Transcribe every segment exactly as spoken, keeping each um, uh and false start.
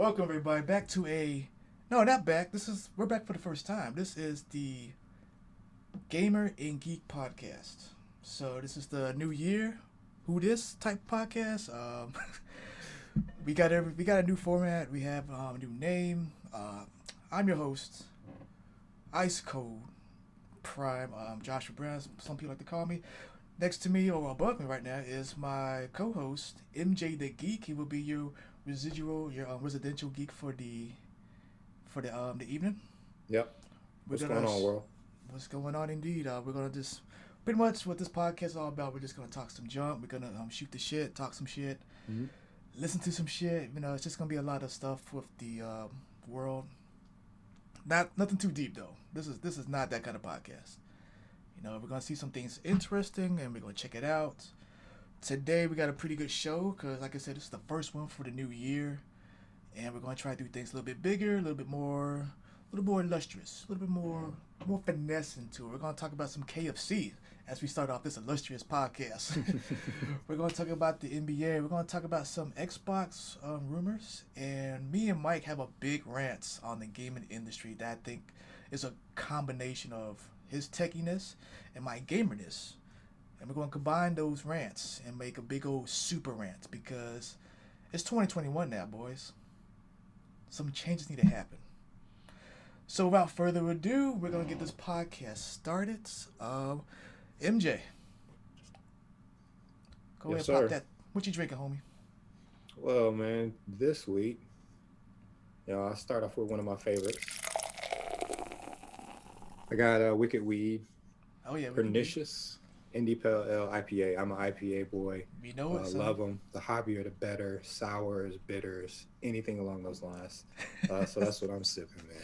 Welcome everybody back to a no not back this is we're back for the first time. This is the Gamer and Geek Podcast. So this is the new year who this type podcast. Um we got every we got a new format. We have um, a new name. uh I'm your host, Ice Cold Prime, um Joshua Brown, some people like to call me. Next to me or above me right now is my co-host, M J the Geek. He will be your residual, your um, residential geek for the for the um the evening. Yep. We're what's gonna, going on, world? What's going on, indeed? Uh, we're gonna just pretty much what this podcast is all about. We're just gonna talk some junk. We're gonna um, shoot the shit, talk some shit, mm-hmm. listen to some shit. You know, it's just gonna be a lot of stuff with the um, world. Not nothing too deep though. This is this is not that kind of podcast. You know, we're going to see some things interesting, and we're going to check it out. Today, we got a pretty good show, because, like I said, this is the first one for the new year. And we're going to try to do things a little bit bigger, a little bit more, a little more illustrious, a little bit more, more finesse into it. We're going to talk about some K F C as we start off this illustrious podcast. We're going to talk about the N B A. We're going to talk about some Xbox um, rumors. And me and Mike have a big rant on the gaming industry that I think is a combination of his techiness and my gamerness, and we're going to combine those rants and make a big old super rant, because it's twenty twenty-one now, boys. Some changes need to happen. So without further ado, we're going to get this podcast started. um M J, go yes, ahead and pop that. What you drinking, homie? Well, man, this week, you know, I start off with one of my favorites. I got a uh, Wicked Weed. Oh yeah, Pernicious Indy Pale Ale I P A. I'm an I P A boy. You know it. I uh, love them. The hobbier, the better. Sours, bitters, anything along those lines. Uh, so that's what I'm sipping, man.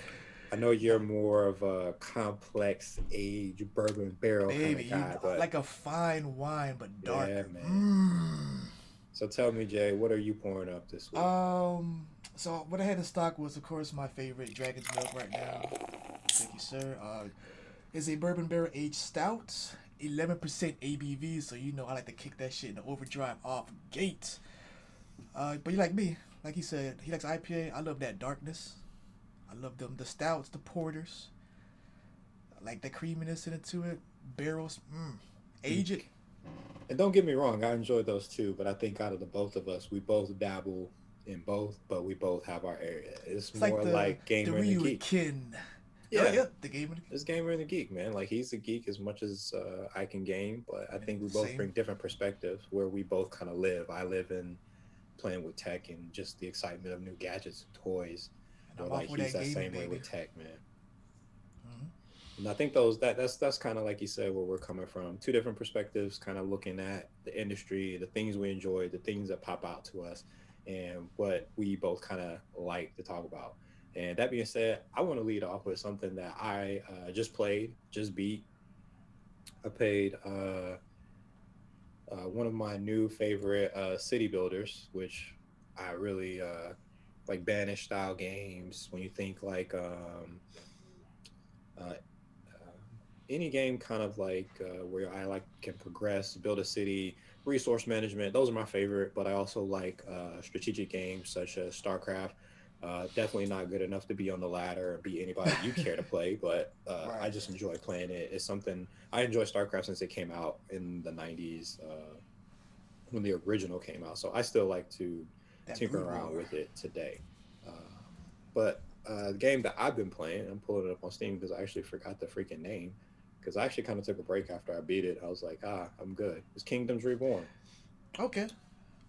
I know you're more of a complex age bourbon barrel Baby, kind of guy, you, but like a fine wine, but darker. Yeah, man. Mm. So tell me, Jay, what are you pouring up this week? Um, so what I had in stock was, of course, my favorite, Dragon's Milk right now. Thank you, sir. Uh, it's a bourbon barrel aged stout, eleven percent A B V, so you know I like to kick that shit in the overdrive off gate. Uh, but you like me, like he said, he likes I P A. I love that darkness. I love them, the stouts, the porters. I like the creaminess into it. Barrels, mm, age it. And don't get me wrong, I enjoy those too, but I think out of the both of us, we both dabble in both, but we both have our area. It's, it's more like, the, like Gamer and Geek. Kin. Yeah, oh, yeah, the gamer. This gamer and the geek, man. Like, he's a geek as much as uh, I can game, but I think we both Same. bring different perspectives where we both kind of live. I live in playing with tech and just the excitement of new gadgets and toys. And I'm like, he's that, that same baby. way with tech, man. Mm-hmm. And I think those that that's that's kind of like you said, where we're coming from. Two different perspectives, kind of looking at the industry, the things we enjoy, the things that pop out to us, and what we both kind of like to talk about. And that being said, I want to lead off with something that I uh, just played, just beat. I played uh, uh, one of my new favorite uh, city builders, which I really uh, like Banish style games. When you think like um, uh, uh, any game kind of like uh, where I like can progress, build a city, resource management. Those are my favorite, but I also like uh, strategic games such as StarCraft. Uh, definitely not good enough to be on the ladder or be anybody you care to play, but uh, right. I just enjoy playing it. It's something I enjoy. StarCraft since it came out in the nineties uh, when the original came out, so I still like to that tinker around war. with it today. Uh, but uh, the game that I've been playing, I'm pulling it up on Steam because I actually forgot the freaking name, because I actually kind of took a break after I beat it. I was like, ah, I'm good. It's Kingdoms Reborn. Okay.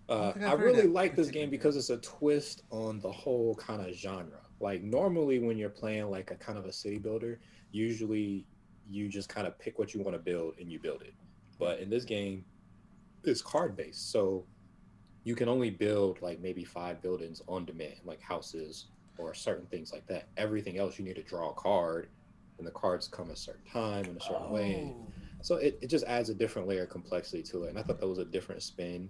Uh, I, I really like this game because it's a twist on the whole kind of genre. Like, normally when you're playing like a kind of a city builder, usually you just kind of pick what you want to build and you build it. But in this game, it's card based, so you can only build like maybe five buildings on demand, like houses or certain things like that. Everything else you need to draw a card, and the cards come a certain time in a certain oh. way. So it, it just adds a different layer of complexity to it, and I thought that was a different spin.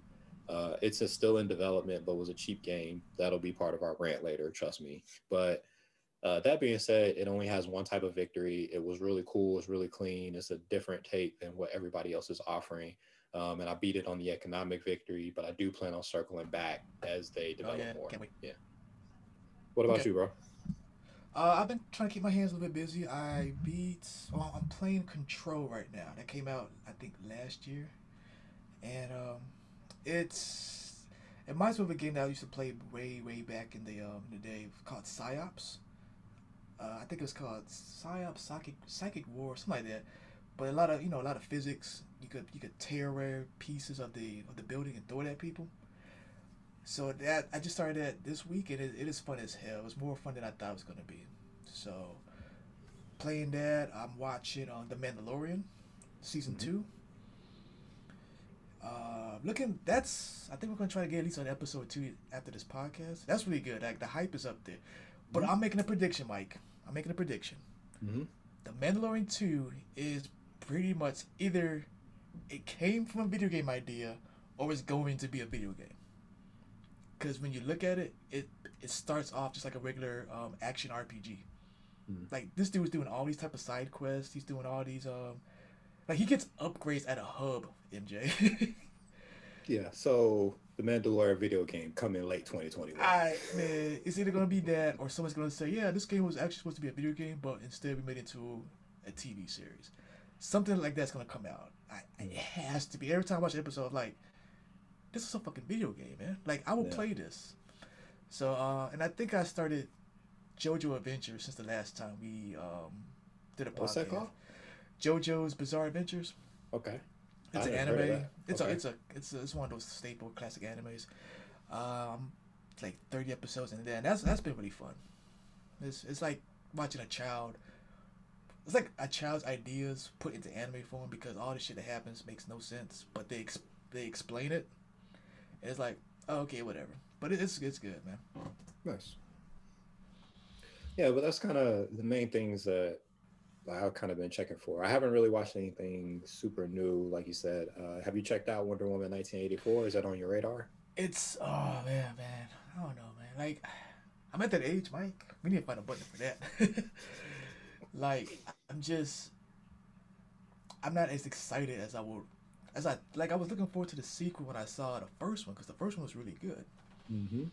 Uh, it's a still in development, but was a cheap game. That'll be part of our rant later, trust me. But uh, that being said, it only has one type of victory. It was really cool. It's really clean. It's a different take than what everybody else is offering. Um, and I beat it on the economic victory, but I do plan on circling back as they develop oh, yeah. more. Can't wait. Yeah. What about okay. you, bro? Uh, I've been trying to keep my hands a little bit busy. I beat. Well, I'm playing Control right now. That came out, I think, last year, and um, it's it reminds me of a game that I used to play way, way back in the um the day called Psyops. Uh, I think it was called Psyops, Psychic, Psychic War, something like that. But a lot of you know, a lot of physics. You could you could tear away pieces of the of the building and throw it at people. So that I just started that this week, and it, it is fun as hell. It was more fun than I thought it was gonna be. So playing that, I'm watching on uh, The Mandalorian, season mm-hmm. two. Uh, looking, that's I think we're gonna try to get at least an episode two after this podcast. That's really good. Like the hype is up there. But mm-hmm. I'm making a prediction, Mike. I'm making a prediction. Mm-hmm. The Mandalorian two is pretty much either it came from a video game idea or it's going to be a video game. Because when you look at it, it it starts off just like a regular um, action R P G. Mm. Like, this dude was doing all these type of side quests. He's doing all these... um, Like, he gets upgrades at a hub, M J. Yeah, so the Mandalorian video game coming late twenty twenty-one. I, man, it's either going to be that or someone's going to say, yeah, this game was actually supposed to be a video game, but instead we made it into a T V series. Something like that's going to come out. I, it has to be. Every time I watch an episode, like... this is a fucking video game, man. Like, I will yeah. play this. So, uh, and I think I started JoJo Adventures since the last time we um, did a podcast. What's that called? JoJo's Bizarre Adventures. Okay. It's I an anime. Okay. It's a, it's a, it's a, it's one of those staple classic animes. Um, it's like thirty episodes in there, and that's that's been really fun. It's it's like watching a child. It's like a child's ideas put into anime form because all the shit that happens makes no sense, but they ex- they explain it. It's like, oh, okay, whatever. But it's it's good, man. Nice. Yeah, but that's kind of the main things that I've kind of been checking for. I haven't really watched anything super new, like you said. Uh, have you checked out Wonder Woman nineteen eighty-four? Is that on your radar? It's, oh, man, man. I don't know, man. Like, I'm at that age, Mike. We need to find a button for that. Like, I'm just, I'm not as excited as I would. As I like, I was looking forward to the sequel when I saw the first one because the first one was really good. Mm-hmm.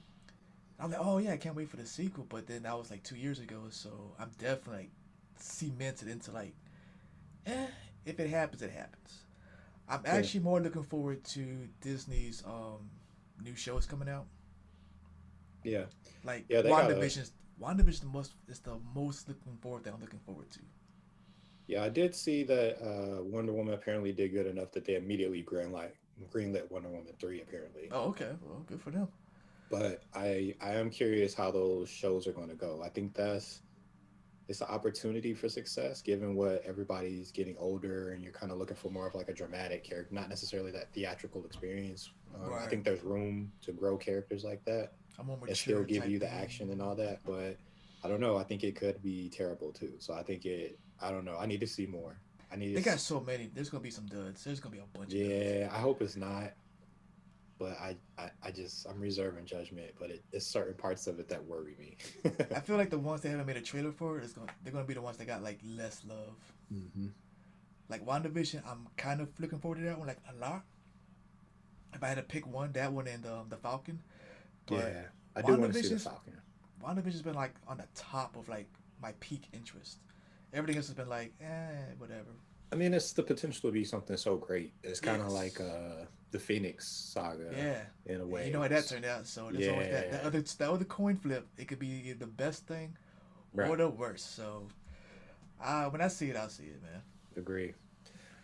I'm like, oh yeah, I can't wait for the sequel. But then that was like two years ago, so I'm definitely like, cemented into like, eh, if it happens, it happens. I'm yeah. actually more looking forward to Disney's um, new shows coming out. Yeah, like yeah, WandaVision. Gotta... WandaVision is the most is the most looking forward that I'm looking forward to. Yeah, I did see that uh, Wonder Woman apparently did good enough that they immediately greenlight greenlit Wonder Woman three, apparently. Oh, okay. Well, good for them. But I, I am curious how those shows are going to go. I think that's it's an opportunity for success, given what everybody's getting older and you're kind of looking for more of like a dramatic character, not necessarily that theatrical experience. Um, right. I think there's room to grow characters like that I'm more mature and still give you the thing. Action and all that. But I don't know. I think it could be terrible, too. So I think it... I don't know. I need to see more. I need. They to got see. so many. There's gonna be some duds. There's gonna be a bunch. Yeah, of Yeah, I hope it's not. But I, I, I just, I'm reserving judgment. But it, it's certain parts of it that worry me. I feel like the ones they haven't made a trailer for, is going, they're gonna be the ones that got like less love. Mm-hmm. Like WandaVision, I'm kind of looking forward to that one. Like a lot. If I had to pick one, that one and um, the Falcon. But yeah, I do want to see the Falcon. WandaVision's been like on the top of like my peak interest. Everything else has been like, eh, whatever. I mean, it's the potential to be something so great. It's kind of yes. like uh, the Phoenix Saga, yeah. in a way. And you know how that turned out. So there's yeah. always that. The other, the other coin flip, it could be the best thing right. or the worst. So uh, when I see it, I'll see it, man. Agree.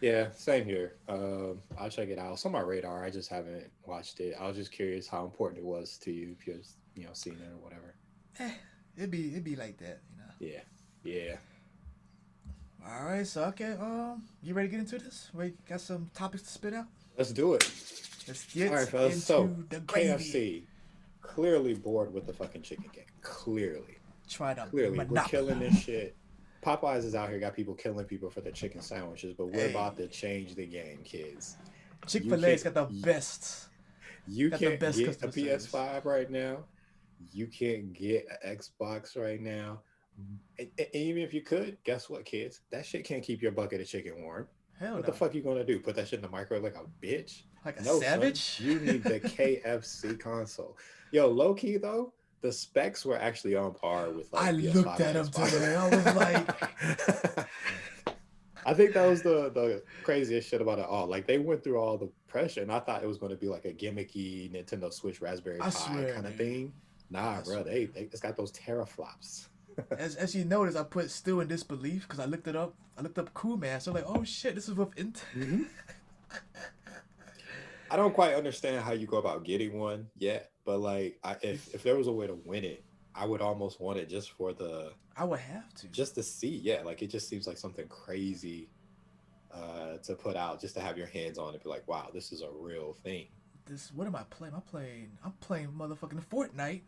Yeah, same here. Um, I'll check it out. It's on my radar. I just haven't watched it. I was just curious how important it was to you if you've you know, seen it or whatever. Eh, it'd be, it'd be like that, you know? Yeah, yeah. All right, so okay, um, you ready to get into this? We got some topics to spit out. Let's do it. Let's get All right, fellas, into so, the gravy. K F C, clearly bored with the fucking chicken game. Clearly. Try to clearly, we're not. killing this shit. Popeyes is out here, got people killing people for their chicken sandwiches, but we're hey. about to change the game, kids. Chick-fil-A's got the best. You can't the best get a P S five service. Right now. You can't get an Xbox right now. And, and even if you could, guess what, kids? That shit can't keep your bucket of chicken warm. Hell what no. the fuck you gonna do? Put that shit in the microwave like a bitch? Like a no, savage? Son, you need the K F C console. Yo, low key though, the specs were actually on par with like I P S five looked at them today. I was like I think that was the the craziest shit about it all. Like they went through all the pressure and I thought it was going to be like a gimmicky Nintendo Switch Raspberry Pi kind of thing. Nah, bro, they, they it's got those teraflops. As as you notice, I put still in disbelief because I looked it up. I looked up Cool Man. So I'm like, oh shit, this is with Intel. Mm-hmm. I don't quite understand how you go about getting one yet, but like, I, if if there was a way to win it, I would almost want it just for the. I would have to. Just to see, yeah. Like it just seems like something crazy, uh, to put out just to have your hands on it. Be like, wow, this is a real thing. This what am I playing? I'm playing. I'm playing motherfucking Fortnite,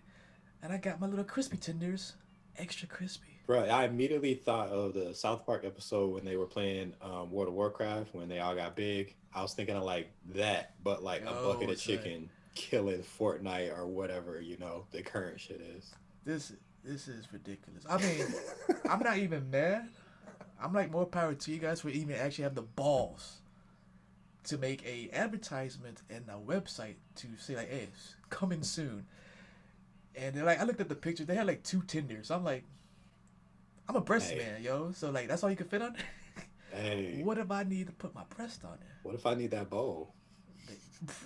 and I got my little crispy tenders. Extra crispy, bro. I immediately thought of the South Park episode when they were playing um World of Warcraft when they all got big. I was thinking of like that, but like oh, a bucket of chicken right. killing Fortnite or whatever, you know, the current shit is. This this is ridiculous. I mean, I'm not even mad. I'm like, more power to you guys for even actually having the balls to make a advertisement and a website to say like, hey, it's coming soon. And they're like, I looked at the picture. They had like two tenders. I'm like, I'm a breast hey. man, yo. So like, that's all you can fit on. Hey. What if I need to put my breast on there? What if I need that bowl?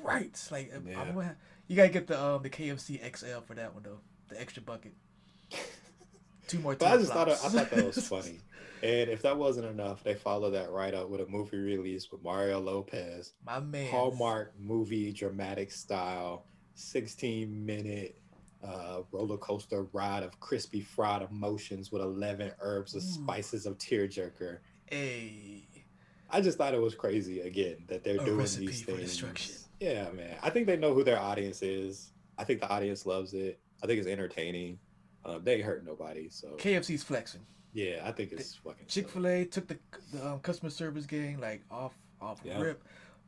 Right. Like, yeah. I'm gonna have, you gotta get the um the K F C X L for that one though. The extra bucket. Two more. But I just flops. thought I thought that was funny. And if that wasn't enough, they followed that right up with a movie release with Mario Lopez. My man. Hallmark movie, dramatic style, sixteen minute. Uh, roller coaster ride of crispy fried emotions with eleven herbs and spices of tearjerker. Hey, I just thought it was crazy again that they're a doing recipe these things. For destruction. Yeah, man. I think they know who their audience is. I think the audience loves it. I think it's entertaining. Um, they hurt nobody. So K F C's flexing. Yeah, I think it's the, fucking. Chick-fil-A silly. took the, the um, customer service game like off off yeah. rip.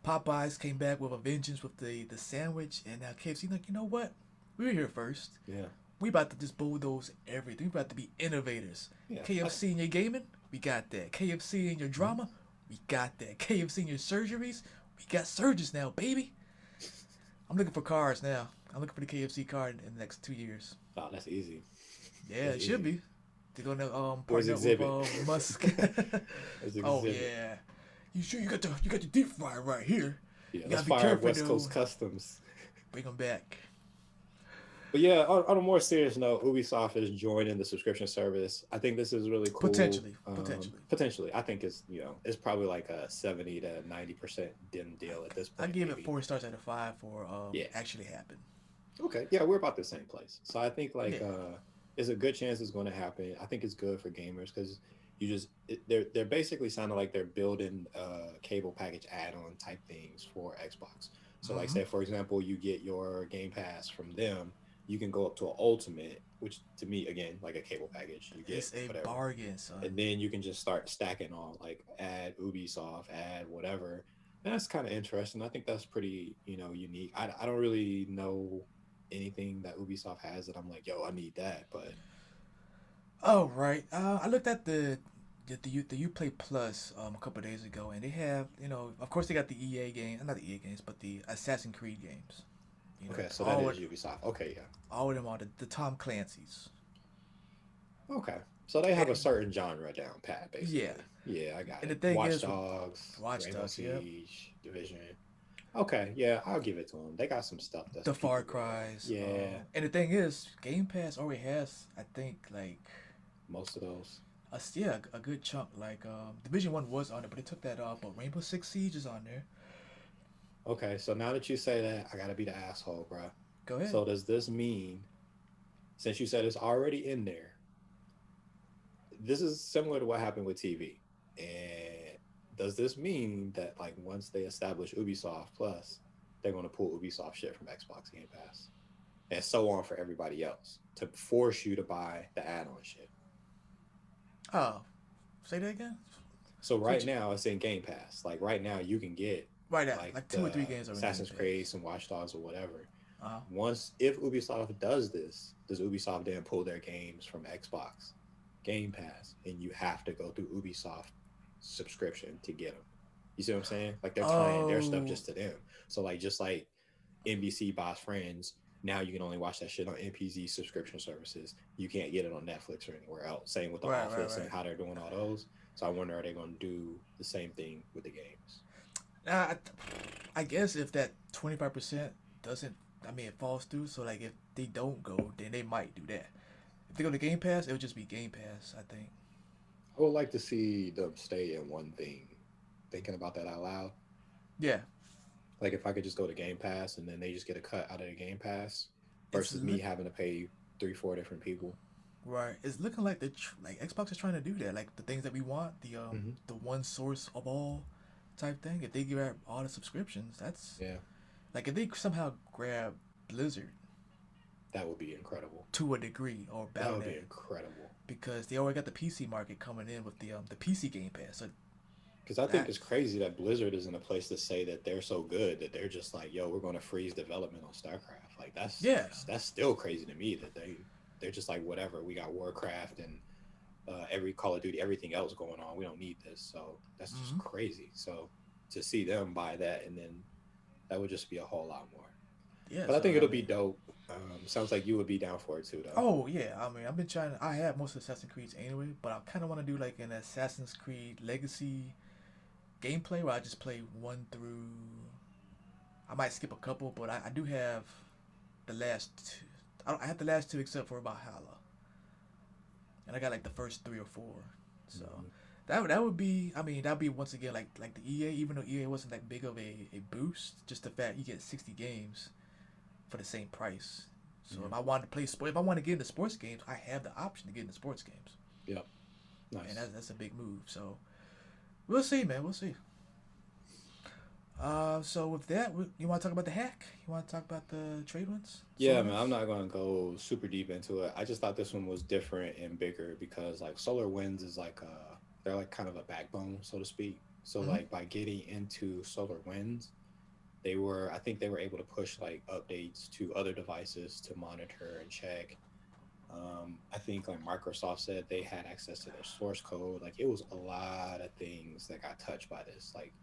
Popeyes came back with a vengeance with the the sandwich, and now K F C like, you know what? We were here first. Yeah. We about to just bulldoze everything. We about to be innovators. Yeah. K F C in your gaming, we got that. K F C in your drama, mm-hmm. we got that. K F C in your surgeries, we got surgeons now, baby. I'm looking for cars now. I'm looking for the K F C car in, in the next two years. Oh, that's easy. Yeah, that's it easy. should be. They're gonna um partner with um, Musk. Oh yeah. You sure you got the you got the deep fryer right here? Yeah. You let's be fire careful, West though. Coast Customs. Bring them back. But yeah, on, on a more serious note, Ubisoft is joining the subscription service. I think this is really cool. Potentially, um, potentially, potentially. I think it's you know it's probably like a seventy to ninety percent dim deal at this point. I give maybe. it four stars out of five for um yeah. actually happen. Okay, yeah, we're about the same place. So I think like yeah. uh, it's a good chance it's going to happen. I think it's good for gamers because you just it, they're they're basically sounding like they're building uh, cable package add-on type things for Xbox. So mm-hmm. like say for example, you get your Game Pass from them. You can go up to an ultimate, which to me, again, like a cable package. You get it's a whatever. bargain, son. And then you can just start stacking on, like add Ubisoft, add whatever. And that's kind of interesting. I think that's pretty, you know, unique. I, I don't really know anything that Ubisoft has that I'm like, yo, I need that. But oh right, uh, I looked at the the the, the Uplay Plus um, a couple of days ago, and they have, you know, of course they got the E A game, not the E A games, but the Assassin's Creed games. You know, okay, so that is Ubisoft. Okay, yeah. All of them are the, the Tom Clancy's. Okay, so they have and, a certain genre down pat, basically. Yeah. Yeah, I got and it. The thing Watch is, Dogs, Watch Rainbow Dogs, Siege, yep. Division. Okay, yeah, I'll give it to them. They got some stuff. That's the Far Cry's. Yeah. Um, and the thing is, Game Pass already has, I think, like... most of those. A, yeah, a good chunk. Like, um, Division one was on it, but they took that off. But Rainbow Six Siege is on there. Okay, so now that you say that, I gotta be the asshole, bro. Go ahead. So does this mean, since you said it's already in there, this is similar to what happened with T V. And does this mean that, like, once they establish Ubisoft Plus, they're gonna pull Ubisoft shit from Xbox Game Pass, and so on for everybody else to force you to buy the add-on shit? Oh, say that again. So right now it's in Game Pass. Like right now you can get. Right at like, like two or three games. Assassin's Creed, some Watch Dogs, or whatever. Uh-huh. Once, if Ubisoft does this, does Ubisoft then pull their games from Xbox Game Pass, and you have to go through Ubisoft subscription to get them? You see what I'm saying? Like they're tying oh. their stuff just to them. So like just like N B C buys Friends, Now you can only watch that shit on N P Z subscription services. You can't get it on Netflix or anywhere else. Same with the right, Office right, right. and how they're doing all those. So I wonder, are they going to do the same thing with the games? Uh, I guess if that twenty-five percent doesn't, I mean, it falls through. So, like, if they don't go, then they might do that. If they go to Game Pass, it would just be Game Pass, I think. I would like to see them stay in one thing. Thinking about that out loud. Yeah. Like, if I could just go to Game Pass and then they just get a cut out of the Game Pass versus it's me li- having to pay three, four different people. Right. It's looking like the tr- like Xbox is trying to do that. Like, the things that we want, the um, mm-hmm. the one source of all type thing. If they grab all the subscriptions, that's... Yeah. Like, if they somehow grab Blizzard... That would be incredible. To a degree, or Battle.net. That would be incredible. Because they already got the P C market coming in with the um, the P C Game Pass, so... Because I think that, it's crazy that Blizzard is in a place to say that they're so good that they're just like, yo, we're going to freeze development on StarCraft. Like, that's yeah. that's, that's still crazy to me that they, they're just like, whatever. We got Warcraft and uh, every Call of Duty, everything else going on. We don't need this. So that's mm-hmm. just crazy. So to see them buy that, and then that would just be a whole lot more. Yeah, but so I think I it'll mean, be dope. Um, sounds like you would be down for it too, though. Oh, yeah. I mean, I've been trying. I have most Assassin's Creed anyway, but I kind of want to do like an Assassin's Creed Legacy gameplay where I just play one through. I might skip a couple, but I, I do have the last two. I, don't, I have the last two except for Valhalla, and I got like the first three or four. So mm-hmm. that that would be. I mean, that'd be once again like like the E A. Even though E A wasn't that big of a, a boost, just the fact you get sixty games for the same price. So mm-hmm. if I wanted to play sport, if I want to get into sports games, I have the option to get into sports games. Yeah, nice. And that's that's a big move. So. We'll see, man. We'll see. Uh, so with that, we, you want to talk about the hack? You want to talk about the trade ones? Yeah, man. I'm not going to go super deep into it. I just thought this one was different and bigger because, like, SolarWinds is like a, they're like kind of a backbone, so to speak. So mm-hmm. like by getting into SolarWinds, they were, I think they were able to push like updates to other devices to monitor and check. Um, I think like Microsoft said they had access to their source code. Like, it was a lot of things that got touched by this. Like,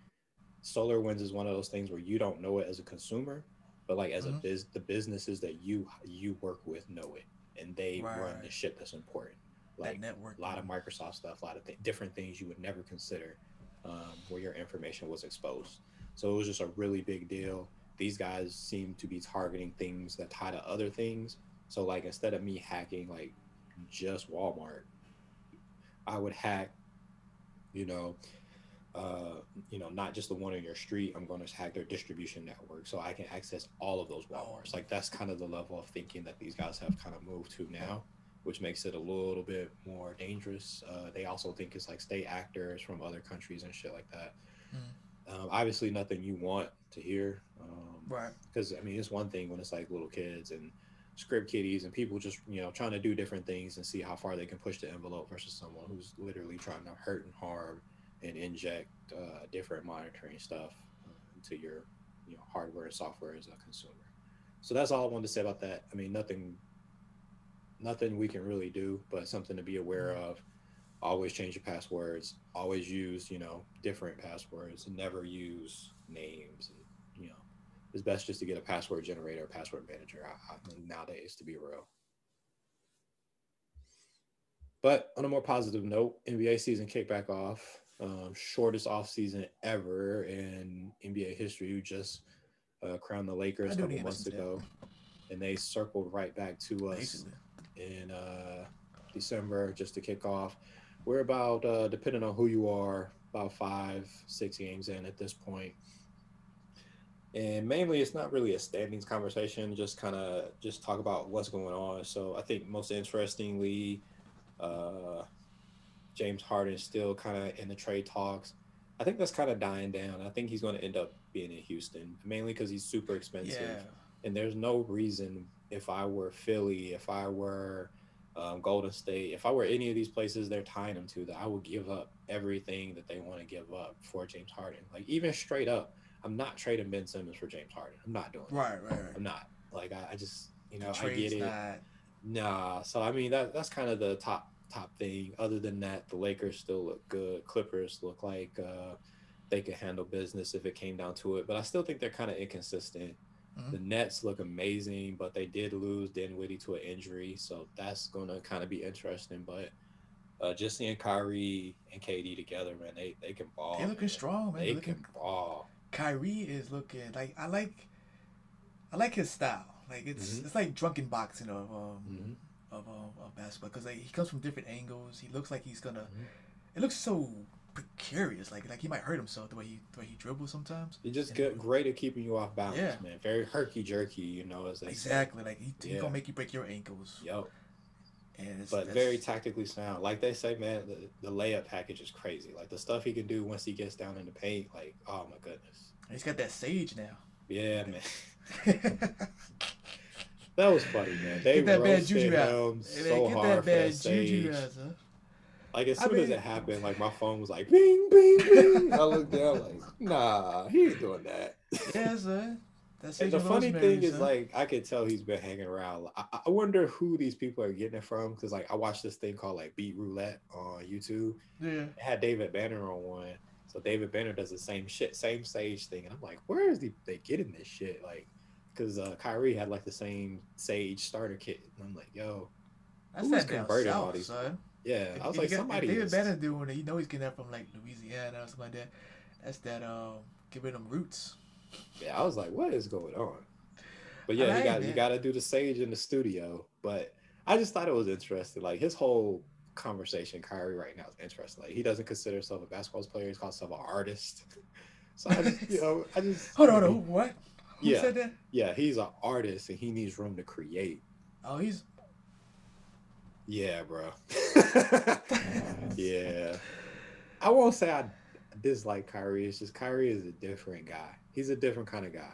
SolarWinds is one of those things where you don't know it as a consumer, but like as mm-hmm. a biz, the businesses that you you work with know it, and they right, run right. the shit that's important. Like that network, a lot of Microsoft stuff, a lot of th- different things you would never consider um, where your information was exposed. So it was just a really big deal. These guys seem to be targeting things that tie to other things. So, like, instead of me hacking, like, just Walmart, I would hack, you know, uh, you know, not just the one on your street. I'm going to hack their distribution network so I can access all of those Walmarts. Like, that's kind of the level of thinking that these guys have kind of moved to now, which makes it a little bit more dangerous. Uh, they also think it's, like, state actors from other countries and shit like that. Mm. Um, obviously, nothing you want to hear. Um, right. Because, I mean, it's one thing when it's, like, little kids and script kiddies and people just, you know, trying to do different things and see how far they can push the envelope versus someone who's literally trying to hurt and harm and inject uh, different monitoring stuff into your, you know, hardware and software as a consumer. So that's all I wanted to say about that. I mean, nothing, nothing we can really do, but something to be aware of. Always change your passwords. Always use, you know, different passwords. Never use names and, you know, it's best just to get a password generator, a password manager I, I, nowadays, to be real. But on a more positive note, N B A season kicked back off. Um, shortest offseason ever in N B A history. You just uh, crowned the Lakers a couple months ago. And they circled right back to us in uh, December just to kick off. We're about, uh, depending on who you are, about five, six games in at this point. And mainly, it's not really a standings conversation, just kind of just talk about what's going on. So I think most interestingly, uh, James Harden still kind of in the trade talks. I think that's kind of dying down. I think he's going to end up being in Houston, mainly because he's super expensive. Yeah. And there's no reason if I were Philly, if I were um, Golden State, if I were any of these places they're tying him to, that I would give up everything that they want to give up for James Harden. Like, even straight up. I'm not trading Ben Simmons for James Harden. I'm not doing right, that. Right, right. I'm not. Like, I, I just, you know, I get it. Not... Nah. So, I mean, that that's kind of the top top thing. Other than that, the Lakers still look good. Clippers look like uh, they could handle business if it came down to it. But I still think they're kind of inconsistent. Mm-hmm. The Nets look amazing, but they did lose Dinwiddie to an injury, so that's going to kind of be interesting. But uh, just seeing Kyrie and K D together, man, they, they can ball. They're looking man. strong, man. They looking, can ball. Kyrie is looking like I like, I like his style. Like it's mm-hmm. it's like drunken boxing of um mm-hmm. of um of basketball, because like he comes from different angles. He looks like he's gonna. Mm-hmm. It looks so precarious, like like he might hurt himself the way he the way he dribbles sometimes. He's just good, great at keeping you off balance, yeah. man. Very herky jerky, you know. As they exactly, say. Like he, yeah. he gonna make you break your ankles. Yep. And it's, but that's... very tactically sound. Like they say, man, the, the layup package is crazy. Like the stuff he can do once he gets down in the paint, like oh my goodness. He's got that sage now. Yeah, man. That was funny, man. They get that bad juju out. Hey, man, so get hard that bad juju out, huh? Like, as soon I mean, as it happened, like, my phone was like, bing, bing, bing. I looked down, like, nah, he ain't doing that. Yeah, son. That's and the funny thing is, son. Like, I could tell he's been hanging around. I, I wonder who these people are getting it from, because, like, I watched this thing called, like, Beat Roulette on YouTube. Yeah. It had David Banner on one. So David Banner does the same shit, same sage thing. And I'm like, where is the, they getting this shit? Like, because uh, Kyrie had, like, the same sage starter kit. And I'm like, yo, that's who's that converting all these son. Yeah, I was if like, got, somebody David Banner doing it, you know he's getting that from, like, Louisiana or something like that. That's that, um, giving them roots. Yeah, I was like, what is going on? But, yeah, right, you got man. you got to do the sage in the studio. But I just thought it was interesting. Like, his whole conversation, Kyrie, right now is interesting. Like, he doesn't consider himself a basketball player. He calls himself an artist. So, I just, you know, I just... Hold on, know, what? Who yeah, said that? Yeah, he's an artist, and he needs room to create. Oh, he's... Yeah, bro. Yeah. I won't say I dislike Kyrie. It's just Kyrie is a different guy. He's a different kind of guy.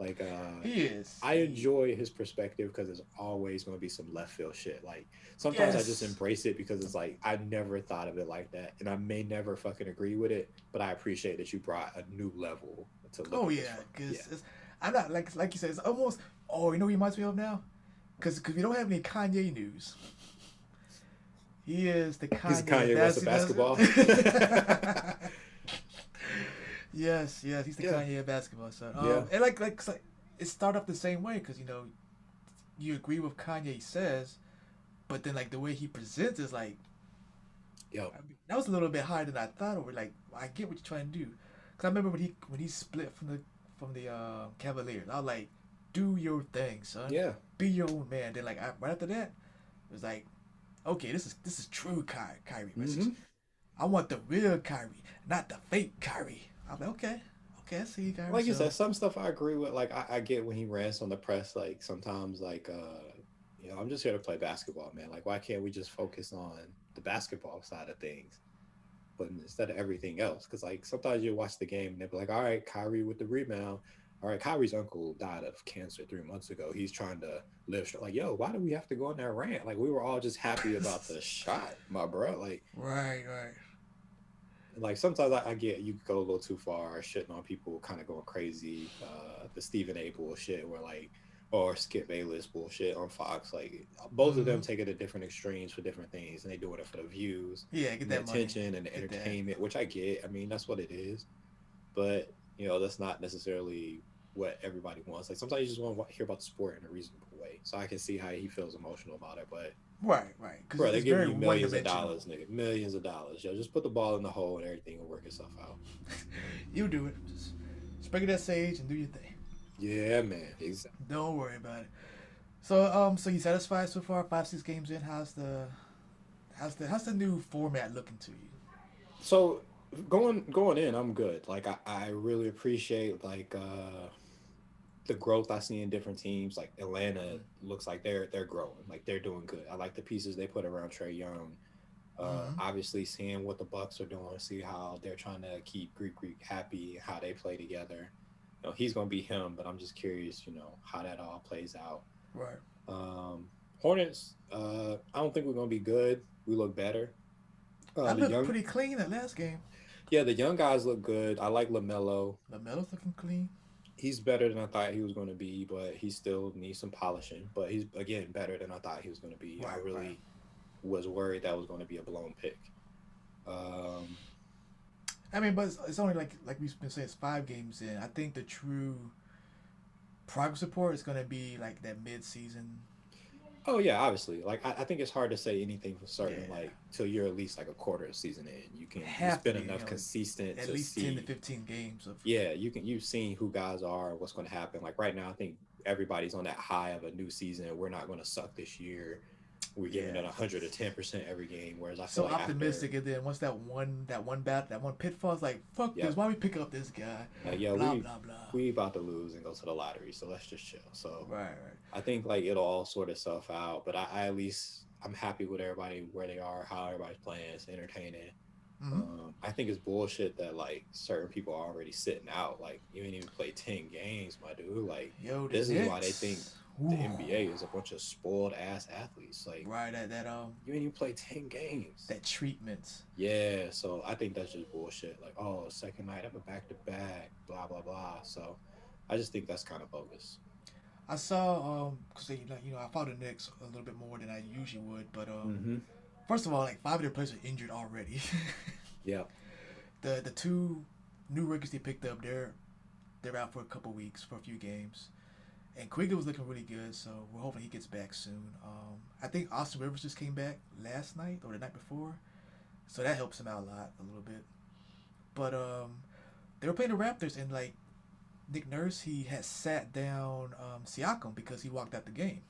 Like, uh, he is. I enjoy his perspective because there's always going to be some left field shit. Like, sometimes yes. I just embrace it because it's like, I never thought of it like that. And I may never fucking agree with it, but I appreciate that you brought a new level to look oh, at yeah, because yeah. it's, I'm not, like, like you said, it's almost, oh, you know what he reminds me of now? Because we don't have any Kanye news. He is the Kanye. He's Kanye West of basketball. yes, yes, he's the yeah. Kanye of basketball. So, um, yeah. and like, like, like, it started off the same way because you know, you agree with Kanye says, but then like the way he presents is like, yo, I mean, that was a little bit higher than I thought. Or like, I get what you're trying to do. Because I remember when he when he split from the from the uh, Cavaliers, I was like, do your thing, son. Yeah. Be your own man. Then like I, right after that, it was like. Okay, this is this is true Ky- Kyrie message. Mm-hmm. I want the real Kyrie, not the fake Kyrie. I'm like, okay, okay, I see you, Kyrie. Like so. You said, some stuff I agree with. Like, I, I get when he rants on the press, like, sometimes, like, uh, you know, I'm just here to play basketball, man. Like, why can't we just focus on the basketball side of things but instead of everything else? Because, like, sometimes you watch the game and they'll be like, all right, Kyrie with the rebound. All right, Kyrie's uncle died of cancer three months ago. He's trying to live straight. Like, yo, why do we have to go on that rant? Like, we were all just happy about the shot, my bro. Like, right, right. Like, sometimes I, I get you go a little too far, shitting on people, kind of going crazy. Uh, the Stephen A. bullshit, where like, or Skip Bayless bullshit on Fox. Like, both mm-hmm. of them take it to different extremes for different things, and they do it for the views, yeah, get and that the money. Attention and the get entertainment, that. Which I get. I mean, that's what it is, but. You know, that's not necessarily what everybody wants. Like, sometimes you just want to hear about the sport in a reasonable way. So I can see how he feels emotional about it, but... Right, right. Bro, they're giving you millions of dollars, nigga. Millions of dollars. Yo, just put the ball in the hole and everything will work itself out. You do it. Just sprinkle that sage and do your thing. Yeah, man. Exactly. Don't worry about it. So, um, so you satisfied so far? Five, six games in. How's the... How's the, how's the new format looking to you? So... Going going in, I'm good. Like I, I really appreciate like uh, the growth I see in different teams. Like Atlanta looks like they're they're growing, like they're doing good. I like the pieces they put around Trae Young. Uh, mm-hmm. Obviously, seeing what the Bucks are doing, see how they're trying to keep Greek Greek happy, how they play together. You know, he's gonna be him, but I'm just curious, you know, how that all plays out. Right. Um, Hornets. Uh, I don't think we're gonna be good. We look better. Uh, I looked young... pretty clean that last game. Yeah, the young guys look good. I like LaMelo. LaMelo's looking clean. He's better than I thought he was going to be, but he still needs some polishing. But he's, again, better than I thought he was going to be. Right, I really right. was worried that was going to be a blown pick. Um, I mean, but it's, it's only like, like we've been saying, it's five games in. I think the true progress report is going to be like that mid-season. Oh yeah, obviously. Like I, I think it's hard to say anything for certain. Yeah. Like till you're at least like a quarter of season in, you can it's been enough know, consistent. At to least see, ten to fifteen games of. Yeah, you can. You've seen who guys are and what's going to happen. Like right now, I think everybody's on that high of a new season. We're not going to suck this year. We're giving yeah. it a hundred and ten percent every game. Whereas I feel so like optimistic, after, and then once that one that one bat that one pitfall is like fuck yeah. this. Why we pick up this guy? Like, yeah, blah, we blah, blah. we about to lose and go to the lottery, so let's just chill. So right, right. I think like it'll all sort itself out. But I, I at least I'm happy with everybody where they are, how everybody's playing, it's entertaining. Mm-hmm. Um, I think it's bullshit that like certain people are already sitting out. Like you ain't even played ten games, my dude. Like Yo, this is why they think. The Ooh. N B A is a bunch of spoiled ass athletes. Like right at that um you ain't even play ten games. That treatments. Yeah, so I think that's just bullshit. Like, oh, second night, I'm a back to back, blah blah blah. So I just think that's kind of bogus. I saw um because you know you know I follow the Knicks a little bit more than I usually would, but um mm-hmm. first of all, like five of their players are injured already. yeah. The the two new rookies they picked up, they're they're out for a couple weeks for a few games. And Quigley was looking really good, so we're hoping he gets back soon. Um, I think Austin Rivers just came back last night or the night before, so that helps him out a lot, a little bit. But um, they were playing the Raptors, and like Nick Nurse, he had sat down um, Siakam because he walked out the game.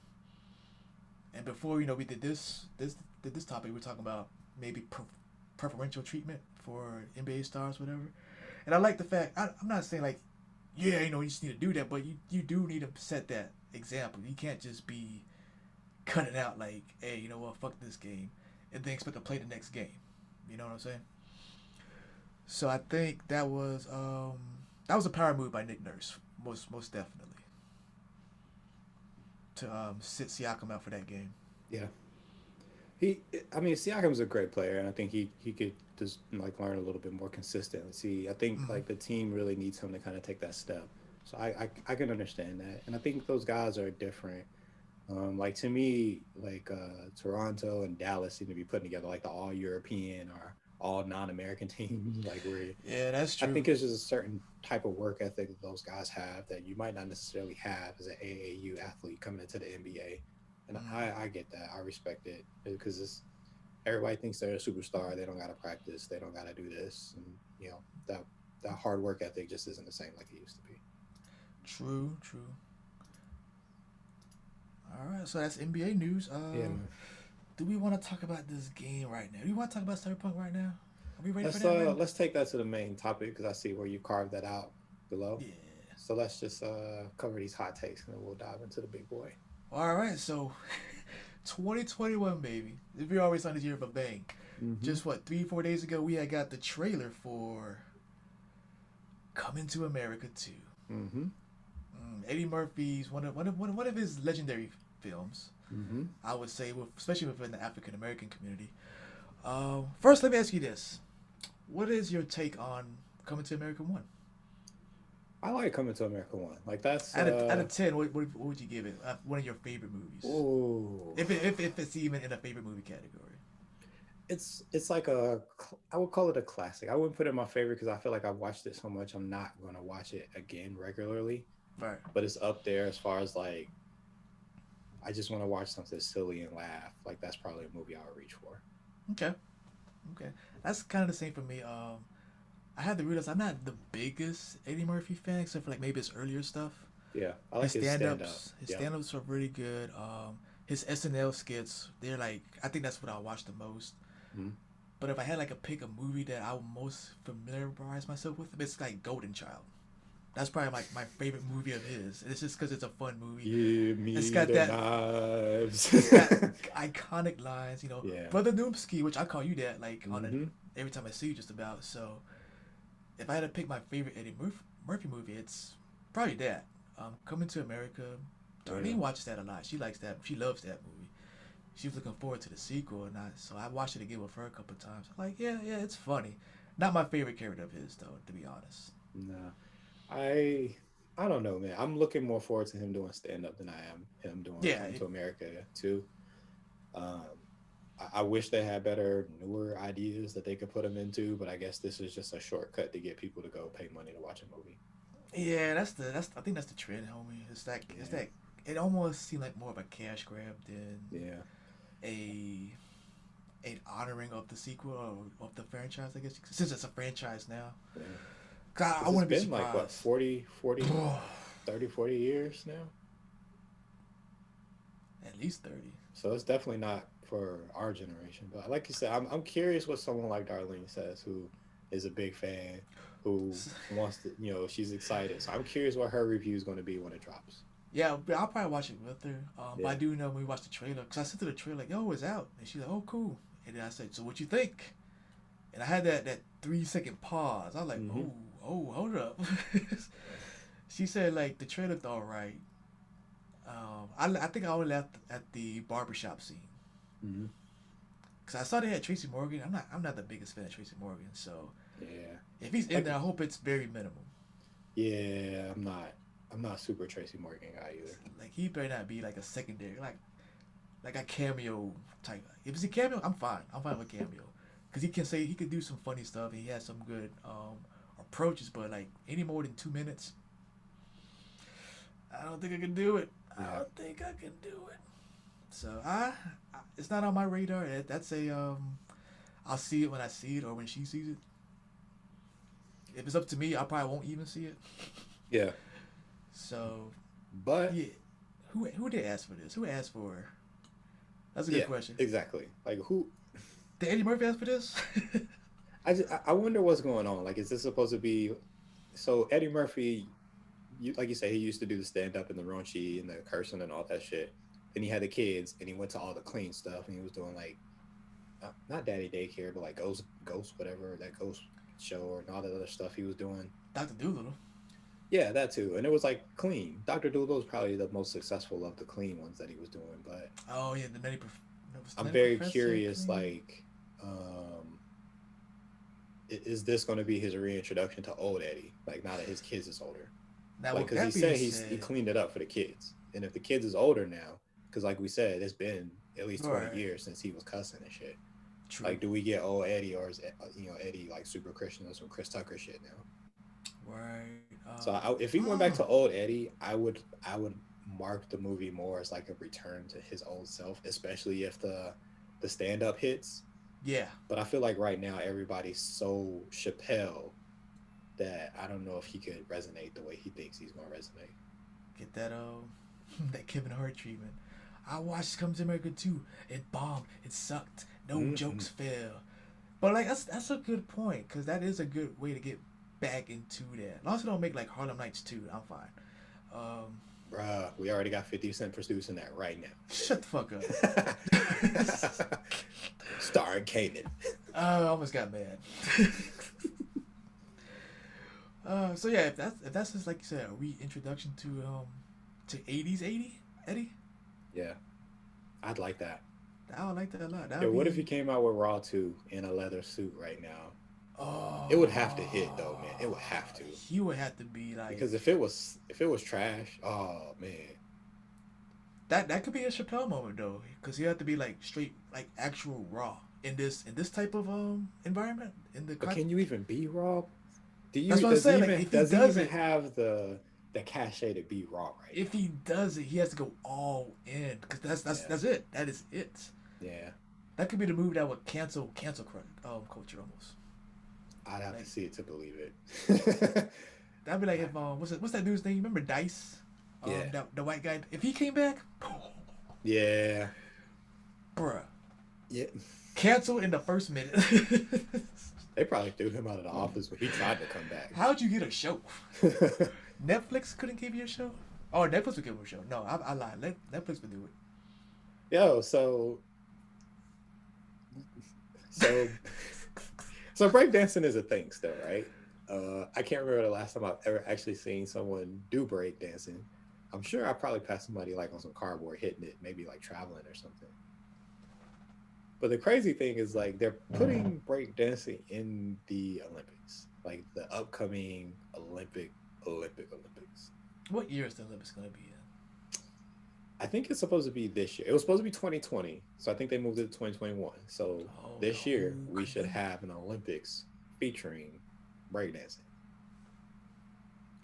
And before you know, we did this this did this topic. We were talking about maybe pre- preferential treatment for N B A stars, whatever. And I like the fact I, I'm not saying like. Yeah, you know, you just need to do that, but you, you do need to set that example. You can't just be cutting out like, hey, you know what, fuck this game, and then expect to play the next game. You know what I'm saying? So I think that was um, that was a power move by Nick Nurse, most most definitely, to um, sit Siakam out for that game. Yeah, he. I mean, Siakam's a great player, and I think he he could. Just like learn a little bit more consistency. I think mm-hmm. like the team really needs him to kind of take that step. So I, I I can understand that, and I think those guys are different. Um, like to me, like uh, Toronto and Dallas seem to be putting together like the all European or all non-American team. Like where yeah, that's true. I think it's just a certain type of work ethic that those guys have that you might not necessarily have as an A A U athlete coming into the N B A. And mm-hmm. I I get that. I respect it because it's. Everybody thinks they're a superstar. They don't gotta practice. They don't gotta do this. And you know that that hard work ethic just isn't the same like it used to be. True, true. All right, so that's N B A news. Um, yeah, man. Do we want to talk about this game right now? Do you want to talk about Cyberpunk right now? Are we ready let's, for that? Uh, right? Let's take that to the main topic because I see where you carved that out below. Yeah. So let's just uh, cover these hot takes and then we'll dive into the big boy. All right, so. twenty twenty-one, baby. If you're always on this year, but bang. Mm-hmm. Just what, three, four days ago, we had got the trailer for Coming to America two. Mm-hmm. Mm, Eddie Murphy's one of one of one of his legendary films. Mm-hmm. I would say, especially within the African American community. Um, first, let me ask you this: what is your take on Coming to America one? I like Coming to America one. Like that's out of, uh, out of ten. What, what, what would you give it? Uh, one of your favorite movies? Ooh. If it, if if it's even in a favorite movie category. It's it's like a I would call it a classic. I wouldn't put it in my favorite because I feel like I've watched it so much. I'm not gonna watch it again regularly. Right. But it's up there as far as like. I just want to watch something silly and laugh. Like that's probably a movie I would reach for. Okay. Okay, that's kind of the same for me. Um. I had to realize I'm not the biggest Eddie Murphy fan, except for like maybe his earlier stuff. Yeah, I like his stand-ups. His stand-ups, his yeah. stand-ups are really good. Um, his S N L skits, they're like, I think that's what I watch the most. Mm-hmm. But if I had like a pick a movie that I would most familiarize myself with, it's like Golden Child. That's probably like my favorite movie of his. It's just because it's a fun movie. Give me it's got the that knives. It's got iconic lines, you know. Yeah. Brother Noomsky, which I call you that, like mm-hmm. on a, every time I see you, just about so. If I had to pick my favorite Eddie Murphy movie, it's probably that. Um, Coming to America. Darlene yeah. watches that a lot. She likes that. She loves that movie. She was looking forward to the sequel, and I, so I watched it again with her a couple of times. I'm like, yeah, yeah, it's funny. Not my favorite character of his, though, to be honest. Nah, I, I don't know, man. I'm looking more forward to him doing stand-up than I am him doing yeah, Coming it, to America too. Um, I wish they had better, newer ideas that they could put them into, but I guess this is just a shortcut to get people to go pay money to watch a movie. Yeah, that's the that's I think that's the trend, homie. It's that yeah. it's that it almost seemed like more of a cash grab than yeah a an honoring of the sequel or of the franchise. I guess since it's a franchise now. Yeah. God, I wouldn't be surprised. It's been like what forty, forty thirty, forty years now. At least thirty. So it's definitely not for our generation. But like you said, I'm I'm curious what someone like Darlene says, who is a big fan, who wants to, you know, she's excited. So I'm curious what her review is going to be when it drops. Yeah, I'll probably watch it with her. Um, yeah. But I do know when we watched the trailer, because I sent her the trailer, like, yo, it's out. And she's like, oh, cool. And then I said, so what you think? And I had that, that three-second pause. I was like, mm-hmm. oh, oh, hold up. She said, like, the trailer looked all right. Um, I, I think I only left at the barbershop scene. Mm-hmm. Because I saw they had Tracy Morgan. I'm not I'm not the biggest fan of Tracy Morgan, so yeah. If he's in there, I hope it's very minimal. Yeah, I'm not I'm not super Tracy Morgan guy either. Like, he better not be like a secondary, like like a cameo type. If it's a cameo, I'm fine. I'm fine with cameo. Because he can say he could do some funny stuff and he has some good um, approaches, but like any more than two minutes, I don't think I can do it. Yeah. I don't think I can do it. So I, I, it's not on my radar. It, that's a, um, I'll see it when I see it or when she sees it. If it's up to me, I probably won't even see it. Yeah. So. But. Yeah. Who who did ask for this? Who asked for her? That's a good yeah, question. Exactly. Like who? Did Eddie Murphy ask for this? I just, I wonder what's going on. Like, is this supposed to be? So Eddie Murphy, you like you say, he used to do the stand up and the raunchy and the cursing and all that shit. And he had the kids, and he went to all the clean stuff, and he was doing like, uh, not daddy daycare, but like ghost, ghost, whatever that ghost show, or and all that other stuff he was doing. Doctor Dolittle. Yeah, that too, and it was like clean. Doctor Dolittle was probably the most successful of the clean ones that he was doing, but oh yeah, the many. Prof- I'm very curious, clean? like, um, is this going to be his reintroduction to old Eddie? Like now that his kids is older, now, like because he said he said... he cleaned it up for the kids, and if the kids is older now. Because like we said, it's been at least twenty right. years since he was cussing and shit. True. Like, do we get old Eddie, or is you know Eddie like super Christian or some Chris Tucker shit now? Right. Um, so I, if he went oh. back to old Eddie, I would I would mark the movie more as like a return to his old self, especially if the the stand up hits. Yeah. But I feel like right now everybody's so Chappelle that I don't know if he could resonate the way he thinks he's gonna resonate. Get that um that Kevin Hart treatment. I watched Coming to America two. It bombed. It sucked. No mm-hmm. jokes fail. But like that's that's a good point, because that is a good way to get back into that. And also don't make like Harlem Nights two. I'm fine. Um, Bruh, we already got fifty cent producing that right now. Shut the fuck up. Starring Kanan. Uh, I almost got mad. uh, so yeah, if that's if that's just like you said, a reintroduction to um to eighties Eddie Eddie. Yeah, I'd like that. I would like that a lot. That'd yeah, what be... if he came out with Raw two in a leather suit right now? Oh, it would have to hit though, man. It would have to. He would have to be like, because if it was if it was trash, oh man, that that could be a Chappelle moment though, because he had to be like straight, like actual Raw in this in this type of um environment. In the but can you even be Raw? Do you? That's what I'm saying. Even, like, if does he does he even it, have the the cachet to be Raw right if now. He does it, he has to go all in, because that's that's yeah. that's it that is it yeah that could be the movie that would cancel cancel um, culture almost. I'd have like, to see it to believe it. That'd be like if um what's that, what's that dude's name, you remember Dice, um, yeah the, the white guy, if he came back, yeah bruh yeah cancel in the first minute. They probably threw him out of the office when he tried to come back. How'd you get a show? Netflix couldn't give you a show? Oh, Netflix would give him a show. No, I, I lied. Netflix would do it. Yo, so... So... so breakdancing is a thing still, right? Uh, I can't remember the last time I've ever actually seen someone do breakdancing. I'm sure I probably passed somebody like on some cardboard hitting it, maybe like traveling or something. But the crazy thing is, like, they're putting breakdancing in the Olympics, like the upcoming Olympic, Olympic, Olympics. What year is the Olympics going to be in? I think it's supposed to be this year. It was supposed to be twenty twenty, so I think they moved it to twenty twenty-one. So oh, this no. year we should have an Olympics featuring breakdancing.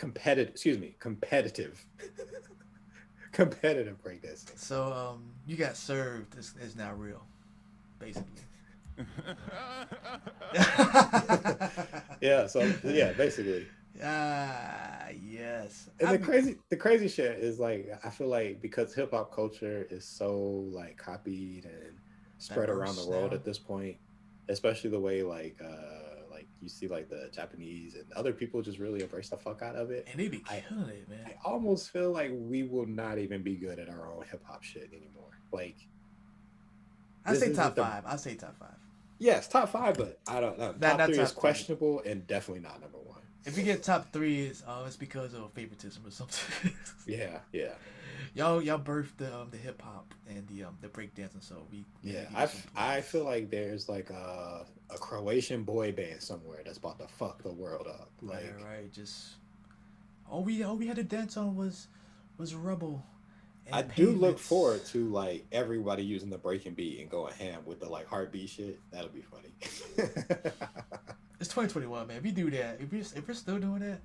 competitive, excuse me, competitive, competitive breakdancing. So um, you got served is, is not real, basically. yeah. So yeah, basically. Ah, yes. And I the mean, crazy, the crazy shit is like, I feel like because hip hop culture is so like copied and spread around the world now. At this point, especially the way like uh like you see like the Japanese and other people just really embrace the fuck out of it. And they be killing it, man. I almost feel like we will not even be good at our own hip hop shit anymore. Like, I say top five. I say top five. Yes, top five, but I don't know. That, top three top is questionable three. And definitely not number one. If you get top three, it's, uh, it's because of favoritism or something. yeah, yeah. Y'all, y'all birthed the um, the hip hop and the um the breakdancing, so we. Yeah, I I feel like there's like a a Croatian boy band somewhere that's about to fuck the world up. Like, right, right. Just all we all we had to dance on was was rubble. I do look forward to like everybody using the breaking beat and going ham with the like heartbeat shit. That'll be funny. It's twenty twenty-one, man. If you do that, if you're if you're still doing that,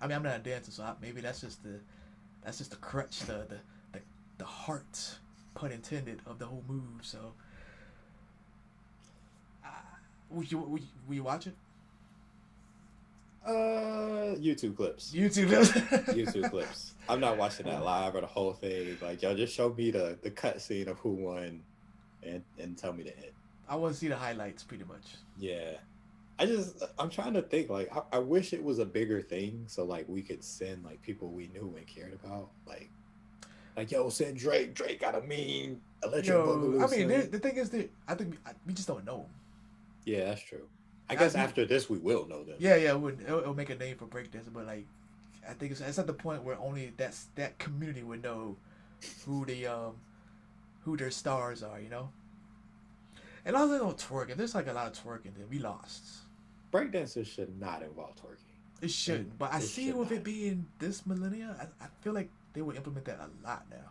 I mean, I'm not a dancer, so I, maybe that's just the that's just the crutch, the the the, the heart, pun intended, of the whole move. So, uh, will you will you, will you watch it? Uh, YouTube clips. YouTube clips. YouTube clips. I'm not watching that live or the whole thing. Like, y'all just show me the the cutscene of who won, and and tell me the hit. I want to see the highlights, pretty much. Yeah, I just I'm trying to think. Like, I, I wish it was a bigger thing, so like we could send like people we knew and cared about. Like, like yo, send Drake. Drake got a mean electric boogaloo. I mean, the thing is that I think we, I, we just don't know him. Yeah, that's true. I guess I mean, after this we will know them. Yeah, yeah, it would, it'll, it'll make a name for breakdancing, but like, I think it's, it's at the point where only that's that community would know who the um, who their stars are, you know. And also don't twerk. If there's like a lot of twerking, then we lost. Breakdancing should not involve twerking. It shouldn't. And but I see with not. It being this millennia, I, I feel like they would implement that a lot now.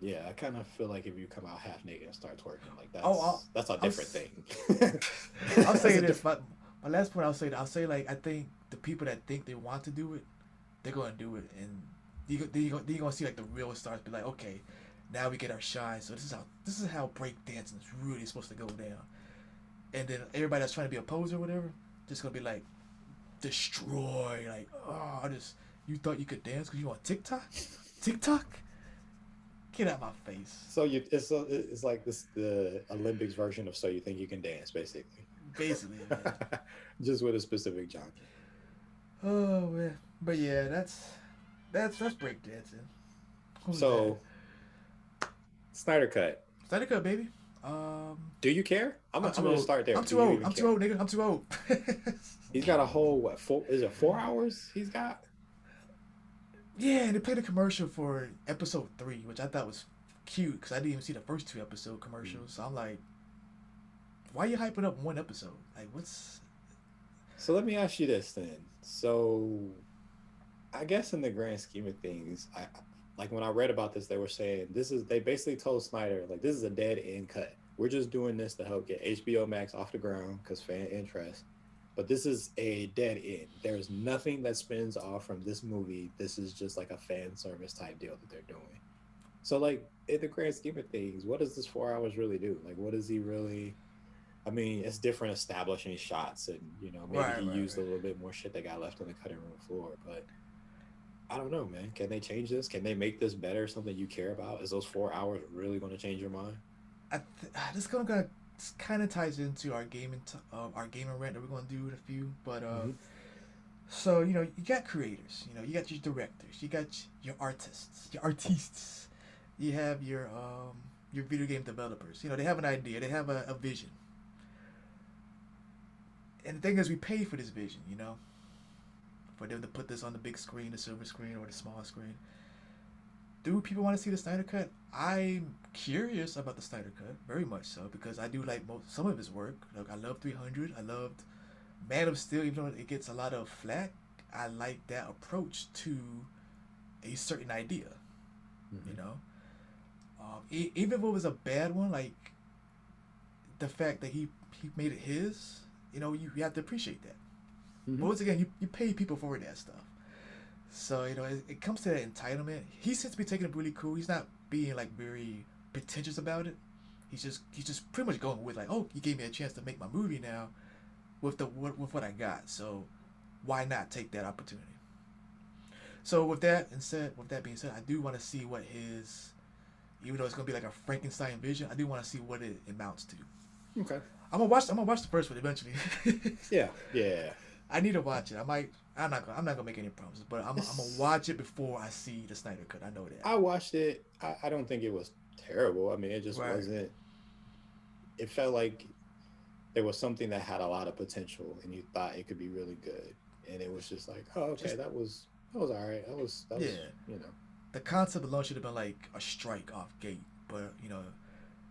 Yeah, I kind of feel like if you come out half naked and start twerking, like that's oh, I'll, that's a different thing. I'll say this. My, my last point, I'll say that I'll say like I think the people that think they want to do it, they're gonna do it, and you you you're gonna see like the real stars be like, okay, now we get our shine. So this is how this is how breakdancing is really supposed to go down. And then everybody that's trying to be a poser or whatever, just gonna be like, destroy. Like, oh, I just you thought you could dance because you on TikTok, TikTok. Get out my face. So you, it's a, it's like this the Olympics version of So You Think You Can Dance, basically. Basically, man. Just with a specific genre. Oh man, but yeah, that's that's that's breakdancing. So, that? Snyder Cut. Snyder Cut, baby. Um, do you care? I'm, I'm, I'm gonna start there. I'm too old. I'm care? too old, nigga. I'm too old. He's got a whole what? Four, is it four hours? He's got. Yeah, and they played a commercial for episode three, which I thought was cute because I didn't even see the first two episode commercials. So I'm like, why are you hyping up one episode? Like, what's... So let me ask you this then. So I guess in the grand scheme of things, I like when I read about this, they were saying this is... They basically told Snyder, like, this is a dead-end cut. We're just doing this to help get H B O Max off the ground because fan interest. But this is a dead end. There's nothing that spins off from this movie. This is just like a fan service type deal that they're doing. So like in the grand scheme of things, what does this four hours really do? Like what does he really, I mean, it's different establishing shots and, you know, maybe right, he right, used right. a little bit more shit that got left on the cutting room floor, but I don't know, man. Can they change this? Can they make this better? Something you care about? Is those four hours really going to change your mind? I th- this going to This kind of ties into our gaming, t- uh, our gaming rant that we're gonna do in a few. But um, mm-hmm. so you know, you got creators, you know, you got your directors, you got your artists, your artists, you have your um, your video game developers. You know, they have an idea, they have a, a vision. And the thing is, we pay for this vision, you know, for them to put this on the big screen, the silver screen, or the small screen. Do people want to see the Snyder Cut? I'm curious about the Snyder Cut, very much so, because I do like most, some of his work. Like I love three hundred. I loved Man of Steel, even though it gets a lot of flack. I like that approach to a certain idea, mm-hmm. you know? Um, e- even if it was a bad one, like the fact that he, he made it his, you know, you, you have to appreciate that. Mm-hmm. But once again, you, you pay people for that stuff. So, you know, it, it comes to that entitlement. He seems to be taking it really cool. He's not being, like, very pretentious about it. He's just he's just pretty much going with, like, oh, you gave me a chance to make my movie now with the with what I got. So why not take that opportunity? So with that instead, with that being said, I do want to see what his, even though it's gonna be like a Frankenstein vision, I do want to see what it amounts to. Okay. I'm gonna watch. I'm gonna watch the first one eventually. yeah. Yeah. I need to watch it. I might. I'm not. Gonna, I'm not gonna make any promises, but I'm. I'm gonna watch it before I see the Snyder Cut. I know that. I watched it. I, I don't think it was terrible. I mean, it just right. wasn't. It felt like there was something that had a lot of potential, and you thought it could be really good, and it was just like, oh, okay, just, that was that was all right. That was that yeah. was you know. The concept alone should have been like a strike off gate, but you know.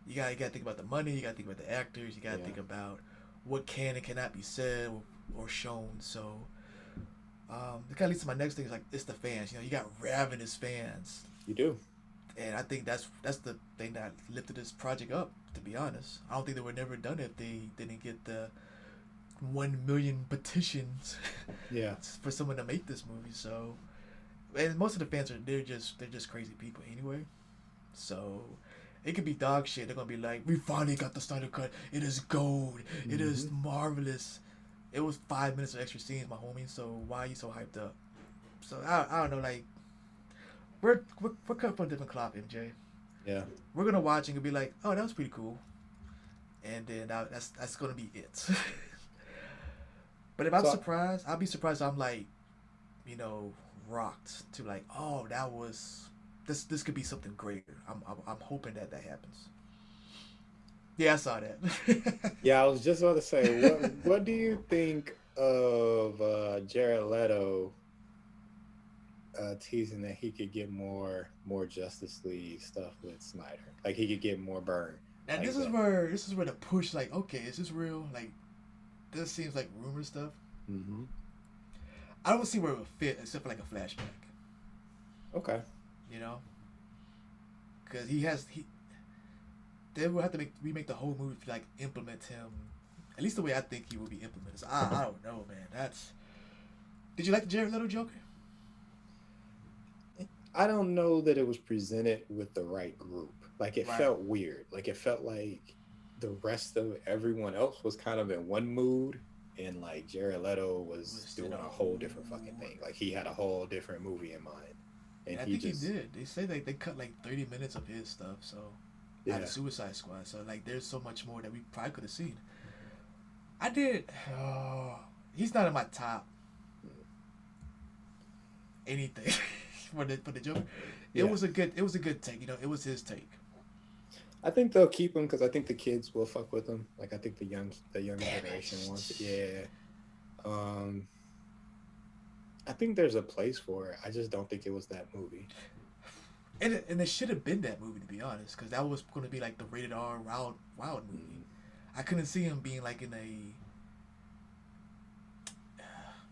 You gotta, you gotta think about the money, you gotta think about the actors, you gotta yeah. think about what can and cannot be said or, or shown. So, um, it kind of leads to my next thing is like, it's the fans. You know, you got ravenous fans. You do. And I think that's that's the thing that lifted this project up, to be honest. I don't think they would have never done it if they didn't get the one million petitions yeah. for someone to make this movie. So, and most of the fans are, they're just, they're just crazy people anyway. So... It could be dog shit. They're going to be like, we finally got the Snyder Cut. It is gold. Mm-hmm. It is marvelous. It was five minutes of extra scenes, my homie. So why are you so hyped up? So I, I don't know. Like, we're, we're, we're cut from a different cloth, M J. Yeah. We're going to watch and be like, oh, that was pretty cool. And then I, that's that's going to be it. But if so I'm surprised, I'll be surprised I'm like, you know, rocked to like, oh, that was... This this could be something greater. I'm I'm, I'm hoping that that happens. Yeah, I saw that. yeah, I was just about to say, what what do you think of uh, Jared Leto uh, teasing that he could get more more Justice League stuff with Snyder? Like he could get more burn. Now like this that. is where this is where the push. Like, okay, is this real? Like, this seems like rumor stuff. Mm-hmm. I don't see where it would fit except for like a flashback. Okay. You know, because he has he. They will have to make remake the whole movie to like implement him, at least the way I think he will be implemented. So I I don't know, man. That's. Did you like the Jared Leto Joker? I don't know that it was presented with the right group. Like it right. felt weird. Like it felt like the rest of everyone else was kind of in one mood, and like Jared Leto was, was doing a whole different fucking thing. Like he had a whole different movie in mind. And I he think just... he did. They say like they cut like thirty minutes of his stuff, so yeah. out of Suicide Squad. So like, there's so much more that we probably could have seen. I did. Oh, he's not in my top. Anything for the for the Joker. It yeah. was a good. It was a good take. You know, it was his take. I think they'll keep him because I think the kids will fuck with him. Like I think the young the young Damn generation it. wants it. Yeah. Um. I think there's a place for it. I just don't think it was that movie. And it, and it should have been that movie, to be honest, because that was going to be like the rated R wild wild movie. Mm-hmm. I couldn't see him being like in a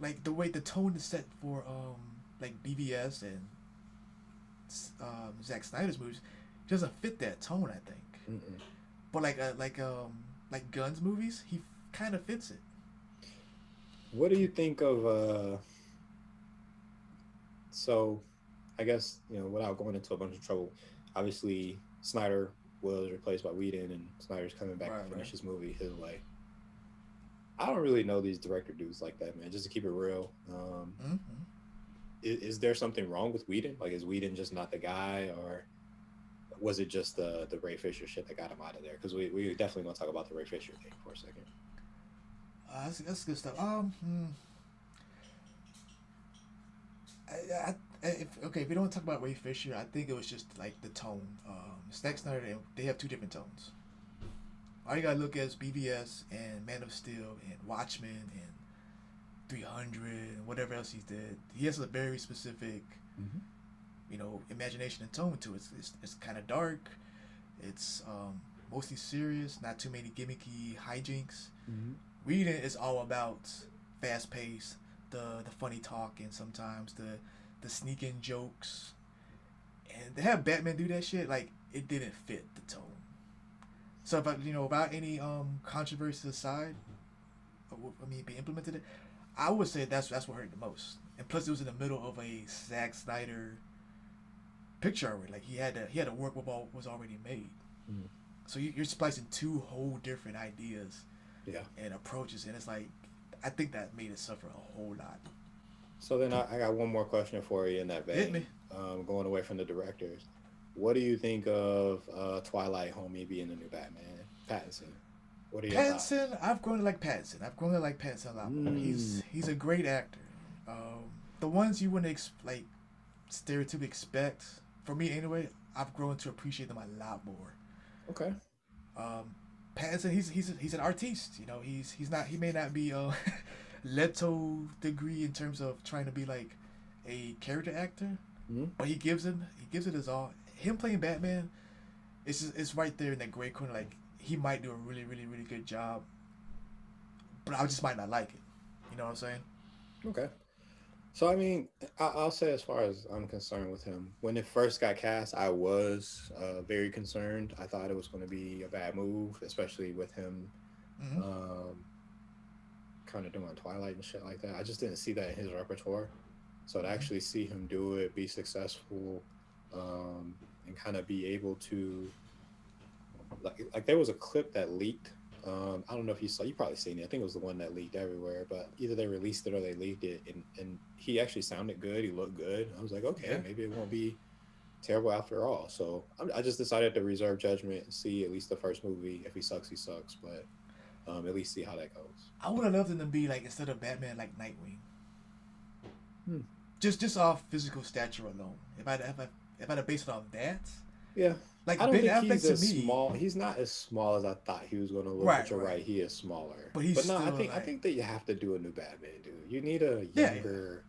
like the way the tone is set for um like B V S and um, Zack Snyder's movies doesn't fit that tone. I think, Mm-mm. but like uh, like um like Gunn's movies, he kind of fits it. What do you think of? Uh... So, I guess, you know, without going into a bunch of trouble, obviously Snyder was replaced by Whedon, and Snyder's coming back right, to finish right. his movie his way. I don't really know these director dudes like that, man, just to keep it real. Um, mm-hmm. is, is there something wrong with Whedon? Like, is Whedon just not the guy, or was it just the, the Ray Fisher shit that got him out of there? Because we, we definitely going to talk about the Ray Fisher thing for a second. Uh, that's, that's good stuff. Um... Mm. I, I, if, okay, if we don't talk about Ray Fisher, I think it was just like the tone. Um, Zack Snyder, they, they have two different tones. All you gotta look at is B V S and Man of Steel and Watchmen and three hundred and whatever else he did. He has a very specific, mm-hmm. you know, imagination and tone to it. It's it's, it's kind of dark. It's um, mostly serious. Not too many gimmicky hijinks. Mm-hmm. Reading is all about fast pace. The, the funny talk and sometimes the the sneaking jokes, and to have Batman do that shit, like it didn't fit the tone. So about you know about any um controversy aside, I mean, be implemented it. I would say that's that's what hurt the most. And plus, it was in the middle of a Zack Snyder picture already. Like he had to he had to work with what was already made. Mm. So you, you're splicing two whole different ideas, yeah, and approaches, and it's like I think that made it suffer a whole lot. So then I, I got one more question for you in that vein. Hit me. Um, going away from the directors, what do you think of uh, Twilight Homie being the new Batman? Pattinson. What are your Pattinson, thoughts? I've grown to like Pattinson. I've grown to like Pattinson a lot. Mm. He's he's a great actor. Um, the ones you wouldn't ex- like stereotypically expect, for me anyway, I've grown to appreciate them a lot more. Okay. Um, Pattinson, he's he's he's an artiste. You know, he's he's not he may not be uh, Leto degree in terms of trying to be like a character actor, mm-hmm. but he gives him he gives it his all. Him playing Batman, it's just, it's right there in that gray corner. Like he might do a really really really good job, but I just might not like it. You know what I'm saying? Okay. So I mean, I, I'll say as far as I'm concerned with him, when it first got cast, I was uh, very concerned. I thought it was going to be a bad move, especially with him, mm-hmm. um, kind of doing Twilight and shit like that. I just didn't see that in his repertoire. So to actually see him do it, be successful, um, and kind of be able to, like, like there was a clip that leaked. Um, I don't know if you saw, you probably seen it. I think it was the one that leaked everywhere, but either they released it or they leaked it. And, and he actually sounded good. He looked good. I was like, okay, yeah. Maybe it won't be terrible after all. So I, I just decided to reserve judgment and see at least the first movie. If he sucks, he sucks, but um, at least see how that goes. I would have loved him to be like, instead of Batman, like Nightwing. Hmm. Just, just off physical stature alone. If I'd have, if I'd have based it on that. Yeah. Like I don't Ben think Affleck he's as me, small. He's not as small as I thought he was going to look. Right, but you're right. right. He is smaller. But he's but no, still I think like... I think that you have to do a new Batman, dude. You need a younger.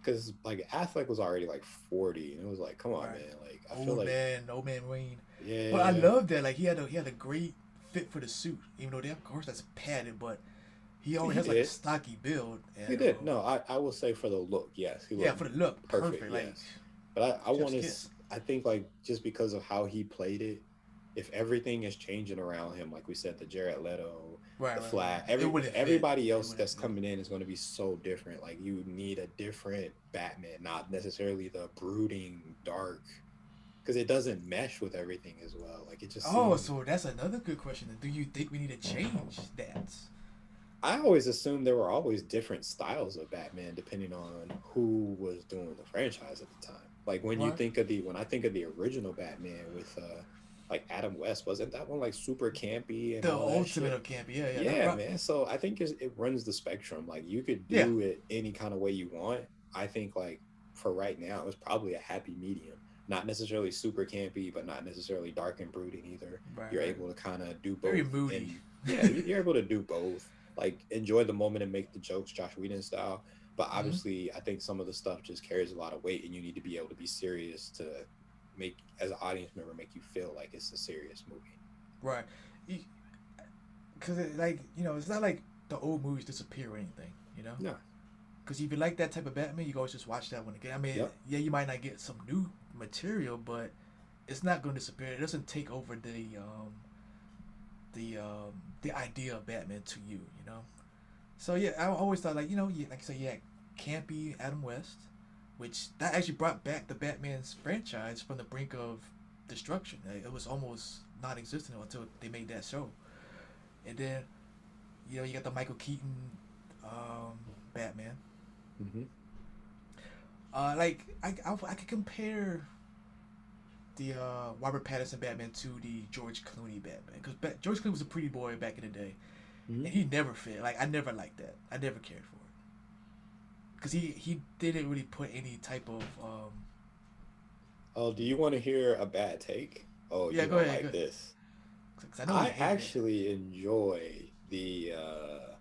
Because yeah, yeah. like Affleck was already like forty, and it was like, come on, right. man. Like I old feel like man, old man Wayne. Yeah. But I love that. Like he had a he had a great fit for the suit, even though they, of course that's padded, but he always he has did. like a stocky build. And, he did. Uh, no, I, I will say for the look, yes. He yeah, for the look, perfect. perfect like, yes. But I, I want to. I think like just because of how he played it, if everything is changing around him, like we said, the Jared Leto, right, the right, Flash, right. every, everybody fit. else that's fit. coming in is going to be so different. Like you need a different Batman, not necessarily the brooding dark, because it doesn't mesh with everything as well. Like it just oh, seems... so that's another good question. Do you think we need to change that? I always assumed there were always different styles of Batman depending on who was doing the franchise at the time. Like when what? you think of the when I think of the original Batman with uh, like Adam West, wasn't that one like super campy and the ultimate of campy? Yeah, yeah, yeah, man. So I think it's, it runs the spectrum. Like you could do yeah. it any kind of way you want. I think like for right now, it's probably a happy medium. Not necessarily super campy, but not necessarily dark and brooding either. Right. You're able to kind of do both. Very moody. And, yeah, you're able to do both. Like enjoy the moment and make the jokes, Josh Whedon style. But obviously, mm-hmm. I think some of the stuff just carries a lot of weight, and you need to be able to be serious to make, as an audience member, make you feel like it's a serious movie. Right. Because, like, you know, it's not like the old movies disappear or anything, you know? No. Because if you like that type of Batman, you can always just watch that one again. I mean, yep. yeah, you might not get some new material, but it's not going to disappear. It doesn't take over the, um, the, um, the idea of Batman to you, you know? So yeah, I always thought like, you know, yeah, like I said, yeah, campy Adam West, which that actually brought back the Batman's franchise from the brink of destruction. Like, it was almost non-existent until they made that show. And then, you know, you got the Michael Keaton um, Batman. Mm-hmm. Uh, like, I, I, I could compare the uh, Robert Pattinson Batman to the George Clooney Batman. Because ba- George Clooney was a pretty boy back in the day. Mm-hmm. And he never fit. Like, I never liked that. I never cared for it. Because he, he didn't really put any type of... Um... Oh, do you want to hear a bad take? Oh, yeah, you go don't ahead, like go this. Ahead. I, I actually it. enjoy the uh,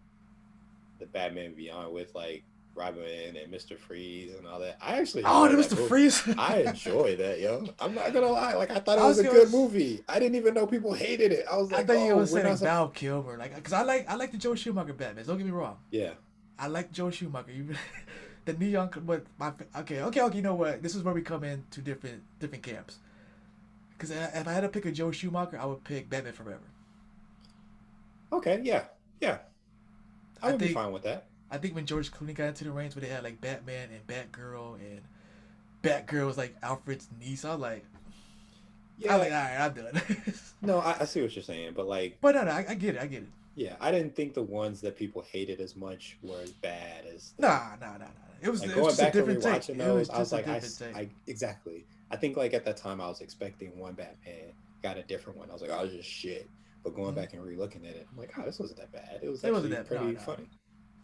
the Batman Beyond with, like, Robin and Mister Freeze and all that. I actually... Oh, the Mister Freeze! I enjoy that, yo. I'm not gonna lie. Like, I thought it was, was a good was... movie. I didn't even know people hated it. I was like, I thought oh, you were saying not... Val Kilmer. Like, because I like I like the Joel Schumacher Batman. Don't get me wrong. Yeah. I like Joel Schumacher. the neon... But my, okay, okay, okay. You know what? This is where we come in to different, different camps. Because if I had to pick a Joel Schumacher, I would pick Batman Forever. Okay, yeah. Yeah. I, I would think... be fine with that. I think when George Clooney got into the range where they had like Batman and Batgirl, and Batgirl was like Alfred's niece, I was like, yeah, I was like, all right, I'm done. No, I, I see what you're saying, but like, but no, no, I, I get it, I get it. Yeah, I didn't think the ones that people hated as much were as bad as. The, nah, nah, nah, nah. It was, like, it was going back and rewatching those. I was like, I, I exactly. I think like at that time I was expecting one Batman, got a different one. I was like, oh, just shit. But going mm-hmm. back and relooking at it, I'm like, oh, this wasn't that bad. It was actually it wasn't that, pretty no, funny.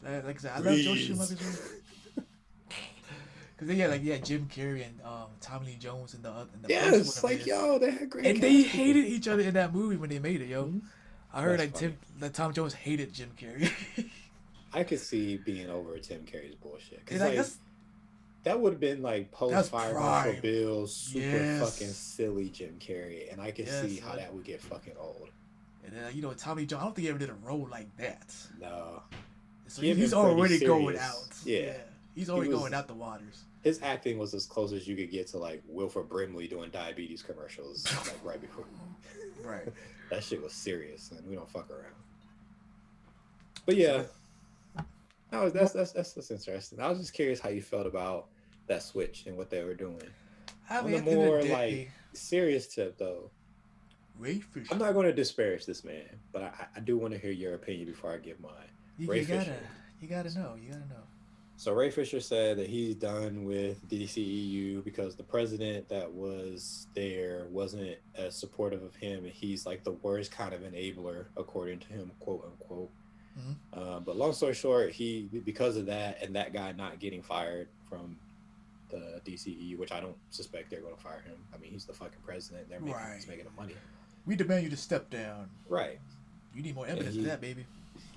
No. Like I said, I love Joe Schumacher's one. Because they had, like, yeah, Jim Carrey and um, Tommy Lee Jones and the other. And the yes, like, yo, they had great. And they hated too. Each other in that movie when they made it, yo. Mm-hmm. I heard That's like funny. Tim, that Tom Jones hated Jim Carrey. I could see being over Tim Carrey's bullshit. Cause like, like, that would have been like post Fire Marshal Bill, super yes. fucking silly Jim Carrey, and I could yes, see how man. that would get fucking old. And then, you know, Tommy Jones, I don't think he ever did a role like that. No. So he, he's already serious. going out. Yeah, yeah. he's already he was, going out the waters. His acting was as close as you could get to like Wilford Brimley doing diabetes commercials like right before. Right. That shit was serious, and we don't fuck around. But yeah, that was, that's, that's that's that's interesting. I was just curious how you felt about that switch and what they were doing. I mean, on the more the like serious tip, though, Ray Fisher. I'm not going to disparage this man, but I, I do want to hear your opinion before I give mine. You, Ray you Fisher, gotta, you gotta know, you gotta know. So Ray Fisher said that he's done with D C E U because the president that was there wasn't as supportive of him. And he's like the worst kind of enabler, according to him, quote unquote. Mm-hmm. Uh, but long story short, he, because of that and that guy not getting fired from the D C E U, which I don't suspect they're going to fire him. I mean, he's the fucking president. They're making, right. He's making the money. We demand you to step down. Right. You need more evidence for that, baby.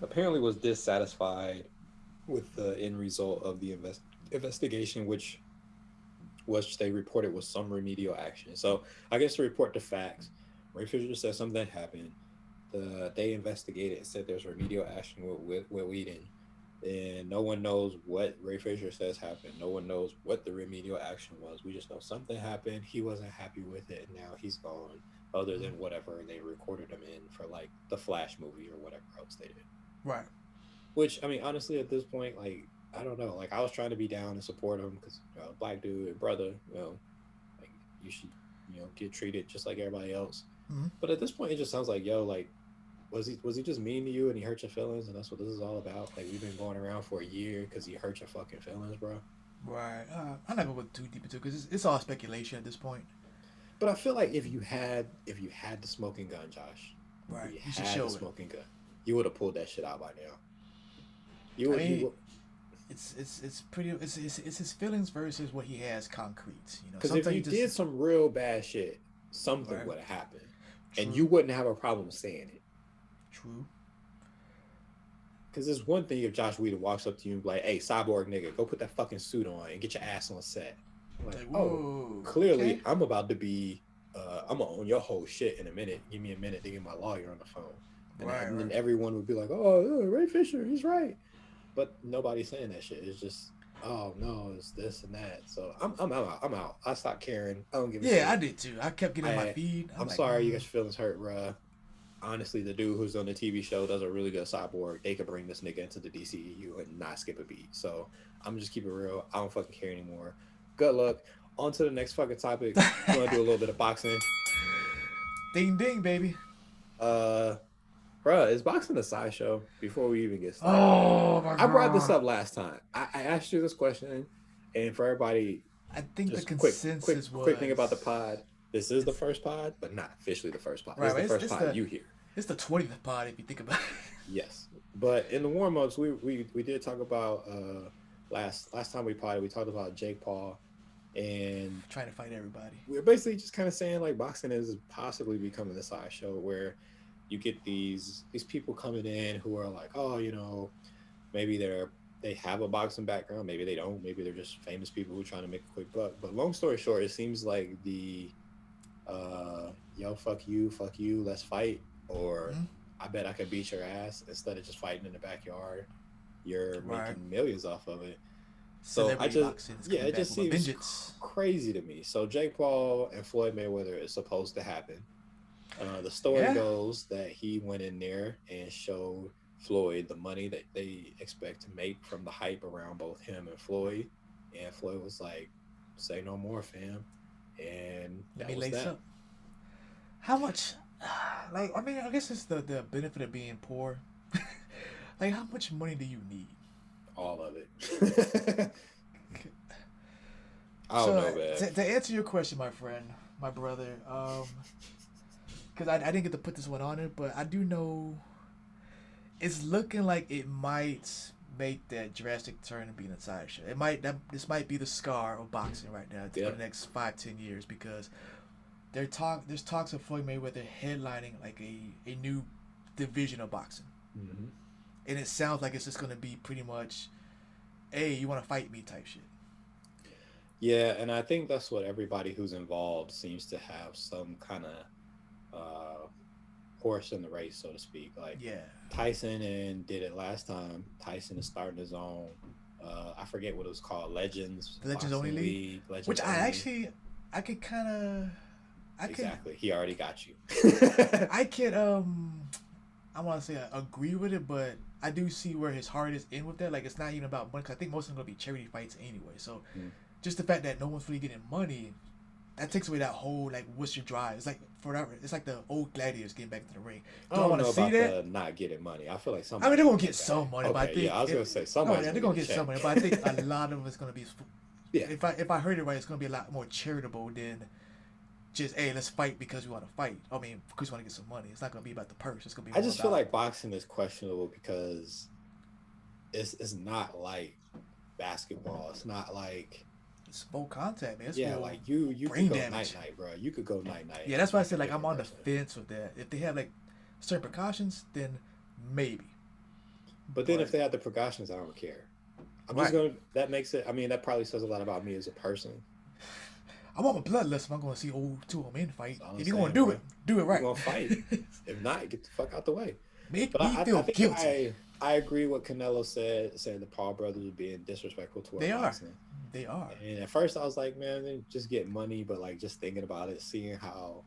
Apparently was dissatisfied with the end result of the invest- investigation, which which they reported was some remedial action. So I guess to report the facts, Ray Fisher said something that happened. The, they investigated and said there's remedial action with, with, with Whedon. And no one knows what Ray Fisher says happened. No one knows what the remedial action was. We just know something happened. He wasn't happy with it. Now he's gone, other than whatever they recorded him in for like the Flash movie or whatever else they did. Right. Which, I mean, honestly, at this point, like, I don't know. Like, I was trying to be down and support him because, you know, black dude and brother, you know, like, you should, you know, get treated just like everybody else. Mm-hmm. But at this point, it just sounds like, yo, like, was he was he just mean to you and he hurt your feelings and that's what this is all about? Like, we've been going around for a year because he hurt your fucking feelings, bro. Right. Uh, I'm not going to go too deep into it because it's, it's all speculation at this point. But I feel like if you had, if you had the smoking gun, Josh, right, if you, you should had show the smoking it. gun, you would have pulled that shit out by now. You, I mean, you, it's it's it's pretty it's, it's it's his feelings versus what he has concrete, you know. Because if you just, did some real bad shit, something right. would have happened, True. and you wouldn't have a problem saying it. True. Because it's one thing if Josh Whedon walks up to you and be like, "Hey, Cyborg nigga, go put that fucking suit on and get your ass on set." I'm like, like whoa, oh, clearly okay. I'm about to be, uh, I'm gonna own your whole shit in a minute. Give me a minute to get my lawyer on the phone, and, right, I, and right. then everyone would be like, "Oh, Ray Fisher, he's right." But nobody's saying that shit. It's just, oh no, it's this and that. So I'm, I'm, I'm out. I'm out. I stopped caring. I don't give a shit. Yeah, I did too. I kept getting I, my feed. I'm, I'm like, sorry, mm. you got your feelings hurt, bruh. Honestly, the dude who's on the T V show does a really good Cyborg. They could bring this nigga into the D C E U and not skip a beat. So I'm just keep it real. I don't fucking care anymore. Good luck. On to the next fucking topic. I'm gonna do a little bit of boxing. Ding ding, baby. Uh. Bruh, is boxing a sideshow before we even get started? Oh, my God. I brought this up last time. I, I asked you this question, and for everybody, I think the consensus quick, quick, was... Quick thing about the pod, this is the first pod, but not officially the first pod. Right, this is the it's, first it's pod the, you hear. It's the twentieth pod, if you think about it. Yes. But in the warm-ups, we, we, we did talk about, uh, last last time we podded, we talked about Jake Paul and... trying to fight everybody. We were basically just kind of saying, like, boxing is possibly becoming a sideshow where... you get these these people coming in who are like, oh, you know, maybe they're they have a boxing background, maybe they don't, maybe they're just famous people who are trying to make a quick buck. But long story short, it seems like the uh, yo, fuck you, fuck you, let's fight, or mm-hmm. I bet I could beat your ass instead of just fighting in the backyard. You're right. making millions off of it. So Celebrity I just boxing is yeah, it just seems crazy to me. So Jake Paul and Floyd Mayweather is supposed to happen. Uh, the story yeah. goes that he went in there and showed Floyd the money that they expect to make from the hype around both him and Floyd. And Floyd was like, say no more, fam. And that was that. Up. How much, like, I mean, I guess it's the, the benefit of being poor. Like, how much money do you need? All of it. I don't so, know, man. To, to answer your question, my friend, my brother, um, because I, I didn't get to put this one on it, but I do know it's looking like it might make that drastic turn and be in a sideshow. It might that this might be the scar of boxing right now for yeah. the next five, ten years because they're talk there's talks of Floyd Mayweather headlining like a, a new division of boxing, mm-hmm. and it sounds like it's just gonna be pretty much, hey, you want to fight me type shit. Yeah, and I think that's what everybody who's involved seems to have some kind of uh, horse in the race, so to speak. Like yeah. Tyson and did it last time. Tyson is starting his own. Uh, I forget what it was called. Legends. The Legends Only League. League Legends Which I Only. actually, I could kind of. I exactly. Could, he already got you. I could. Um, I want to say I agree with it, but I do see where his heart is in with that. Like it's not even about money. Cause I think most of them are gonna be charity fights anyway. So. Mm. Just the fact that no one's really getting money, that takes away that whole like what's your drive. It's like forever. It's like the old gladiators getting back to the ring. Do I don't I want to see about that. The not getting money. I feel like some. I mean, they're gonna get some money, okay, but I think yeah, I was gonna say some. No, they're gonna, gonna get check. some money, but I think a lot of it's gonna be. Yeah. If I if I heard it right, it's gonna be a lot more charitable than just hey, let's fight because we want to fight. I mean, because we want to get some money. It's not gonna be about the purse. It's gonna be. I just about... feel like boxing is questionable because it's it's not like basketball. It's not like. It's full contact, man. It's yeah, like you, you could go night night, bro. You could go night night. Yeah, that's why I said like I'm on the fence with that. If they have like certain precautions, then maybe. But then but, if they have the precautions, I don't care. I'm right. just gonna. That makes it. I mean, that probably says a lot about me as a person. I want my bloodlust if I'm gonna see old two of men fight. If you're gonna do bro. it, do it right. You're gonna fight. If not, get the fuck out the way. Make but me I, feel I guilty. I, I agree with Canelo said, saying the Paul brothers are being disrespectful to our They boxing. are. They are. And at first I was like, man, they just get money, but like just thinking about it, seeing how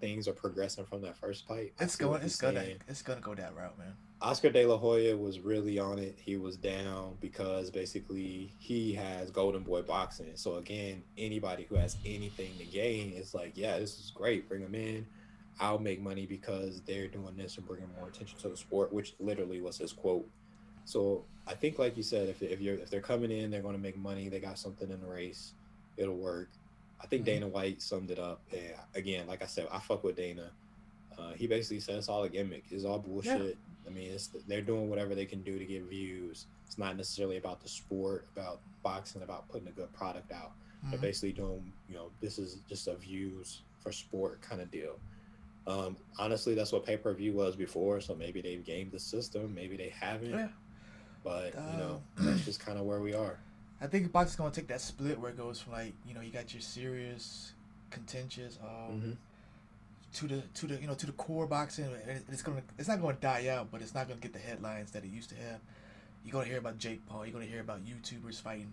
things are progressing from that first fight. It's going it's gonna it's gonna go that route, man. Oscar De La Hoya was really on it. He was down because basically he has Golden Boy Boxing. So again, anybody who has anything to gain, it's like, yeah, this is great. Bring them in. I'll make money because they're doing this and bringing more attention to the sport, which literally was his quote. So I think, like you said, if if you're if they're coming in, they're going to make money. They got something in the race, it'll work. I think mm-hmm. Dana White summed it up. And again, like I said, I fuck with Dana. Uh, he basically said it's all a gimmick. It's all bullshit. Yeah. I mean, it's they're doing whatever they can do to get views. It's not necessarily about the sport, about boxing, about putting a good product out. Mm-hmm. They're basically doing, you know, this is just a views for sport kind of deal. Um, honestly, that's what pay-per-view was before. So maybe they've gamed the system. Maybe they haven't. Yeah. But, you know, um, that's just kind of where we are. I think boxing's going to take that split where it goes from, like, you know, you got your serious, contentious, um, mm-hmm. to the, to the you know, to the core boxing. And it's gonna, it's not going to die out, but it's not going to get the headlines that it used to have. You're going to hear about Jake Paul. You're going to hear about YouTubers fighting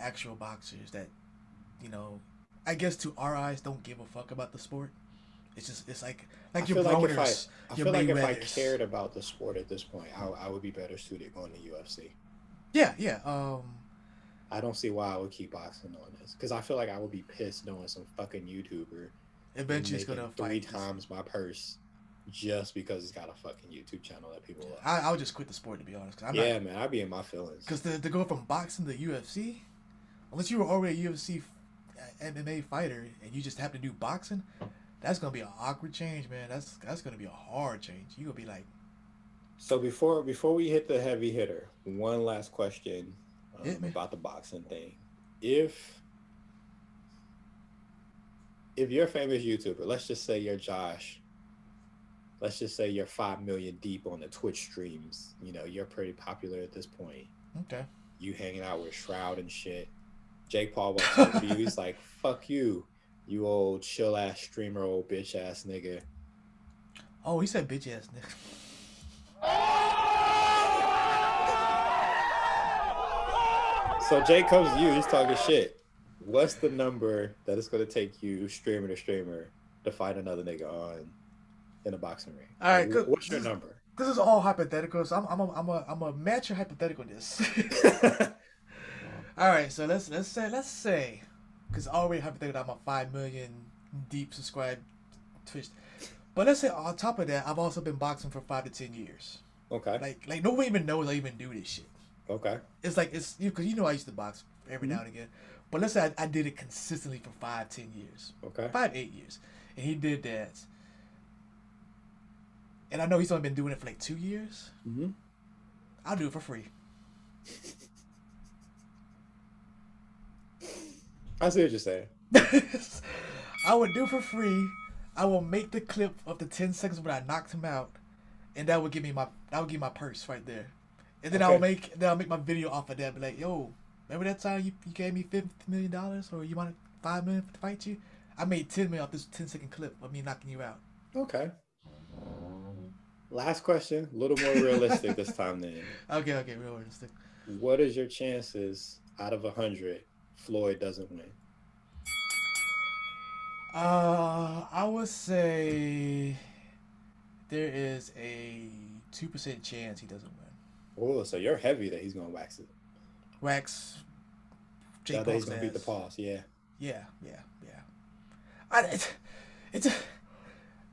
actual boxers that, you know, I guess to our eyes don't give a fuck about the sport. It's just, it's like, like I your brothers. Like I, I your feel like if I cared about the sport at this point, I, I would be better suited going to U F C. Yeah, yeah. Um, I don't see why I would keep boxing on this. Because I feel like I would be pissed knowing some fucking YouTuber. Eventually it's going to fight. Three times my purse just because it's got a fucking YouTube channel that people love. I, I would just quit the sport, to be honest. Cause I'm yeah, not, man. I'd be in my feelings. Because to, to go from boxing to U F C, unless you were already a U F C M M A fighter and you just happen to do boxing... That's gonna be an awkward change, man. That's that's gonna be a hard change. You gonna be like. So before before we hit the heavy hitter, one last question um, yeah, about the boxing thing. If if you're a famous YouTuber, let's just say you're Josh. Let's just say you're five million deep on the Twitch streams. You know you're pretty popular at this point. Okay. You hanging out with Shroud and shit. Jake Paul wants to interview. He's like, "Fuck you. You old chill ass streamer, old bitch ass nigga." Oh, he said bitch ass nigga. So Jay comes to you, he's talking shit. What's the number that it's gonna take you, streamer to streamer, to fight another nigga on in a boxing ring? All right, like, what's your number? This is all hypothetical, so I'm I'm a, I'm a, I'm a match your hypothetical this. All right, so let's let's say let's say, because already hypothetical I'm a five million deep subscribed Twitch, but let's say on top of that I've also been boxing for five to ten years. Okay. Like like nobody even knows I even do this shit. Okay. It's like it's you because you know I used to box every mm-hmm. now and again, but let's say I, I did it consistently for five ten years. Okay. Five eight years, and he did that. And I know he's only been doing it for like two years. Mm-hmm. I'll do it for free. I see what you're saying. I would do it for free. I will make the clip of the ten seconds when I knocked him out, and that would give me my that would give my purse right there. And then okay. I'll make then I'll make my video off of that. Be like, yo, remember that time you, you gave me fifty million dollars, or you wanted five million to fight you? I made ten million off this ten second clip of me knocking you out. Okay. Last question, a little more realistic this time then. Okay, okay, real realistic. What is your chances out of one hundred Floyd doesn't win? Uh, I would say there is a two percent chance he doesn't win. Oh, so you're heavy that he's going to wax it. Wax Jake Paul's ass. He's going to beat the pause, yeah. Yeah, yeah, yeah. I, it's... it's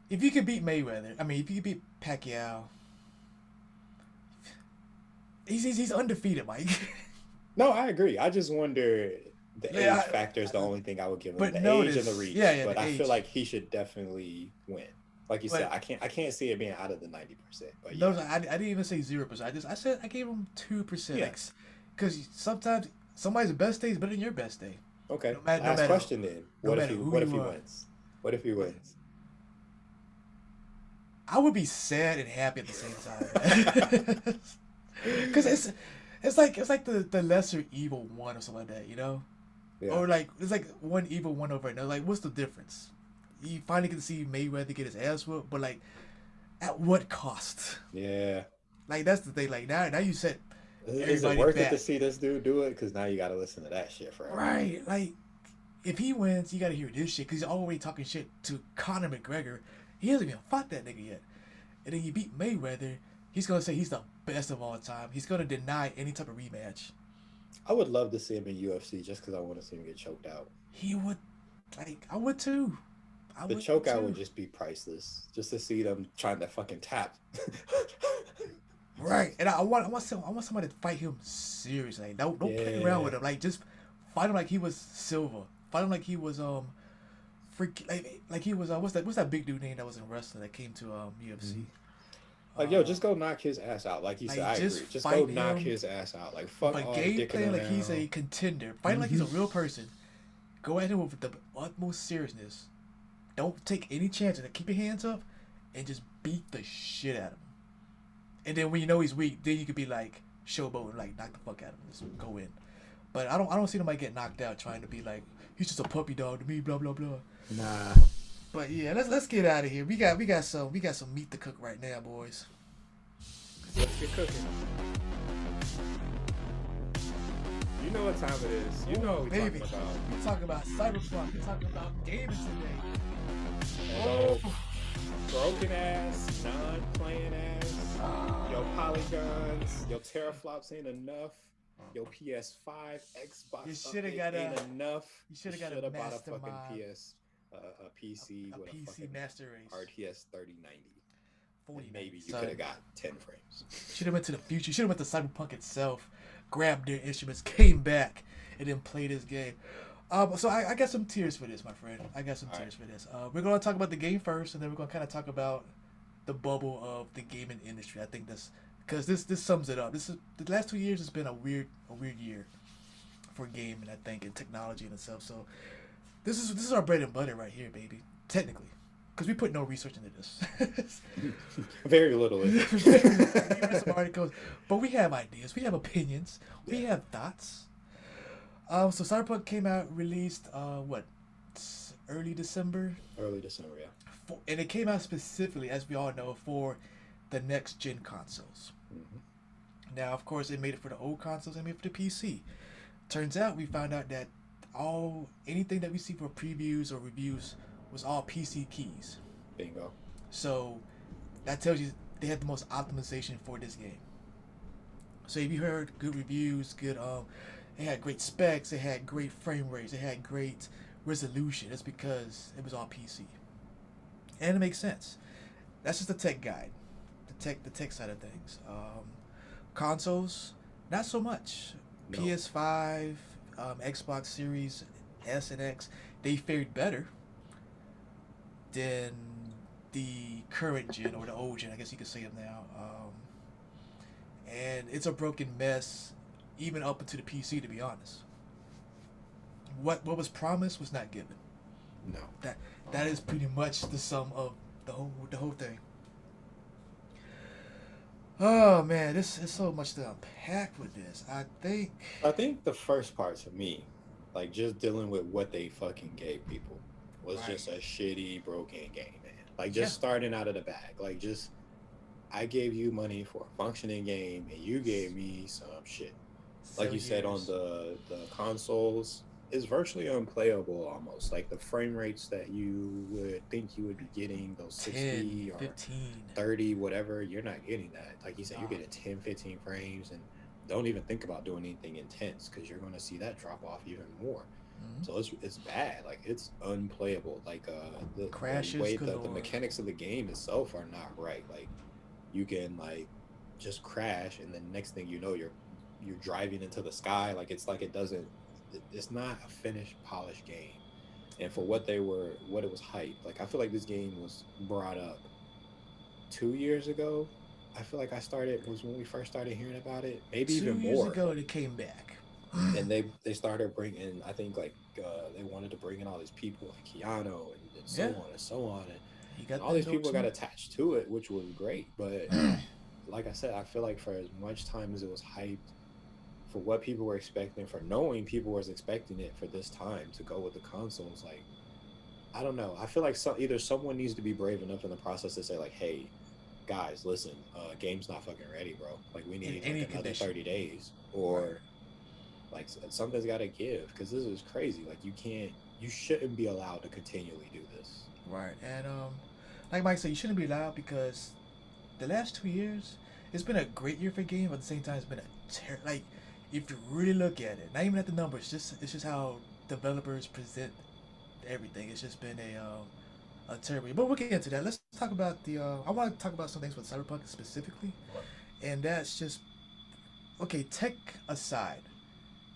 If you could beat Mayweather, I mean, if you could beat Pacquiao, he's he's, he's undefeated, Mike. No, I agree. I just wonder the yeah, age I, factor is I, the I, only thing I would give him. But the notice, age and the reach. Yeah, yeah, but I age. feel like he should definitely win. Like you but, said, I can't I can't see it being out of the ninety percent. But yeah. No, I, I didn't even say zero percent. I just I said I gave him two percent. Yes, because sometimes somebody's best day is better than your best day. Okay. No matter, Last no matter, question then. What no if he What if he wins? What if he wins? I would be sad and happy at the same time, because it's it's like it's like the, the lesser evil one or something like that, you know, yeah. Or like it's like one evil one over another. Like, what's the difference? You finally can see Mayweather get his ass whooped, but like, at what cost? Yeah. Like that's the thing. Like now, now you said, is it worth back. it to see this dude do it? Because now you got to listen to that shit forever. Right. Like, if he wins, you got to hear this shit because he's already talking shit to Conor McGregor. He hasn't even fought that nigga yet. And then you beat Mayweather, he's going to say he's the best of all time. He's going to deny any type of rematch. I would love to see him in U F C just because I want to see him get choked out. He would, like, I would too. I the would choke too. out would just be priceless. Just to see them trying to fucking tap. Right. And I, I want I want, some, I want somebody to fight him seriously. Like, don't don't yeah. play around with him. Like, just fight him like he was Silva. Fight him like he was, um, Freak, like, like he was uh, what's that what's that big dude name that was in wrestling that came to um U F C? Like um, yo, just go knock his ass out. Like you said, like, I just agree. Just go him, knock his ass out. Like fuck all the dick play like he's a contender. Fight mm-hmm. like he's a real person. Go at him with the utmost seriousness. Don't take any chances. Keep your hands up, and just beat the shit out of him. And then when you know he's weak, then you could be like showboat and like knock the fuck out of him. Just go in. But I don't I don't see nobody get knocked out trying to be like he's just a puppy dog to me. Blah blah blah. Nah. But yeah, let's let's get out of here. We got we got some we got some meat to cook right now, boys. Let's get cooking. You know what time it is. You know what we're talking about. We're talking about Cyberpunk. We're talking about gaming today. Oh, broken ass, non-playing ass. Oh. Your polygons, your teraflops ain't enough. Your P S five, Xbox, you should have got ain't a, enough. You should have got a master bought a fucking P S. Uh, a P C, a, a with P C a master race, R T S thirty ninety, forty and maybe you could have got ten frames. Should have went to the future. Should have went to Cyberpunk itself, grabbed their instruments, came back, and then played this game. Um, so I, I got some tears for this, my friend. I got some All tears right. for this. Uh, we're gonna talk about the game first, and then we're gonna kind of talk about the bubble of the gaming industry. I think that's because this this sums it up. This is the last two years has been a weird a weird year for gaming, I think, and technology in itself. So. This is this is our bread and butter right here, baby. Technically, because we put no research into this. Very little. Some articles, but we have ideas, we have opinions, yeah. we have thoughts. Um, so Cyberpunk came out, released uh, what, early December. Early December, yeah. For, and it came out specifically, as we all know, for the next gen consoles. Mm-hmm. Now, of course, it made it for the old consoles and made it for the P C. Turns out, we found out that. All anything that we see for previews or reviews was all P C keys. Bingo. So that tells you they have the most optimization for this game. So if you heard good reviews, good um, they had great specs, they had great frame rates, they had great resolution. That's because it was on P C, and it makes sense. That's just the tech guide, the tech, the tech side of things. Um, consoles, not so much. No. P S five, um, Xbox Series S and X, they fared better than the current gen, or the old gen, I guess you could say them now. Um, and it's a broken mess, even up into the P C, to be honest. What what was promised was not given. No. That that is pretty much the sum of the whole the whole thing. Oh man, this is so much to unpack with this. I think I think the first part to me, like just dealing with what they fucking gave people, was right. Just a shitty broken game, man. Like just yeah. starting out of the bag. Like just I gave you money for a functioning game and you gave me some shit. Like so you years. said on the, the consoles, it's virtually unplayable almost. Like the frame rates that you would think you would be getting, those sixty ten, or fifteen. thirty, whatever, you're not getting that. Like you said, oh. you're getting ten, fifteen frames, and don't even think about doing anything intense because you're going to see that drop off even more. Mm-hmm. So it's it's bad. Like it's unplayable. Like uh, the, Crashes the way that the mechanics of the game itself are not right. Like you can like just crash, and the next thing you know, you're you're driving into the sky. Like it's like it doesn't. It's not a finished, polished game, and for what they were, what it was hyped. Like I feel like this game was brought up two years ago. I feel like I started was when we first started hearing about it. Maybe two even more. Two years ago, it came back, and they they started bringing. I think like uh, they wanted to bring in all these people, like Keanu and, and so yeah. on and so on, and, you got and all these people got attached to it, which was great. But like I said, I feel like for as much time as it was hyped. For what people were expecting, for knowing people was expecting it for this time to go with the consoles, like I don't know. I feel like so, either someone needs to be brave enough in the process to say like, "Hey, guys, listen, uh, game's not fucking ready, bro. Like we need like, another condition. thirty days, or right. like something's got to give because this is crazy. Like you can't, you shouldn't be allowed to continually do this." Right, and um, like Mike said, you shouldn't be allowed because the last two years, it's been a great year for games, but at the same time, it's been a ter- like. If you really look at it, not even at the numbers, just it's just how developers present everything. It's just been a um, a terrible. But we'll get into that. Let's talk about the. Uh, I want to talk about some things with Cyberpunk specifically, and that's just okay. Tech aside,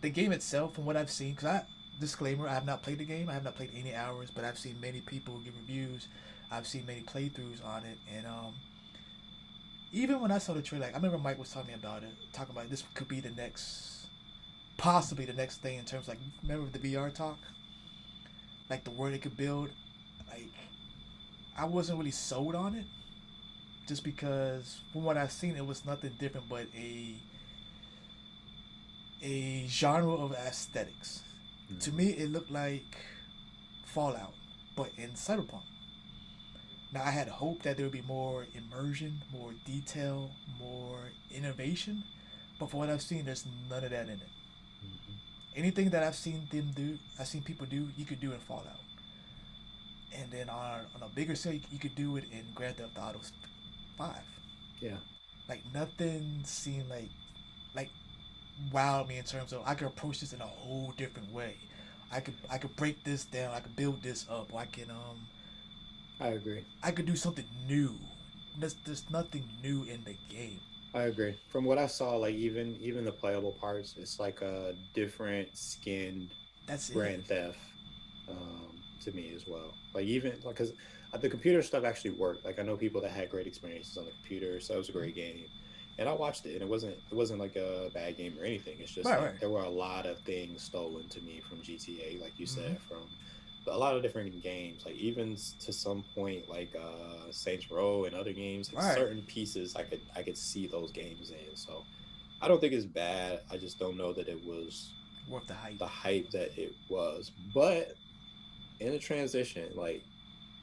the game itself, from what I've seen, because I disclaimer, I have not played the game. I have not played any hours, but I've seen many people give reviews. I've seen many playthroughs on it, and um. Even when I saw the trailer, like, I remember Mike was telling me about it, talking about this could be the next, possibly the next thing in terms of, like, remember the V R talk? Like, the world it could build? Like, I wasn't really sold on it, just because, from what I've seen, it was nothing different but a, a genre of aesthetics. Mm-hmm. To me, it looked like Fallout, but in Cyberpunk. Now, I had hoped that there would be more immersion, more detail, more innovation, but for what I've seen, there's none of that in it. Mm-hmm. Anything that I've seen them do, I've seen people do, you could do in Fallout. And then on, on a bigger scale, you could do it in Grand Theft Auto five. Yeah. Like, nothing seemed like, like, wowed me in terms of, I could approach this in a whole different way. I could, I could break this down, I could build this up, or I can, um... I agree. I could do something new. There's, there's nothing new in the game. I agree. From what I saw, like even even the playable parts, it's like a different skinned That's Grand it. Theft um, to me as well. Like even like because the computer stuff actually worked. Like I know people that had great experiences on the computer, so it was a great game. And I watched it, and it wasn't it wasn't like a bad game or anything. It's just right, like, right. there were a lot of things stolen to me from G T A, like you mm-hmm. said from. A lot of different games, like even to some point, like uh, Saints Row and other games, like right. certain pieces I could I could see those games in. So I don't think it's bad. I just don't know that it was worth the hype. The hype that it was. But in the transition, like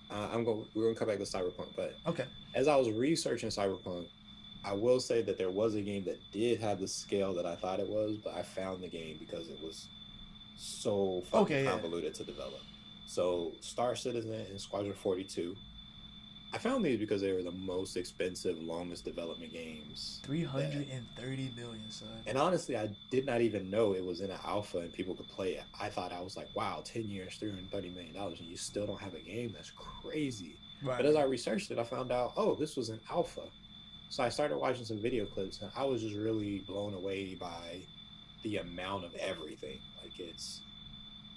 uh, I'm going, we're gonna come back to Cyberpunk. But okay, as I was researching Cyberpunk, I will say that there was a game that did have the scale that I thought it was, but I found the game because it was so fucking okay, convoluted yeah. to develop. So Star Citizen and Squadron forty-two I found these because they were the most expensive, longest development games. three hundred thirty million, son. And honestly, I did not even know it was in an alpha and people could play it. I thought, I was like, wow, ten years, three hundred thirty million dollars, and you still don't have a game? That's crazy. Right. But as I researched it, I found out, oh, this was an alpha. So I started watching some video clips, and I was just really blown away by the amount of everything. Like, it's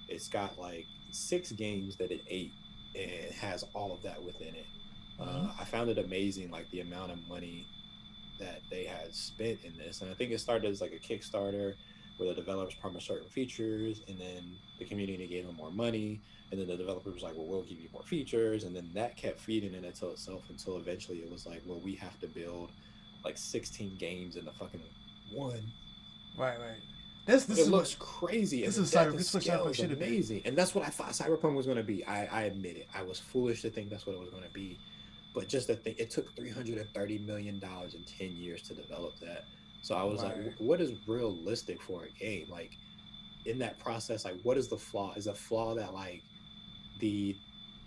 it's got, like, six games that it ate, and it has all of that within it. Uh, I found it amazing, like, the amount of money that they had spent in this. And I think it started as, like, a Kickstarter where the developers promised certain features, and then the community gave them more money, and then the developer was like, well, we'll give you more features, and then that kept feeding it until itself until eventually it was like, well, we have to build, like, sixteen games in the fucking one. Right, right. This, this it is looks what, crazy. This and is cyber, this looks cyber shit amazing. Be. And that's what I thought Cyberpunk was going to be. I, I admit it. I was foolish to think that's what it was going to be. But just the thing, it took three hundred thirty million dollars and ten years to develop that. So I was right. like, what is realistic for a game? Like, in that process, like, what is the flaw? Is a flaw that, like, the...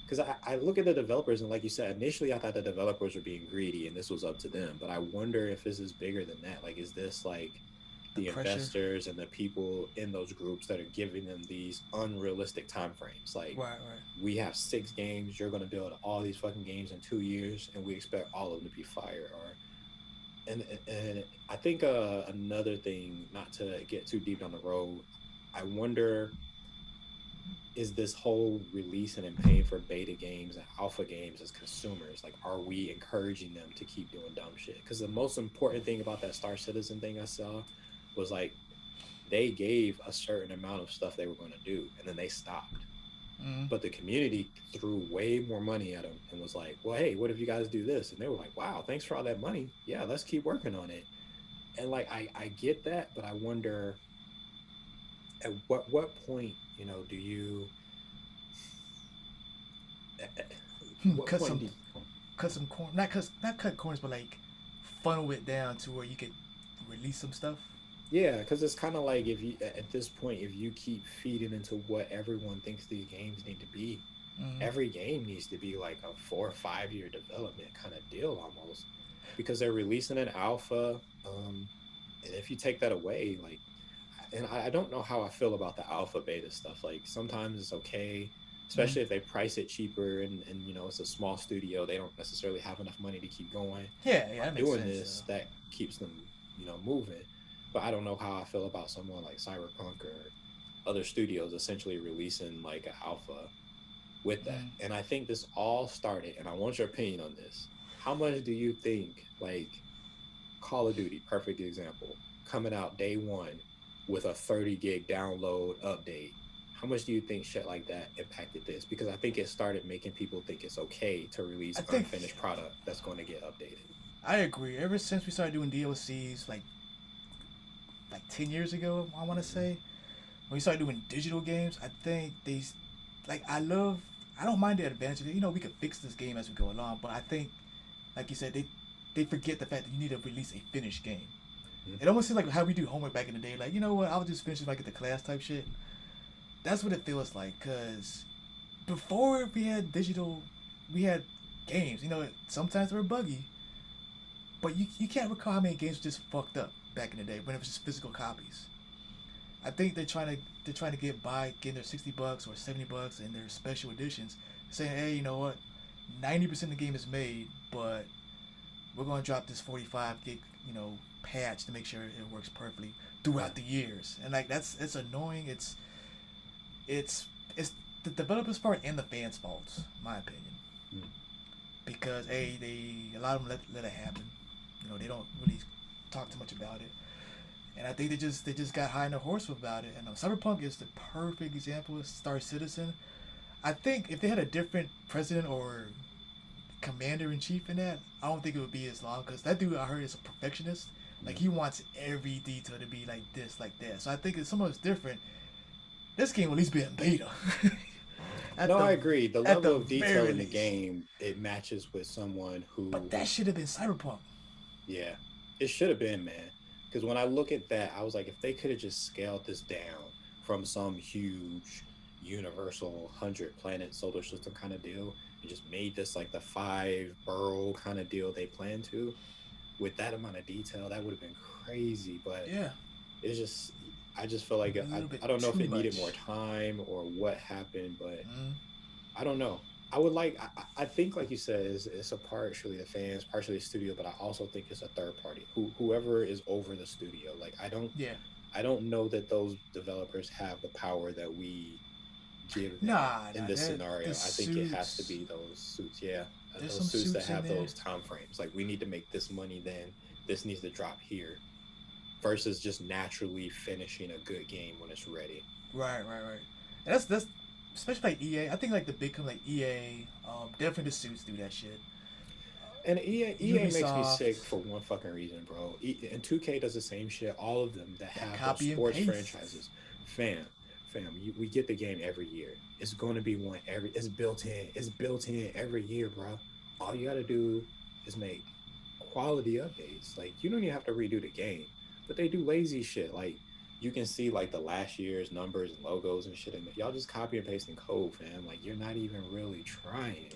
Because I, I look at the developers, and like you said, initially I thought the developers were being greedy, and this was up to them. But I wonder if this is bigger than that. Like, is this, like, the, the investors and the people in those groups that are giving them these unrealistic timeframes? Like, right, right. we have six games, you're going to build all these fucking games in two years, and we expect all of them to be fire. Or, and and I think uh, another thing, not to get too deep down the road, I wonder, is this whole releasing and paying for beta games and alpha games as consumers, like, are we encouraging them to keep doing dumb shit? Because the most important thing about that Star Citizen thing I saw was, like, they gave a certain amount of stuff they were going to do, and then they stopped. Mm-hmm. But the community threw way more money at them and was like, well, hey, what if you guys do this? And they were like, wow, thanks for all that money. Yeah, let's keep working on it. And, like, I, I get that, but I wonder at what what point, you know, do you... At what cut, point some, do you... cut some corn, not cut, not cut corners, but, like, funnel it down to where you could release some stuff? Yeah, because it's kind of like, if you at this point, if you keep feeding into what everyone thinks these games need to be, mm-hmm. every game needs to be like a four or five year development kind of deal almost, because they're releasing an alpha, um, and if you take that away, like, and I, I don't know how I feel about the alpha beta stuff. Like, sometimes it's okay, especially mm-hmm. if they price it cheaper, and, and you know, it's a small studio, they don't necessarily have enough money to keep going. Yeah, yeah, that makes doing sense, this though. That keeps them, you know, moving. But I don't know how I feel about someone like Cyberpunk or other studios essentially releasing, like, an alpha with that. Mm. And I think this all started, and I want your opinion on this. How much do you think, like, Call of Duty, perfect example, coming out day one with a thirty gig download update, how much do you think shit like that impacted this? Because I think it started making people think it's okay to release I think, unfinished product that's going to get updated. I agree. Ever since we started doing D L Cs, like, like ten years ago, I want to say, when we started doing digital games, I think they, like, I love, I don't mind the advantage of it. You know, we could fix this game as we go along, but I think, like you said, they, they forget the fact that you need to release a finished game. Mm-hmm. It almost seems like how we do homework back in the day, like, you know what, I'll just finish it like at the class type shit. That's what it feels like, because before we had digital, we had games, you know, sometimes they were buggy, but you, you can't recall how many games were just fucked up back in the day when it was just physical copies. I think they're trying to they're trying to get by getting their sixty bucks or seventy bucks and their special editions, saying, hey, you know what, ninety percent of the game is made, but we're going to drop this forty-five gig, you know, patch to make sure it works perfectly throughout the years. And, like, that's it's annoying. It's it's it's the developers' part and the fans' faults, in my opinion. Mm. Because hey, they a lot of them let let it happen. You know, they don't really talk too much about it, and I think they just they just got high on their horse about it. And uh, Cyberpunk is the perfect example of Star Citizen. I think if they had a different president or commander in chief in that, I don't think it would be as long, because that dude, I heard, is a perfectionist. Like, he wants every detail to be like this, like that. So I think if someone's different, this game will at least be in beta. No, the, I agree. The level the of detail in the game, it matches with someone who. But that should have been Cyberpunk. Yeah. It should have been, man. Because when I look at that, I was like, if they could have just scaled this down from some huge universal hundred planet solar system kind of deal, and just made this like the five borough kind of deal they planned to, with that amount of detail, that would have been crazy. But yeah, it's just, I just feel like I, I don't know if it much. needed more time or what happened, but mm. I don't know. I would like, I, I think like you said, it's, it's a partially the fans, partially the studio, but I also think it's a third party, who whoever is over the studio. Like I don't, yeah, I don't know that those developers have the power that we give them nah, in nah, this that, scenario. I think suits. It has to be those suits, yeah, There's those suits, suits that have those time frames. Like we need to make this money, then this needs to drop here, versus just naturally finishing a good game when it's ready. Right, right, right. And that's that's. Especially like E A, I think like the big company like E A, um, definitely the suits do that shit. And E A, E A makes me sick for one fucking reason, bro. E- and two K does the same shit. All of them that have those sports franchises, fam, fam. You, we get the game every year. It's going to be one every. It's built in. It's built in every year, bro. All you gotta do is make quality updates. Like you don't even have to redo the game, but they do lazy shit like. You can see like the last year's numbers and logos and shit, and y'all just copy and pasting code, fam. Like you're not even really trying.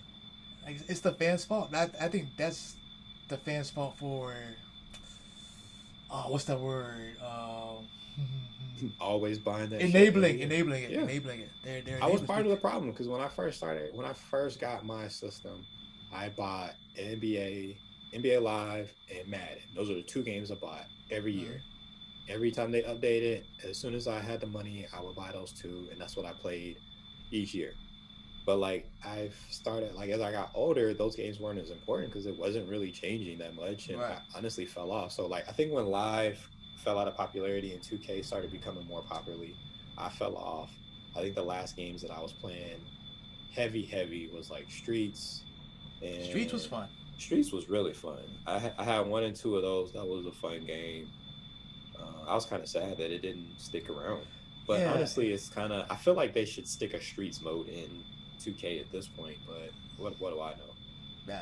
Like it's the fans' fault. I, I think that's the fans' fault for. Oh, what's that word? Um, Always buying that. Enabling, shit. enabling it, yeah. enabling it. They're, they're enabling I was part people. of the problem because when I first started, when I first got my system, I bought N B A, N B A Live, and Madden. Those are the two games I bought every year. Mm-hmm. Every time they updated, as soon as I had the money, I would buy those two, and that's what I played each year. But like I've started, like as I got older, those games weren't as important because it wasn't really changing that much, and right. I honestly fell off. So like I think when Live fell out of popularity and two K started becoming more popularly, I fell off. I think the last games that I was playing heavy, heavy was like Streets. And Streets was fun. Streets was really fun. I I had one and two of those. That was a fun game. Uh, I was kind of sad that it didn't stick around, but yeah. honestly, it's kind of. I feel like they should stick a Streets mode in two K at this point. But what what do I know? Nah,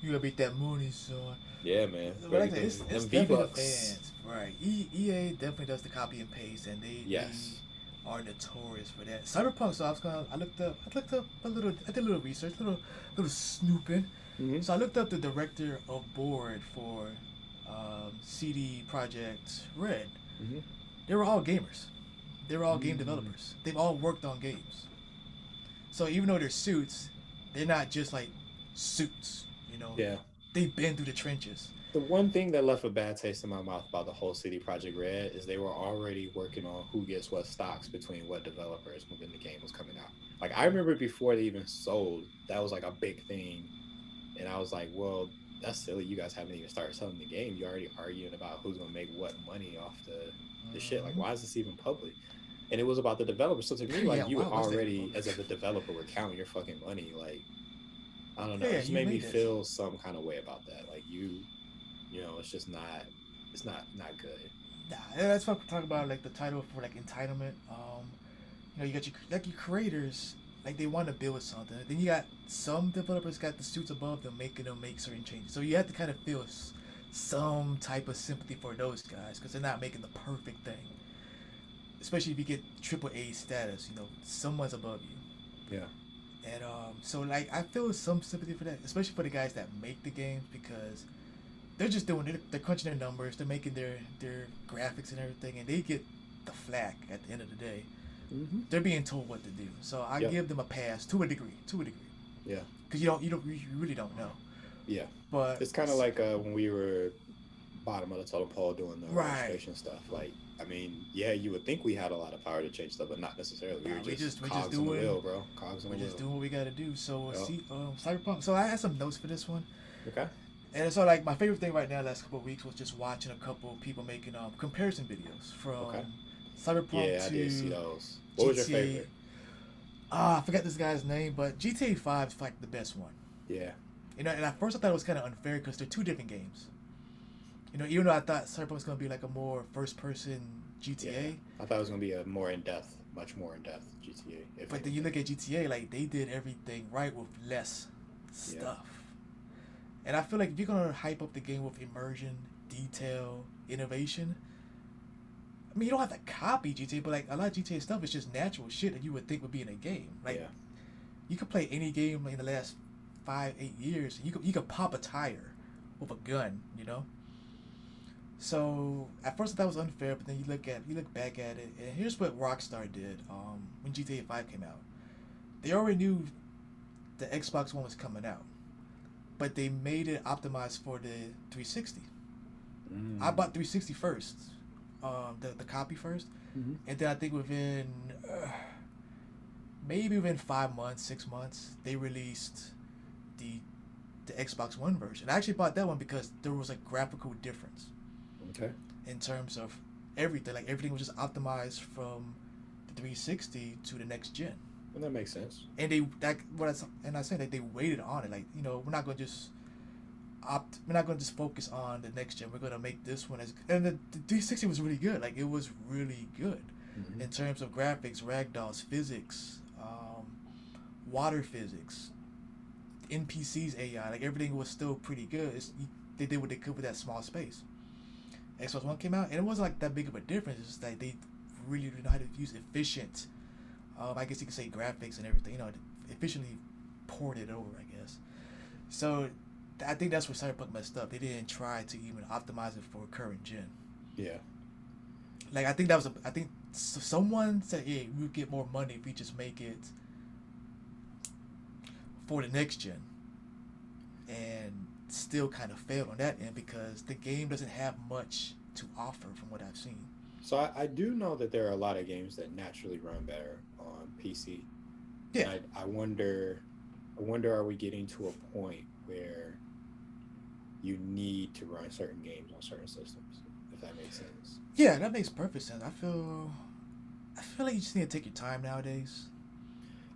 you gotta beat that Mooney son. Yeah, man. Like it's them it's definitely the fans, right? E- EA definitely does the copy and paste, and they, yes. they are notorious for that. Cyberpunk. So I was gonna. I looked up. I looked up a little. I did a little research, a little little snooping. Mm-hmm. So I looked up the director of board for. Um, C D Projekt Red. Mm-hmm. They were all gamers. They were all mm-hmm. game developers. They've all worked on games. So even though they're suits, they're not just like suits, you know? Yeah. They've been through the trenches. The one thing that left a bad taste in my mouth about the whole C D Projekt Red is they were already working on who gets what stocks between what developers when the game was coming out. Like I remember before they even sold, that was like a big thing. And I was like, well, that's silly. You guys haven't even started selling the game. You're already arguing about who's going to make what money off the, the mm-hmm. shit. Like, why is this even public? And it was about the developer. So to me, like, yeah, you already, as if a developer, were counting your fucking money. Like, I don't know. Yeah, it just made me this. feel some kind of way about that. Like, you, you know, it's just not, it's not, not good. Nah, that's what I'm talking about. Like, the title for, like, entitlement. Um, you know, you got your, like, your creators. Like, they want to build something. Then you got some developers got the suits above them making them make certain changes. So you have to kind of feel some type of sympathy for those guys because they're not making the perfect thing. Especially if you get triple A status, you know, someone's above you. Yeah. And um, so, like, I feel some sympathy for that, especially for the guys that make the games because they're just doing it. They're crunching their numbers. They're making their, their graphics and everything, and they get the flack at the end of the day. Mm-hmm. They're being told what to do, so I yep. give them a pass to a degree. To a degree, yeah. Because you don't, you don't, you really don't know. Yeah, but it's kind of like uh, when we were bottom of the totem pole doing the right. registration stuff. Like, I mean, yeah, you would think we had a lot of power to change stuff, but not necessarily. We were we just, just we cogs just doing, on the wheel, bro. Cogs on the wheel. We just doing what we gotta do. So, yep. see, um, Cyberpunk. So I had some notes for this one. Okay. And so, like, my favorite thing right now, the last couple of weeks, was just watching a couple of people making um comparison videos from. Okay. Cyberpunk yeah, I did see those. What G T A. Was your favorite? Ah, I forgot this guy's name, but G T A five is like the best one. Yeah. You know, and at first I thought it was kind of unfair because they're two different games. You know, even though I thought Cyberpunk was going to be like a more first-person G T A. Yeah. I thought it was going to be a more in-depth, much more in-depth G T A. But anything. Then you look at G T A, like, they did everything right with less stuff. Yeah. And I feel like if you're going to hype up the game with immersion, detail, innovation... I mean, you don't have to copy G T A, but like a lot of G T A stuff is just natural shit that you would think would be in a game. Like, yeah. you could play any game like, in the last five, eight years. And you could you could pop a tire with a gun, you know. So at first that was unfair, but then you look at you look back at it, and here's what Rockstar did um, when G T A five came out. They already knew the Xbox One was coming out, but they made it optimized for the three sixty. Mm. I bought three sixty first, um, the the copy first, mm-hmm. and then I think within uh, maybe within five months, six months, they released the the Xbox One version. I actually bought that one because there was a graphical difference. Okay. In terms of everything, like everything was just optimized from the three sixty to the next gen. And that makes sense. And they that what I and I said that they waited on it. Like you know, we're not gonna just opt. We're not gonna just focus on the next gen. We're gonna make this one as and the, the three sixty was really good. Like it was really good mm-hmm. in terms of graphics, ragdolls, physics, um, water physics, N P Cs, A I. Like everything was still pretty good. It's, they did what they could with that small space. Xbox One came out, and it wasn't like that big of a difference. It's just like they really didn't know how to use efficient, um, I guess you could say graphics and everything, you know, efficiently ported it over, I guess. So th- I think that's where Cyberpunk messed up. They didn't try to even optimize it for current gen. Yeah. Like, I think that was, a, I think so someone said, hey, we'll get more money if we just make it for the next gen. And still kind of failed on that end because the game doesn't have much to offer from what I've seen. So I, I do know that there are a lot of games that naturally run better on P C. Yeah. And I, I wonder, I wonder, are we getting to a point where you need to run certain games on certain systems? If that makes sense. Yeah, that makes perfect sense. I feel, I feel like you just need to take your time nowadays.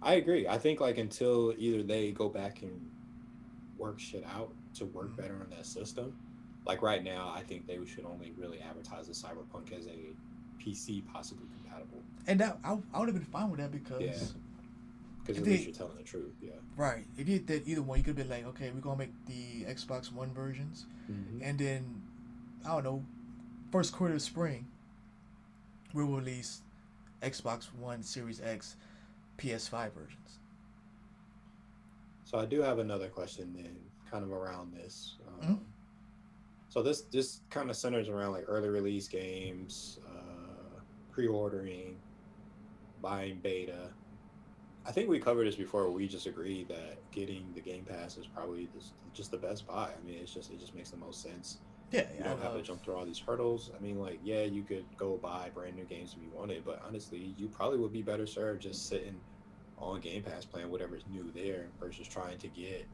I agree. I think like until either they go back and work shit out to work better on that system. Like right now, I think they should only really advertise the Cyberpunk as a P C possibly compatible. And that I, I would have been fine with that because... Yeah. Because at least you're telling the truth, yeah. Right. If you did either one, you could have been like, okay, we're going to make the Xbox One versions. Mm-hmm. And then, I don't know, first quarter of spring, we'll release Xbox One Series X P S five versions. So I do have another question then. Kind of around this um, mm-hmm. so this this kind of centers around like early release games, uh pre-ordering, buying beta. I think we covered this before. We just agreed that getting the Game Pass is probably this, just the best buy. I mean, it's just it just makes the most sense. Yeah, you don't have to jump through all these hurdles. I mean, like, yeah, you could go buy brand new games if you wanted, but honestly you probably would be better served just sitting on Game Pass playing whatever's new there versus trying to get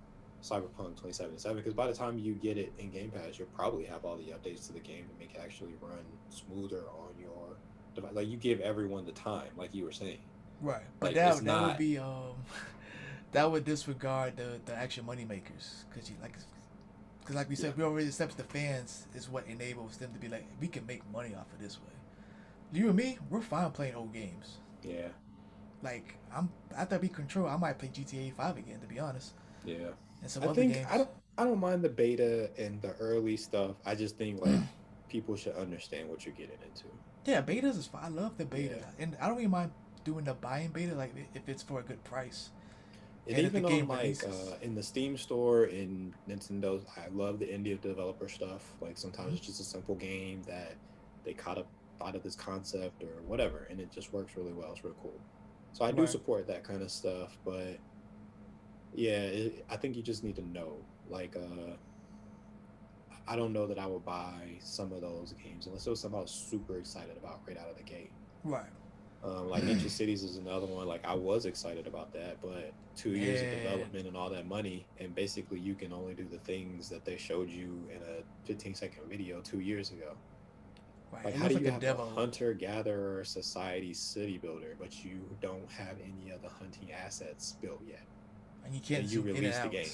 Cyberpunk twenty seventy-seven, because by the time you get it in Game Pass, you'll probably have all the updates to the game to make it actually run smoother on your device. Like, you give everyone the time, like you were saying. Right, like, but that, that not... would be um, that would disregard the the actual money makers, because you like, because like we said, yeah. we already accept the fans is what enables them to be like, we can make money off of this way. You and me, we're fine playing old games. Yeah. Like I'm after I beat Control, I might play G T A five again. To be honest. Yeah. And some I other think games. I don't. I don't mind the beta and the early stuff. I just think like mm. people should understand what you're getting into. Yeah, betas is fine. I love the beta, yeah. and I don't even mind doing the buying beta, like if it's for a good price. And, and even if the game on, like uh, in the Steam store in Nintendo, I love the indie developer stuff. Like sometimes mm-hmm. it's just a simple game that they caught up out of this concept or whatever, and it just works really well. It's real cool. So I right. do support that kind of stuff, but. Yeah, it, I think you just need to know. Like, uh, I don't know that I would buy some of those games unless it was something I was super excited about right out of the gate. Right. Um, like, Ninja Cities is another one. Like, I was excited about that, but two years yeah. of development and all that money, and basically you can only do the things that they showed you in a fifteen-second video two years ago. Right. Like, how do like you a have devil. a hunter-gatherer society city builder, but you don't have any of the hunting assets built yet? And you can't and you release the game.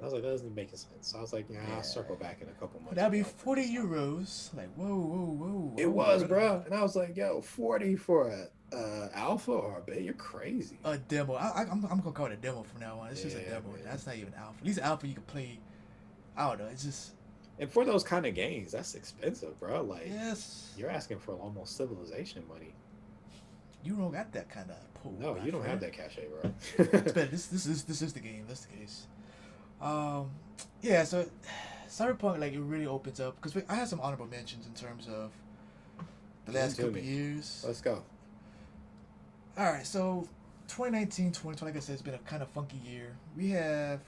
I was like, that doesn't make any sense. So I was like, nah, yeah. I'll circle back in a couple months. That'd be forty euros. Like, whoa, whoa, whoa. It was, bro. And I was like, yo, forty for a uh, alpha or a beta? You're crazy. A demo. I, I, I'm, I'm gonna call it a demo from now on. It's yeah, just a demo. Man. That's not even alpha. At least alpha you can play. I don't know. It's just And for those kind of games, that's expensive, bro. Like, yes. You're asking for almost Civilization money. You don't got that kind of pool. No, you don't friend. have that cachet, bro. It's been, this, this is this is the game. That's the case. Um, yeah. So, Cyberpunk, like, it really opens up because I had some honorable mentions in terms of the last couple me. years. Let's go. All right. So, twenty nineteen, twenty twenty, like I said, it's been a kind of funky year. We have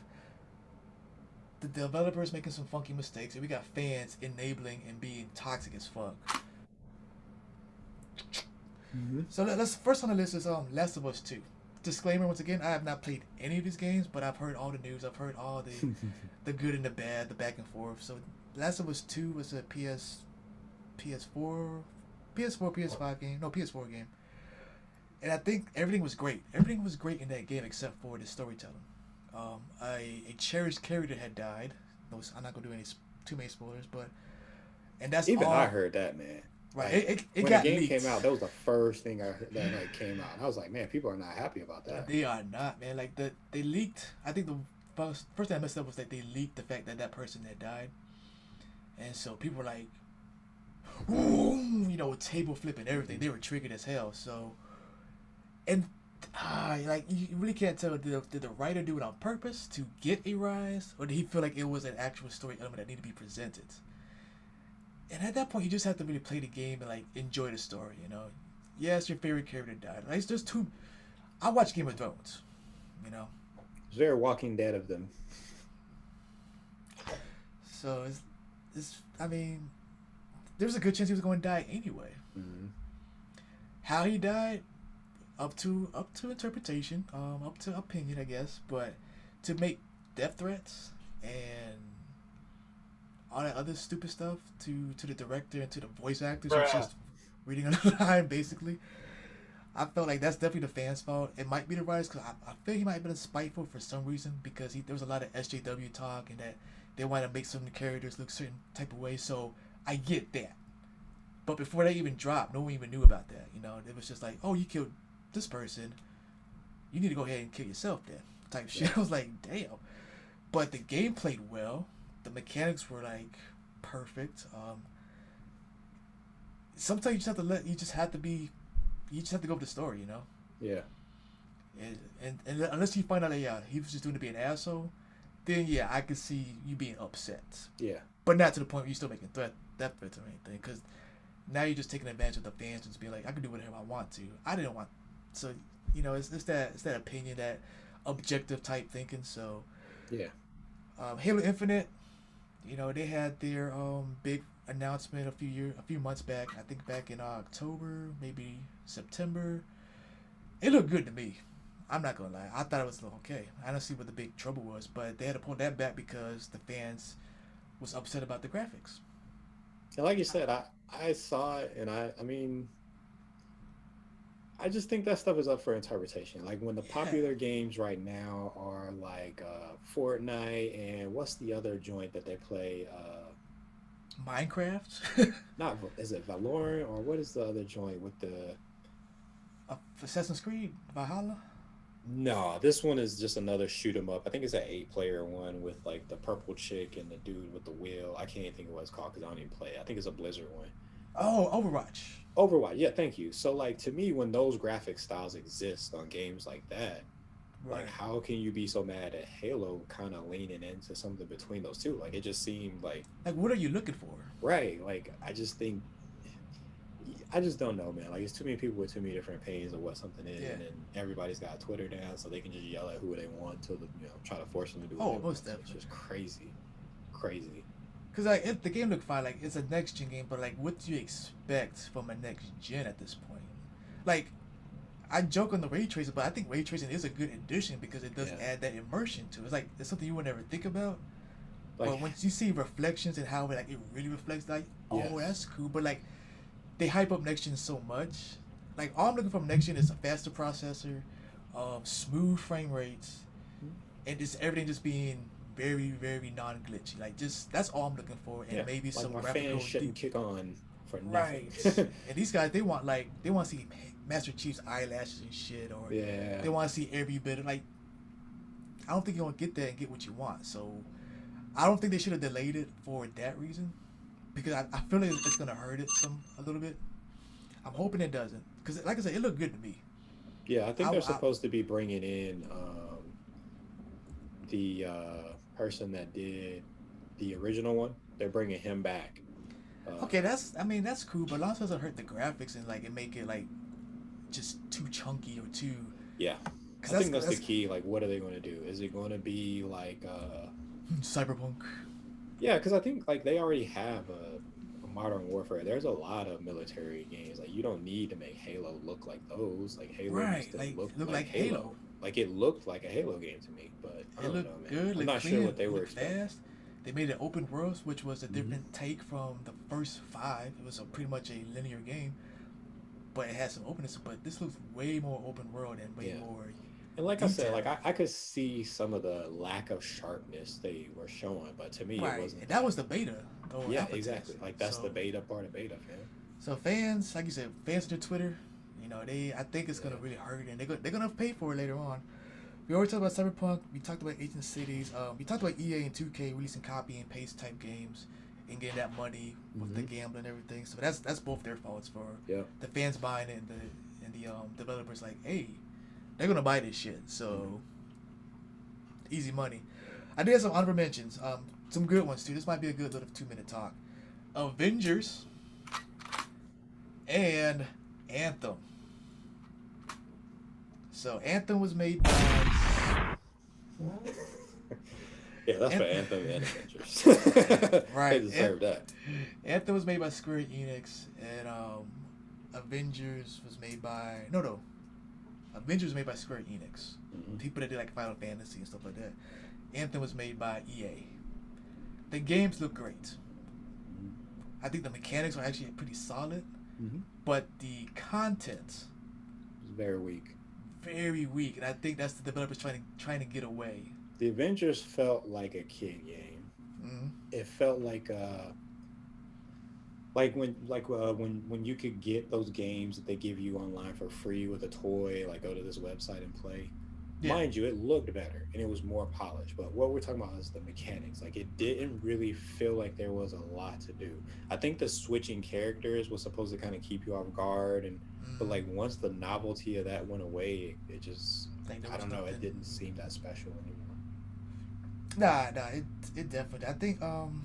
the developers making some funky mistakes, and we got fans enabling and being toxic as fuck. Mm-hmm. So let's first on the list is um Last of Us two. Disclaimer once again, I have not played any of these games, but I've heard all the news. I've heard all the the good and the bad, the back and forth. So Last of Us two was a P S, P S four, P S four, P S five game. No, P S four game. And I think everything was great. Everything was great in that game except for the storytelling. Um, I, a cherished character had died. No, I'm not gonna do any too many spoilers, but and that's even all, I heard that, man. Right, like, it, it, it when got the game leaked. came out, that was the first thing I heard that like came out. I was like, man, people are not happy about that. They are not, man. Like the they leaked. I think the first first thing I messed up was that they leaked the fact that that person had died, and so people were like, ooh, you know, table flipping everything. They were triggered as hell. So, and ah, like you really can't tell did, did the writer do it on purpose to get a rise, or did he feel like it was an actual story element that needed to be presented? And at that point, you just have to really play the game and, like, enjoy the story, you know? Yes, your favorite character died. Like, there's two... I watch Game of Thrones, you know? They're Walking Dead of them. So, it's... it's I mean... there's a good chance he was going to die anyway. Mm-hmm. How he died, up to up to interpretation, um, up to opinion, I guess. But to make death threats and... all that other stupid stuff to, to the director and to the voice actors, who's just reading on the line, basically. I felt like that's definitely the fans' fault. It might be the writers, because I, I feel he might have been spiteful for some reason, because he, there was a lot of S J W talk, and that they wanted to make some of the characters look certain type of way, so I get that. But before they even dropped, no one even knew about that, you know? It was just like, oh, you killed this person. You need to go ahead and kill yourself then, type yeah. shit. I was like, damn. But the game played well. The mechanics were like perfect. Um, sometimes you just have to let you just have to be, you just have to go with the story, you know. Yeah. And and, and unless you find out that yeah he was just doing it to be an asshole, then yeah I could see you being upset. Yeah. But not to the point where you're still making threat death threats or anything, because now you're just taking advantage of the fans and just being like, I can do whatever I want to. I didn't want, so you know it's it's that it's that opinion, that objective type thinking. So. Yeah. Um, Halo Infinite. You know, they had their um big announcement a few year a few months back. I think back in October, maybe September. It looked good to me. I'm not gonna lie. I thought it was okay. I don't see what the big trouble was, but they had to pull that back because the fans was upset about the graphics. And like you said, I, I saw it, and I I mean, I just think that stuff is up for interpretation. Like when the yeah. popular games right now are like uh, Fortnite and what's the other joint that they play? Uh, Minecraft? Not is it Valorant or what is the other joint with the uh, Assassin's Creed Valhalla? No, this one is just another shoot 'em up. I think it's an eight-player one with like the purple chick and the dude with the wheel. I can't even think of what it's called because I don't even play it. I think it's a Blizzard one. Oh, Overwatch. Overwatch, yeah, thank you. So, like, to me, when those graphic styles exist on games like that, right. like, how can you be so mad at Halo kind of leaning into something between those two? Like, it just seemed like... Like, what are you looking for? Right, like, I just think... I just don't know, man. Like, it's too many people with too many different opinions of what something is, yeah. and then everybody's got Twitter now, so they can just yell at who they want to, you know, try to force them to do what oh, they most want. Definitely. It's just crazy. Crazy. Because like it, the game looked fine, like it's a next gen game, but like what do you expect from a next gen at this point? Like, I joke on the ray tracing, but I think ray tracing is a good addition because it does yeah. add that immersion to it. It's like it's something you would never think about. Like, but once you see reflections and how it, like it really reflects, like yes. oh that's cool. But like they hype up next gen so much. Like all I'm looking from next gen is a faster processor, um, smooth frame rates, mm-hmm. and just everything just being very, very non-glitchy. Like, just that's all I'm looking for, and yeah, maybe like some graphical fans shouldn't kick on for nothing. Right. And these guys, they want like they want to see Master Chief's eyelashes and shit, or yeah. they want to see every bit of like. I don't think you're gonna get that and get what you want. So, I don't think they should have delayed it for that reason, because I, I feel like it's gonna hurt it some a little bit. I'm hoping it doesn't, because like I said, it looked good to me. Yeah, I think I, they're supposed I, to be bringing in um, the uh, person that did the original one. They're bringing him back. Uh, okay, that's I mean that's cool, but it also doesn't hurt the graphics and like it make it like just too chunky or too. Yeah, I that's, think that's, that's the key. Like, what are they going to do? Is it going to be like uh, Cyberpunk? Yeah, because I think like they already have a. Modern Warfare, there's a lot of military games. Like, you don't need to make Halo look like those. Like, Halo right. used to like, look, look like, like Halo. Halo. Like, it looked like a Halo game to me, but I it don't know, man. Good, I'm like not clean, sure what they were expecting. Fast. They made an open world, which was a different mm-hmm. take from the first five. It was a, pretty much a linear game, but it had some openness. But this looks way more open world and way yeah. more... And like detail. I said, like I, I could see some of the lack of sharpness they were showing, but to me right. it wasn't. And that was the beta. Though, yeah, exactly. Like that's so, the beta part of beta, man. So fans, like you said, fans on Twitter, you know, they I think it's yeah. gonna really hurt, and they go, they're gonna pay for it later on. We already talked about Cyberpunk. We talked about Agent Cities. Um, we talked about E A and two K releasing copy and paste type games and getting that money with mm-hmm. the gambling and everything. So that's that's both their faults for yeah. the fans buying it and the and the um, developers. Like, hey. They're gonna buy this shit, so mm-hmm. easy money. I did have some honorable mentions, um, some good ones too. This might be a good little two-minute talk. Avengers and Anthem. So Anthem was made by. yeah, that's Anth- for Anthem and Avengers. right, they deserve Anth- that. Anthem was made by Square Enix, and um, Avengers was made by no, no. Avengers was made by Square Enix. Mm-hmm. People that did like Final Fantasy and stuff like that. Anthem was made by E A. The games look great. Mm-hmm. I think the mechanics are actually pretty solid, mm-hmm. but the content was very weak. Very weak, and I think that's the developers trying to trying to get away. The Avengers felt like a kid game. Mm-hmm. It felt like a. Like when, like uh, when, when you could get those games that they give you online for free with a toy, like go to this website and play. Yeah. Mind you, it looked better and it was more polished. But what we're talking about is the mechanics. Like it didn't really feel like there was a lot to do. I think the switching characters was supposed to kind of keep you off guard, and mm. but like once the novelty of that went away, it, it just I, I don't know. Nothing. It didn't seem that special anymore. Nah, nah, it it definitely. I think um.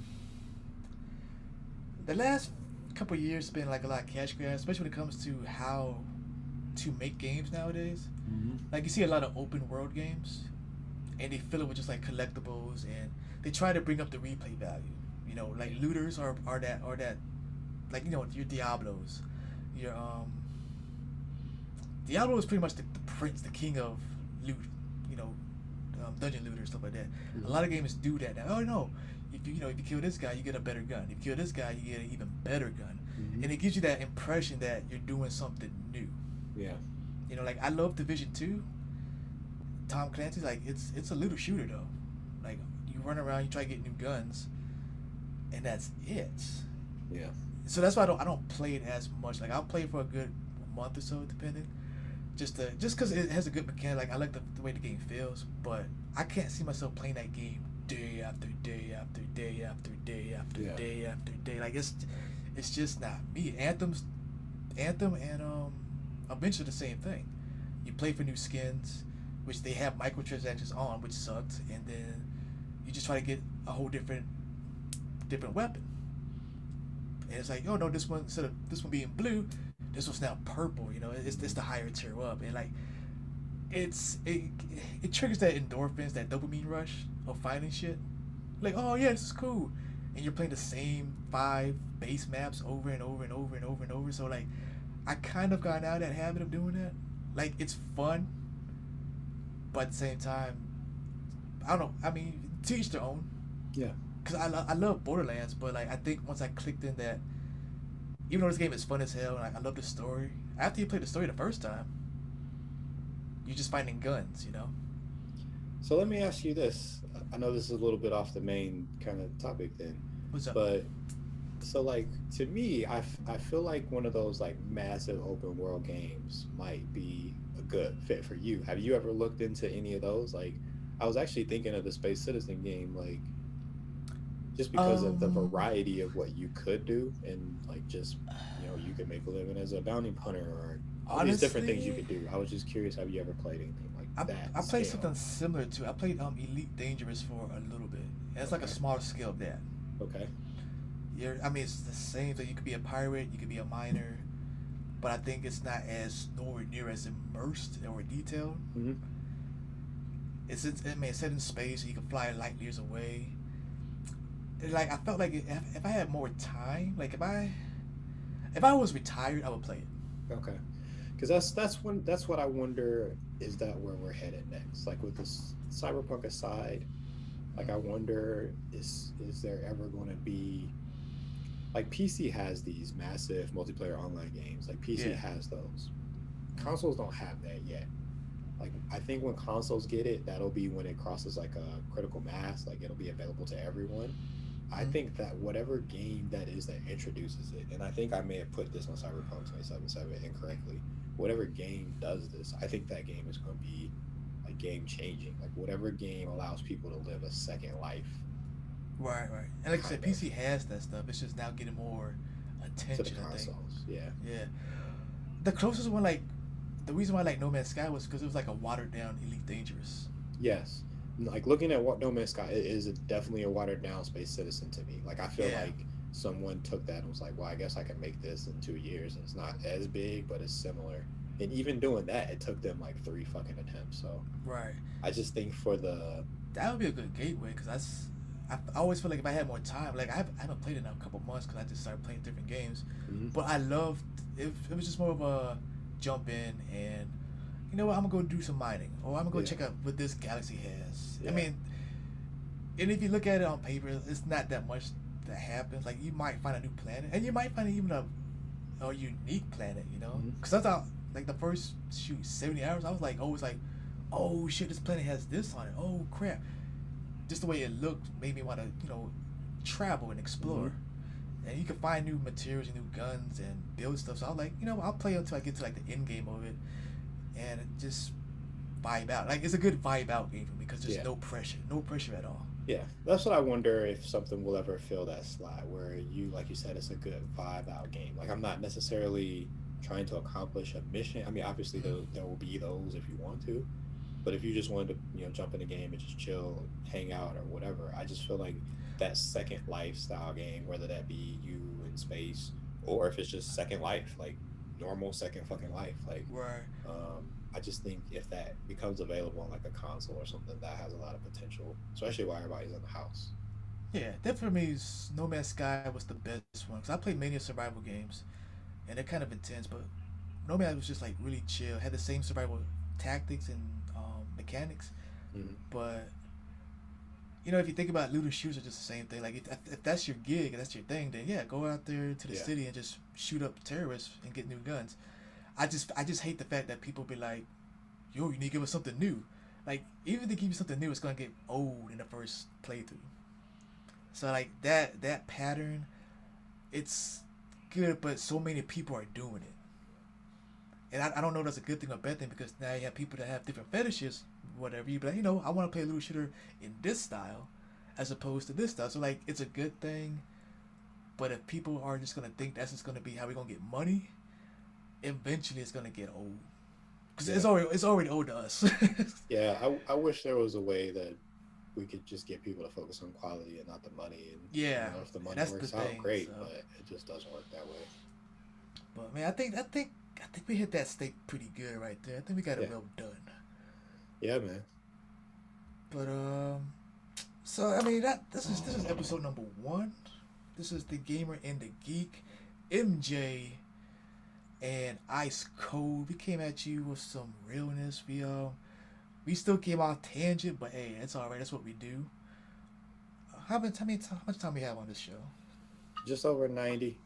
The last couple of years been like a lot of cash grabs, especially when it comes to how to make games nowadays. Mm-hmm. Like you see a lot of open world games, and they fill it with just like collectibles, and they try to bring up the replay value. You know, like looters are, are that are that, like you know your Diablos, your um. Diablo is pretty much the, the prince, the king of loot. You know, um, dungeon looters, stuff like that. Mm-hmm. A lot of games do that now. Oh no. If you, you know, if you kill this guy, you get a better gun. If you kill this guy, you get an even better gun. Mm-hmm. And it gives you that impression that you're doing something new. Yeah. You know, like, I love Division two. Tom Clancy's, like, it's it's a little shooter, though. Like, you run around, you try to get new guns, and that's it. Yeah. So that's why I don't I don't play it as much. Like, I'll play it for a good month or so, depending. Just to, just because it has a good mechanic. Like, I like the, the way the game feels, but I can't see myself playing that game day after day after day after day after yeah. day after day. Like it's it's just not me. Anthem's Anthem and um Avengers the same thing. You play for new skins, which they have microtransactions on, which sucked, and then you just try to get a whole different different weapon. And it's like, oh no, this one instead of this one being blue, this one's now purple, you know, it's it's the higher tier up. And like It's it it triggers that endorphins, that dopamine rush of finding shit. Like, oh yeah, this is cool, and you're playing the same five base maps over and over and over and over and over. So like, I kind of got out of that habit of doing that. Like, it's fun, but at the same time, I don't know. I mean, to each their own. Yeah. Cause I lo- I love Borderlands, but like I think once I clicked in that, even though this game is fun as hell, and like, I love the story. After you play the story the first time. You're just finding guns, you know? So let me ask you this. I know this is a little bit off the main kind of topic then. What's up? But, so like, to me, I, f- I feel like one of those like massive open world games might be a good fit for you. Have you ever looked into any of those? Like, I was actually thinking of the Space Citizen game, like, just because um, of the variety of what you could do, and like just, you know, you could make a living as a bounty hunter or all honestly, these different things you could do. I was just curious, have you ever played anything like I, that? I played scale? something similar to. I played um Elite Dangerous for a little bit. It's okay. like a smaller scale of that. Okay. You're, I mean, it's the same thing. You could be a pirate, you could be a miner, but I think it's not as nowhere near as immersed or detailed. Mm-hmm. It's, it's I mean, it's set in space. So you can fly light years away. It, like I felt like if, if I had more time, like if I, if I was retired, I would play it. Okay, because that's that's when that's what I wonder. Is that where we're headed next? Like with this cyberpunk aside, like I wonder is is there ever going to be. Like P C has these massive multiplayer online games. Like P C yeah. has those. Consoles don't have that yet. Like I think when consoles get it, that'll be when it crosses like a critical mass. Like it'll be available to everyone. Mm-hmm. I think that whatever game that is that introduces it, and I think I may have put this on Cyberpunk twenty seventy-seven incorrectly. Whatever game does this, I think that game is going to be like game changing. Like whatever game allows people to live a second life. Right, right, and like I said, P C has that stuff. It's just now getting more attention. To the consoles, I think. yeah, yeah. The closest one, like the reason why I like No Man's Sky was because it was like a watered down Elite Dangerous. Yes, like looking at what No Man's Sky it is definitely a watered down Space Citizen to me. Like I feel yeah. like someone took that and was like, "Well, I guess I can make this in two years." And it's not as big, but it's similar. And even doing that, it took them like three fucking attempts. So right, I just think for the that would be a good gateway because that's. I always feel like if I had more time, like I haven't, I haven't played it in a couple months because I just started playing different games. Mm-hmm. But I loved it. It was just more of a jump in and, you know what, I'm going to go do some mining. Or I'm going to go yeah. check out what this galaxy has. Yeah. I mean, and if you look at it on paper, it's not that much that happens. Like you might find a new planet and you might find even a, a unique planet, you know? Because mm-hmm. sometimes, like the first, shoot, seventy hours, I was like, always like, oh shit, this planet has this on it. Oh crap. Just the way it looked made me want to, you know, travel and explore. Mm-hmm. And you can find new materials and new guns and build stuff. So I was like, you know, I'll play until I get to, like, the end game of it and just vibe out. Like, it's a good vibe out game for me because there's yeah. no pressure. No pressure at all. Yeah. That's what I wonder if something will ever fill that slot where you, like you said, it's a good vibe out game. Like, I'm not necessarily trying to accomplish a mission. I mean, obviously, mm-hmm. there, there will be those if you want to. But if you just wanted to, you know, jump in a game and just chill, hang out, or whatever, I just feel like that second lifestyle game, whether that be you in space or if it's just second life, like normal second fucking life, like right. um, I just think if that becomes available on like a console or something, that has a lot of potential, especially while everybody's in the house. Yeah, that for me, No Man's Sky was the best one because I play many survival games, and they're kind of intense, but No Man's was just like really chill, had the same survival tactics and mechanics, mm-hmm. but you know if you think about looter shooters are just the same thing. Like if, if that's your gig, if that's your thing, then yeah, go out there to the yeah. city and just shoot up terrorists and get new guns. I just I just hate the fact that people be like, yo, you need to give us something new. Like even if they give you something new, it's gonna get old in the first playthrough. So like that that pattern, it's good, but so many people are doing it. And I, I don't know if that's a good thing or bad thing because now you have people that have different fetishes, whatever. You be like, you know, I want to play a looter shooter in this style as opposed to this style. So, like, it's a good thing. But if people are just going to think that's just going to be how we're going to get money, eventually it's going to get old. Because yeah. it's, already, it's already old to us. yeah, I, I wish there was a way that we could just get people to focus on quality and not the money. And, yeah. You know, if the money works the out, thing, great. So. But it just doesn't work that way. But, man, I think I think... I think we hit that stake pretty good right there. I think we got it yeah. well done. Yeah, man. But um, so I mean that this is this is episode number one. This is the Gamer and the Geek, M J, and Ice Cold. We came at you with some realness. We um, uh, we still came off tangent, but hey, that's all right. That's what we do. Uh, how much how many how much time we have on this show? Just over ninety.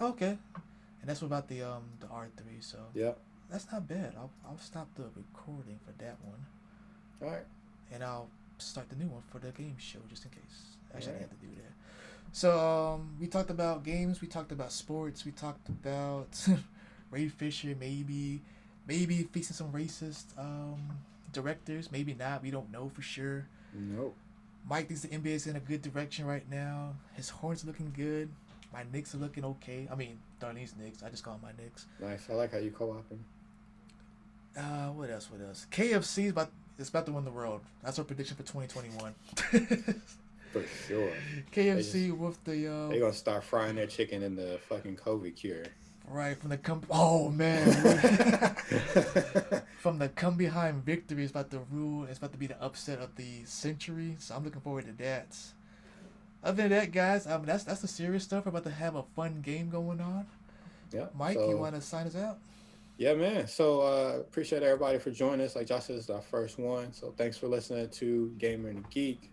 Okay. And that's about the um the R three, so yeah, that's not bad. I'll, I'll stop the recording for that one. All right. And I'll start the new one for the game show just in case. Actually, right. I have to do that. So um, we talked about games. We talked about sports. We talked about Ray Fisher, maybe, maybe fixing some racist um directors. Maybe not. We don't know for sure. Nope. Mike thinks the N B A is in a good direction right now. His Hornets looking good. My Knicks are looking okay. I mean, Darlene's Knicks. I just call them my Knicks. Nice. I like how you co-oping. Uh, what else? What else? K F C is about it's about to win the world. That's our prediction for twenty twenty-one. For sure. K F C just, with the um, they're gonna start frying their chicken in the fucking COVID cure. Right from the come. Oh man. From the come behind victory is about to rule. It's about to be the upset of the century. So I'm looking forward to that. Other than that, guys, um, that's that's the serious stuff. We're about to have a fun game going on. Yeah. Mike, so, you want to sign us out? Yeah, man. So uh, appreciate everybody for joining us. Like Josh said, this is our first one. So thanks for listening to Gamer and Geek.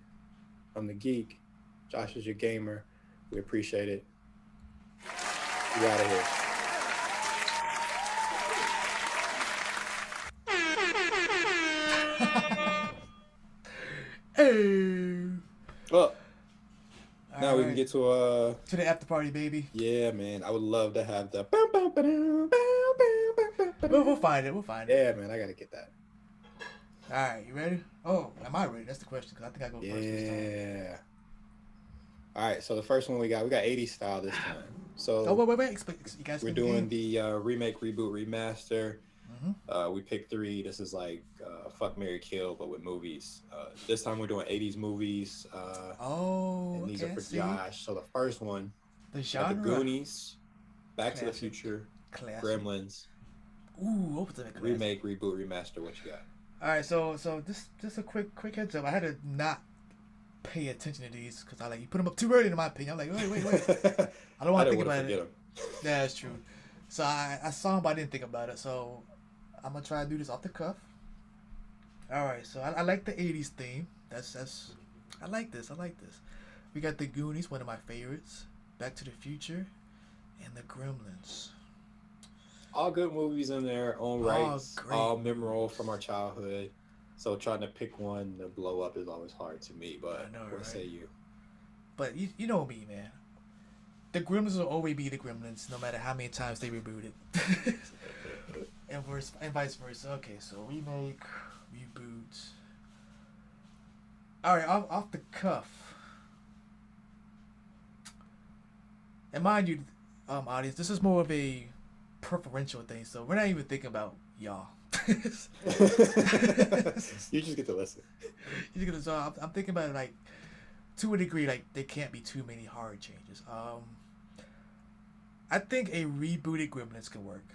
I'm the geek. Josh is your gamer. We appreciate it. We're out of here. Well, now right. We can get to uh to the after party, baby. Yeah, man, I would love to have the. We'll, we'll find it. We'll find yeah, it. Yeah, man, I gotta get that. All right, you ready? Oh, am I ready? That's the question. Cause I think I go first. Yeah. This time. Yeah. All right, so the first one we got, we got eighties style this time. So. Oh wait, wait, wait! Expect, you guys. We're doing the, the uh, remake, reboot, remaster. Uh, we picked three. This is like uh, Fuck, Marry, Kill, but with movies. Uh, this time we're doing eighties movies. Uh, oh, and these okay, are for Josh. So the first one, the genre, the Goonies, Back classic. To the Future, classic. Gremlins. Ooh, open to the classic. Remake, reboot, remaster. What you got? All right, so so just just a quick quick heads up. I had to not pay attention to these because I like you put them up too early in my opinion. I'm like wait wait wait. I don't want to think about it. Them. Yeah, that's true. So I I saw them, but I didn't think about it. So. I'm gonna try to do this off the cuff. All right, so I, I like the eighties theme. That's that's. I like this. I like this. We got the Goonies, one of my favorites. Back to the Future, and the Gremlins. All good movies in their own rights. All, all memorable from our childhood. So trying to pick one to blow up is always hard to me. But I know, what right? say you? But you you know me, man. The Gremlins will always be the Gremlins, no matter how many times they reboot it. And, verse, and vice versa. Okay, so remake, reboot. All right, off, off the cuff. And mind you, um, audience, this is more of a preferential thing, so we're not even thinking about y'all. You just get to listen. You get to. So I'm, I'm thinking about it like to a degree. Like there can't be too many hard changes. Um, I think a rebooted Gremlins can work.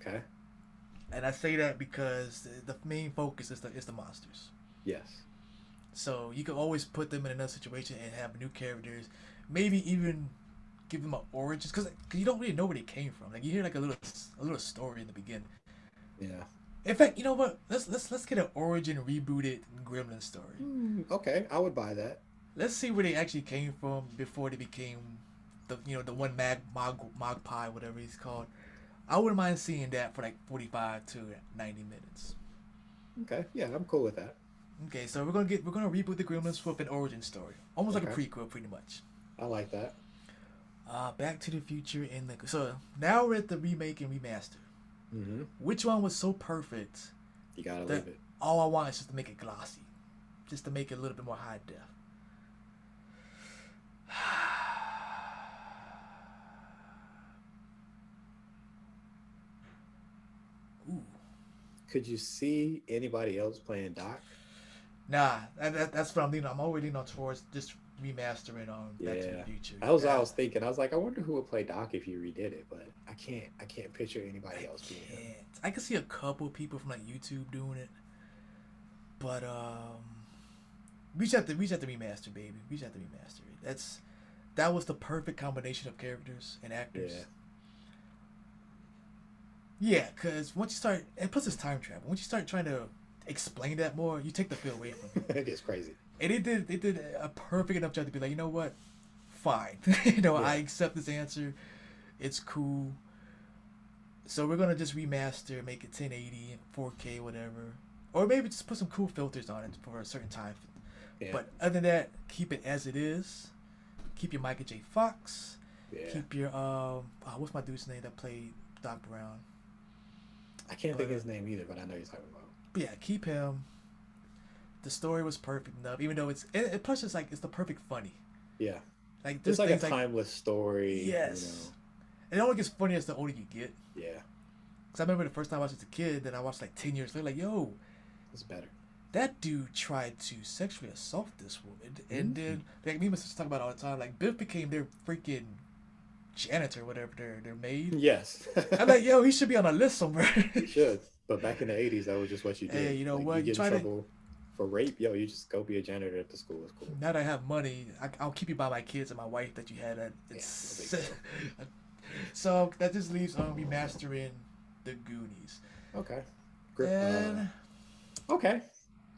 Okay. And I say that because the main focus is the is the monsters. Yes. So you can always put them in another situation and have new characters, maybe even give them an origin, because you don't really know where they came from. Like you hear like a little a little story in the beginning. Yeah. In fact, you know what? Let's let's let's get an origin rebooted Gremlin story. Mm, okay, I would buy that. Let's see where they actually came from before they became the you know the one mag mag magpie whatever he's called. I wouldn't mind seeing that for like forty-five to ninety minutes. Okay, yeah, I'm cool with that. Okay, so we're gonna get we're gonna reboot the Gremlins with an origin story, almost okay. like a prequel, pretty much. I like that. Uh, Back to the Future and the so now we're at the remake and remaster. Mm-hmm. Which one was so perfect? You gotta leave it. All I want is just to make it glossy, just to make it a little bit more high def. Could you see anybody else playing Doc? Nah, that, that's what I'm leaning on. I'm already leaning towards just remastering on yeah. Back to the Future. That was yeah. what I was thinking. I was like, I wonder who would play Doc if you redid it, but I can't I can't picture anybody I else can't. doing it. I can see a couple people from like YouTube doing it. But um reach out to reach out to remaster, baby. Reach out to remaster it. That's that was the perfect combination of characters and actors. Yeah. Yeah, because once you start, and plus it's time travel. Once you start trying to explain that more, you take the feel away from it. It gets crazy. And it did, it did a perfect enough job to be like, you know what? Fine. you know, yeah. I accept this answer. It's cool. So we're going to just remaster, make it ten eighty, four K, whatever. Or maybe just put some cool filters on it for a certain time. Yeah. But other than that, keep it as it is. Keep your Michael J. Fox. Yeah. Keep your, um, oh, what's my dude's name that played Doc Brown? I can't but, think of his name either, but I know you're talking about him. Yeah, keep him. the story was perfect enough, even though it's it, it plus it's like it's the perfect funny. Yeah. Like there's it's like a timeless like, story. Yes. You know? It only gets funnier as the older you get. Yeah. Because I remember the first time I watched it as a kid, then I watched like ten years later, like, yo, it's better. That dude tried to sexually assault this woman, mm-hmm. and then like me and my sister talk about it all the time. Like Biff became their freaking janitor, whatever their their maid. Yes. I'm like, yo, he should be on a list somewhere. He should. But back in the eighties, that was just what you did. Hey, you know like, what? You get you in trouble to... for rape, yo, you just go be a janitor at the school. It's cool. Now that I have money, I, I'll keep you by my kids and my wife that you had. At, yeah, it's... So that just leaves um, remastering the Goonies. Okay. Gr- and... uh, okay.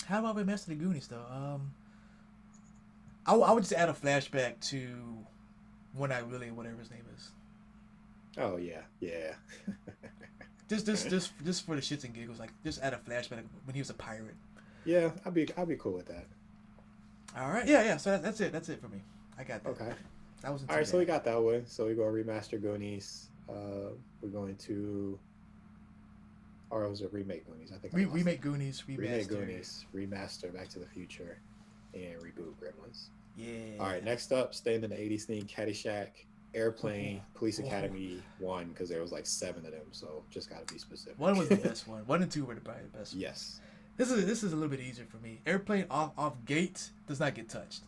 How about we mess with the Goonies though? Um, I, I would just add a flashback to One Eye Willie, whatever his name is. Oh yeah, yeah. just, just, just, just for the shits and giggles, like just add a flashback when he was a pirate. Yeah, I'd be, I'd be cool with that. All right, yeah, yeah. So that, that's it, that's it for me. I got that. Okay. That was all right. So we got that one. So we go remaster Goonies. Uh, we're going to. Or it was a remake Goonies. I think Re- I remake that. Goonies, remaster. Remake Goonies, remaster, Back to the Future, and reboot Gremlins. Yeah. All right. Next up, staying in the eighties theme, Caddyshack, Airplane, oh, Police oh. Academy one, because there was like seven of them, so just gotta be specific. One was the best one. One and two were probably the best. Yes. One. This is this is a little bit easier for me. Airplane off off gate does not get touched.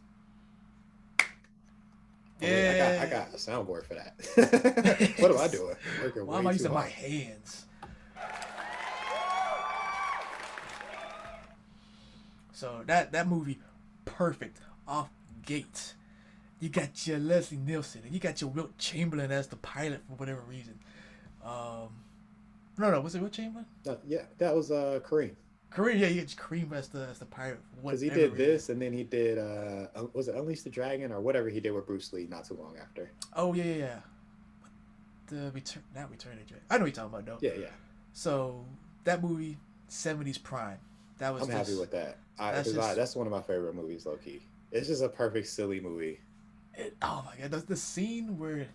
I mean, yeah. I got, I got a soundboard for that. What am I doing? Working Why am I using hard. my hands? So that, that movie, perfect, off gate. You got your Leslie Nielsen, and you got your Wilt Chamberlain as the pilot for whatever reason. Um, no, no, was it Wilt Chamberlain? Uh, yeah, that was uh, Kareem. Kareem, yeah, you got Kareem as the, as the pirate. Because he did reason. this, and then he did, uh, was it Unleash the Dragon, or whatever he did with Bruce Lee not too long after. Oh, yeah, yeah, yeah. The Return, not Return of the Dragon. I know what you're talking about, though. Yeah, yeah. So that movie, seventies prime. That was I'm just, happy with that. I, that's, just, I, that's one of my favorite movies, low key. It's just a perfect silly movie. It, oh my god, the, the scene where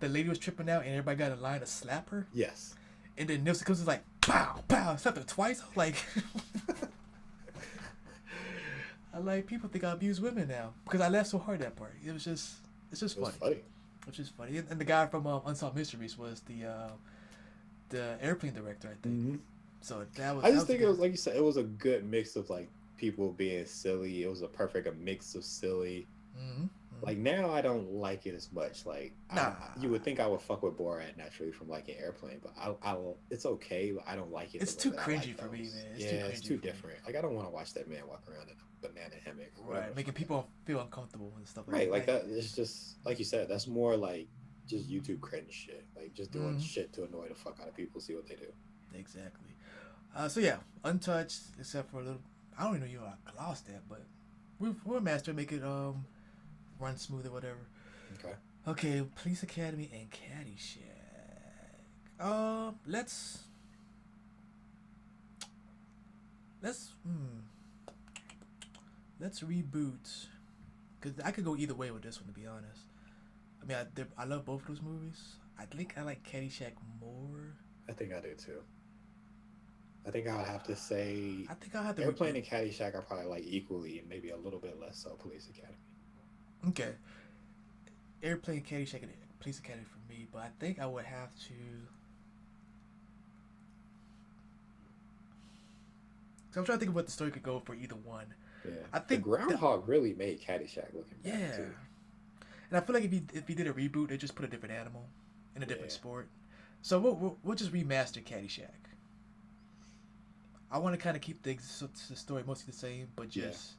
the lady was tripping out and everybody got in line to slap her. Yes. And then Nielsen comes and is like, pow, pow, slapped her twice. I'm like, I like people think I abuse women now because I laughed so hard at that part. It was just, it's just it funny. funny. It's just funny. And the guy from um, Unsolved Mysteries was the uh, the airplane director, I think. Mm-hmm. So that was. I just think it was like you said. It was a good mix of like people being silly. It was a perfect a mix of silly. Mm-hmm. Mm-hmm. Like now, I don't like it as much. Like nah. I, you would think I would fuck with Borat naturally from like an airplane, but I, I it's okay. But I don't like it. It's too cringy like for me, man. It's yeah, too it's too different. Like I don't want to watch that man walk around in a banana hammock. Right, making people feel uncomfortable and stuff. Like right, that. like that. It's just like you said. That's more like just YouTube cringe shit. Like just doing mm-hmm. shit to annoy the fuck out of people. See what they do. Exactly. Uh, so yeah, untouched except for a little. I don't even know you I lost that, but we're we're master make it um run smooth or whatever. Okay. Okay, Police Academy and Caddyshack. Um, uh, let's let's hmm, let's reboot because I could go either way with this one to be honest. I mean, I I love both of those movies. I think I like Caddyshack more. I think I do too. I think I would have to say I think I have to Airplane and Caddyshack are probably like equally and maybe a little bit less so Police Academy. Okay. Airplane, Caddyshack, and Police Academy for me, but I think I would have to so I'm trying to think of what the story could go for either one. Yeah. I think the Groundhog the... really made Caddyshack looking back yeah. too. And I feel like if you if you did a reboot, they just put a different animal in a different yeah. sport. So we'll, we'll we'll just remaster Caddyshack. I want to kind of keep the, the story mostly the same, but just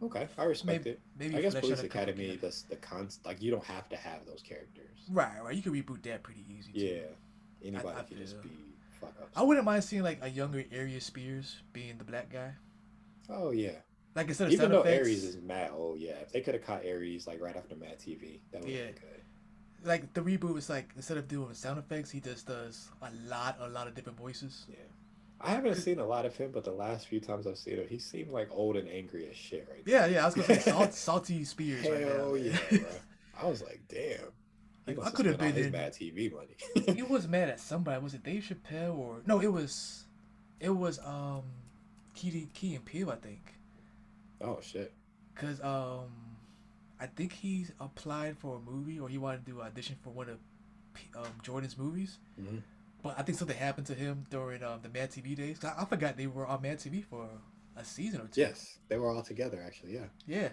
yeah. okay. I respect maybe, it. Maybe I guess Police Academy. That's the concept. Like you don't have to have those characters. Right, right. You can reboot that pretty easy. Too. Yeah, anybody I, I can just it. be fuck up. I wouldn't mind seeing like a younger Aries Spears being the black guy. Oh yeah. Like instead of even sound though effects, Aries is mad. Oh yeah, if they could have caught Aries like right after Mad T V, that would yeah. be good. Like the reboot was like instead of doing sound effects, he just does a lot, a lot of different voices. Yeah. I haven't seen a lot of him, but the last few times I've seen him, he seemed like old and angry as shit right now. Yeah, yeah, I was going to say salt, salty Spears Hell right now. Oh, yeah, bro. I was like, damn. He like, I could have been in... Mad T V money. He was mad at somebody. Was it Dave Chappelle or... No, it was... It was, um... Key, Key and Peele, I think. Oh shit. Cause um, I think he's applied for a movie, or he wanted to do an audition for one of um, Jordan's movies. Mm-hmm. But I think something happened to him during um, the Mad T V days. I, I forgot they were on Mad T V for a season or two. Yes, they were all together actually. Yeah. Yeah.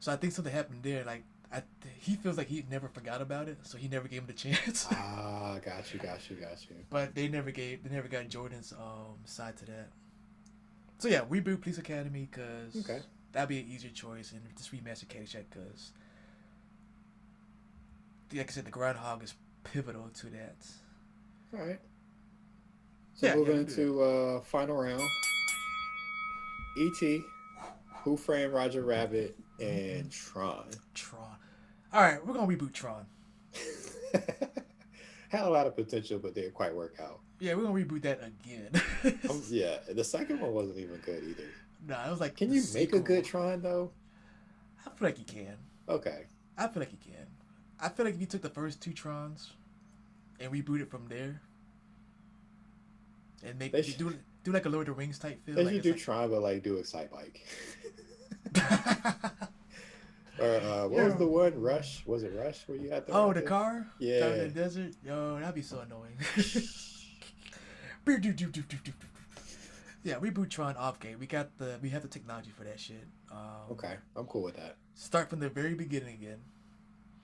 So I think something happened there. Like I, he feels like he never forgot about it, so he never gave him the chance. Ah, got you, got you, got you. But they never gave, they never got Jordan's um side to that. So yeah, reboot Police Academy because okay. that'd be an easier choice, and just remaster Caddyshack because, like I said, the Groundhog is pivotal to that. All right. So yeah, moving yeah, into uh, final round. E T, Who Framed Roger Rabbit, and mm-hmm. Tron. Tron. All right, we're gonna reboot Tron. Had a lot of potential, but didn't quite work out. Yeah, we're gonna reboot that again. um, yeah, the second one wasn't even good either. No, nah, I was like, can you make a good Tron though? I feel like you can. Okay. I feel like you can. I feel like if you took the first two Trons and rebooted from there, and make should, do do like a Lord of the Rings type feel. They like should do like, Tron, but like do a side bike. Or uh, what yeah. was the one? Rush? Was it Rush? Where you had the? Oh, record? The car. Yeah. Down in the desert. Yo, that'd be so annoying. Yeah, reboot Tron off game. We got the we have the technology for that shit. Um, okay, I'm cool with that. Start from the very beginning again.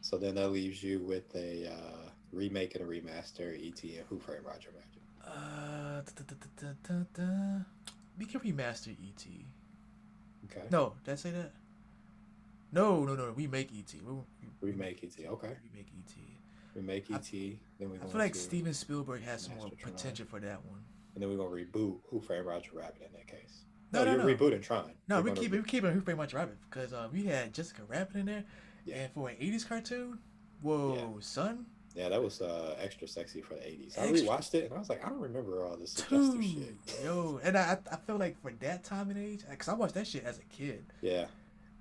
So then that leaves you with a uh, remake and a remaster, E T and Who Framed Roger Rabbit. Uh, da, da, da, da, da, da. We can remaster E T. Okay. No, did I say that? No, no, no. We make E T. We, we, remake E T. Okay. We make E T. We make E T. I, then we. I feel like Steven Spielberg has some more potential for that one. And then we're gonna reboot Who Framed Roger Rabbit in that case. No, no, no. You're no. rebooting Tron. No, we're we keep re- we keeping Who Framed Roger Rabbit because um, we had Jessica Rabbit in there, yeah. and for an eighties cartoon, whoa, yeah. son. Yeah, that was uh, extra sexy for the eighties. Extra. I rewatched it and I was like, I don't remember all this Dude, shit. Yo, and I I feel like for that time and age, because I watched that shit as a kid. Yeah.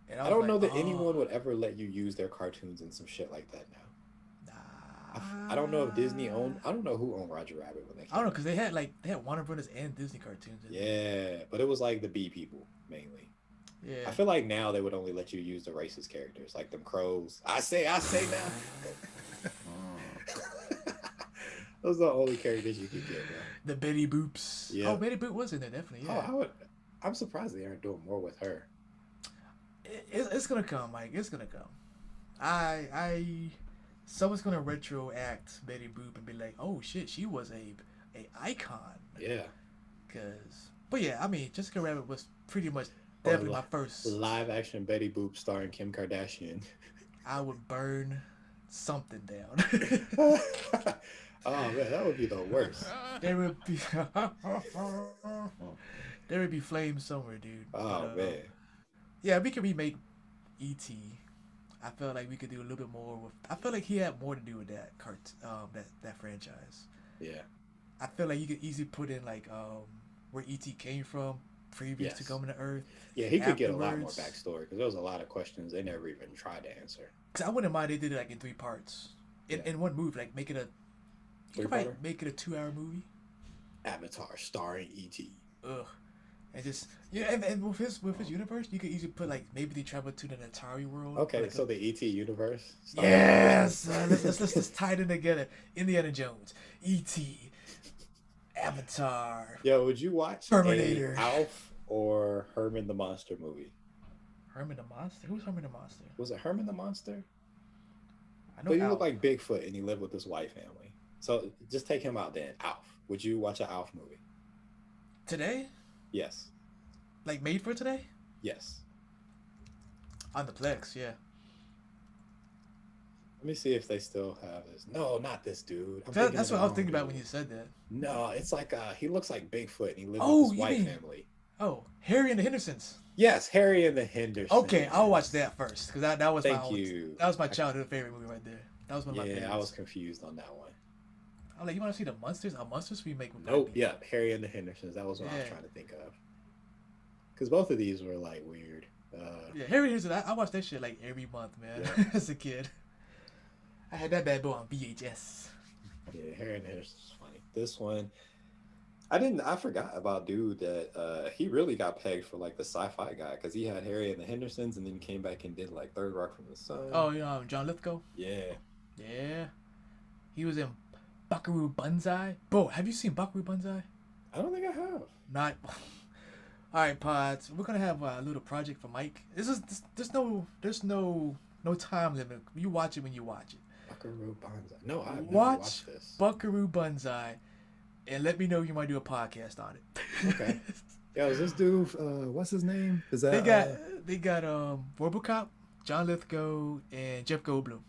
And I, I don't like, know that oh. anyone would ever let you use their cartoons and some shit like that now. Nah. I, I don't know if Disney owned. I don't know who owned Roger Rabbit when they. Came I don't know because they had like they had Warner Brothers and Disney cartoons. Yeah, they? But it was like the B people mainly. Yeah. I feel like now they would only let you use the racist characters like them crows. I say, I say now. Those are the only characters you could get. Bro. The Betty Boops. Yeah. Oh, Betty Boop was in there definitely. Yeah. Oh, I would, I'm surprised they aren't doing more with her. It, it's gonna come, Mike. It's gonna come. I, I, someone's gonna retroact Betty Boop and be like, "Oh shit, she was a, a icon." Yeah. Cause, but yeah, I mean, Jessica Rabbit was pretty much definitely my first live action Betty Boop starring Kim Kardashian. I would burn something down. Oh man, that would be the worst. There would be, there would be flames somewhere, dude. Oh but, uh, man. Yeah, we could remake E T. I felt like we could do a little bit more with. I feel like he had more to do with that cart, um, that that franchise. Yeah. I feel like you could easily put in like um, where E T came from, previous yes. to coming to Earth. Yeah, he afterwards. Could get a lot more backstory because there was a lot of questions they never even tried to answer. Cause I wouldn't mind they did it like in three parts, in yeah. in one movie. Like make it a. You could probably make it a two-hour movie. Avatar starring E T. Ugh. And just yeah, and, and with his with his universe, you could easily put like maybe they travel to the Atari world. Okay, like so a, the E T universe. Yes, uh, let's let's just tie them together. Indiana Jones, E T, Avatar. Yo, would you watch Terminator, a Alf, or Herman the Monster movie? Herman the Monster. Who's Herman the Monster? Was it Herman the Monster? I know. So you look like Bigfoot, and he lived with his white family. So just take him out then. Alf. Would you watch an Alf movie today? Yes. Like made for today? Yes. On the Plex, yeah. Let me see if they still have this. No, not this dude. That, that's what I was thinking dude. about when you said that. No, it's like uh, he looks like Bigfoot and he lives oh, with his white mean, family. Oh, Harry and the Hendersons. Yes, Harry and the Hendersons. Okay, I'll watch that first because that, that was Thank my you. Own, that was my childhood favorite movie right there. That was one of my yeah, favorites. Yeah, I was confused on that one. I'm like, you want to see the Munsters? A Munsters remake? Nope. Yeah, Harry and the Hendersons. That was what yeah. I was trying to think of. Because both of these were like weird. Uh, yeah, Harry and the Hendersons. I watched that shit like every month, man. Yeah. As a kid, I had that bad boy on V H S. Yeah, Harry and the Hendersons is funny. This one, I didn't. I forgot about dude that uh, he really got pegged for like the sci-fi guy because he had Harry and the Hendersons and then came back and did like Third Rock from the Sun. Oh yeah, um, John Lithgow. Yeah. Yeah. He was in Buckaroo Banzai. Bro, have you seen Buckaroo Banzai? I don't think I have. Not. All right, Pods. We're gonna have a little project for Mike. This is this, there's no there's no no time limit. You watch it when you watch it. Buckaroo Banzai. No, I watch watched this. Buckaroo Banzai. And let me know you might do a podcast on it. Okay. Yo, is this dude, uh, what's his name? Is that, they got, uh, they got um, RoboCop, John Lithgow, and Jeff Goldblum.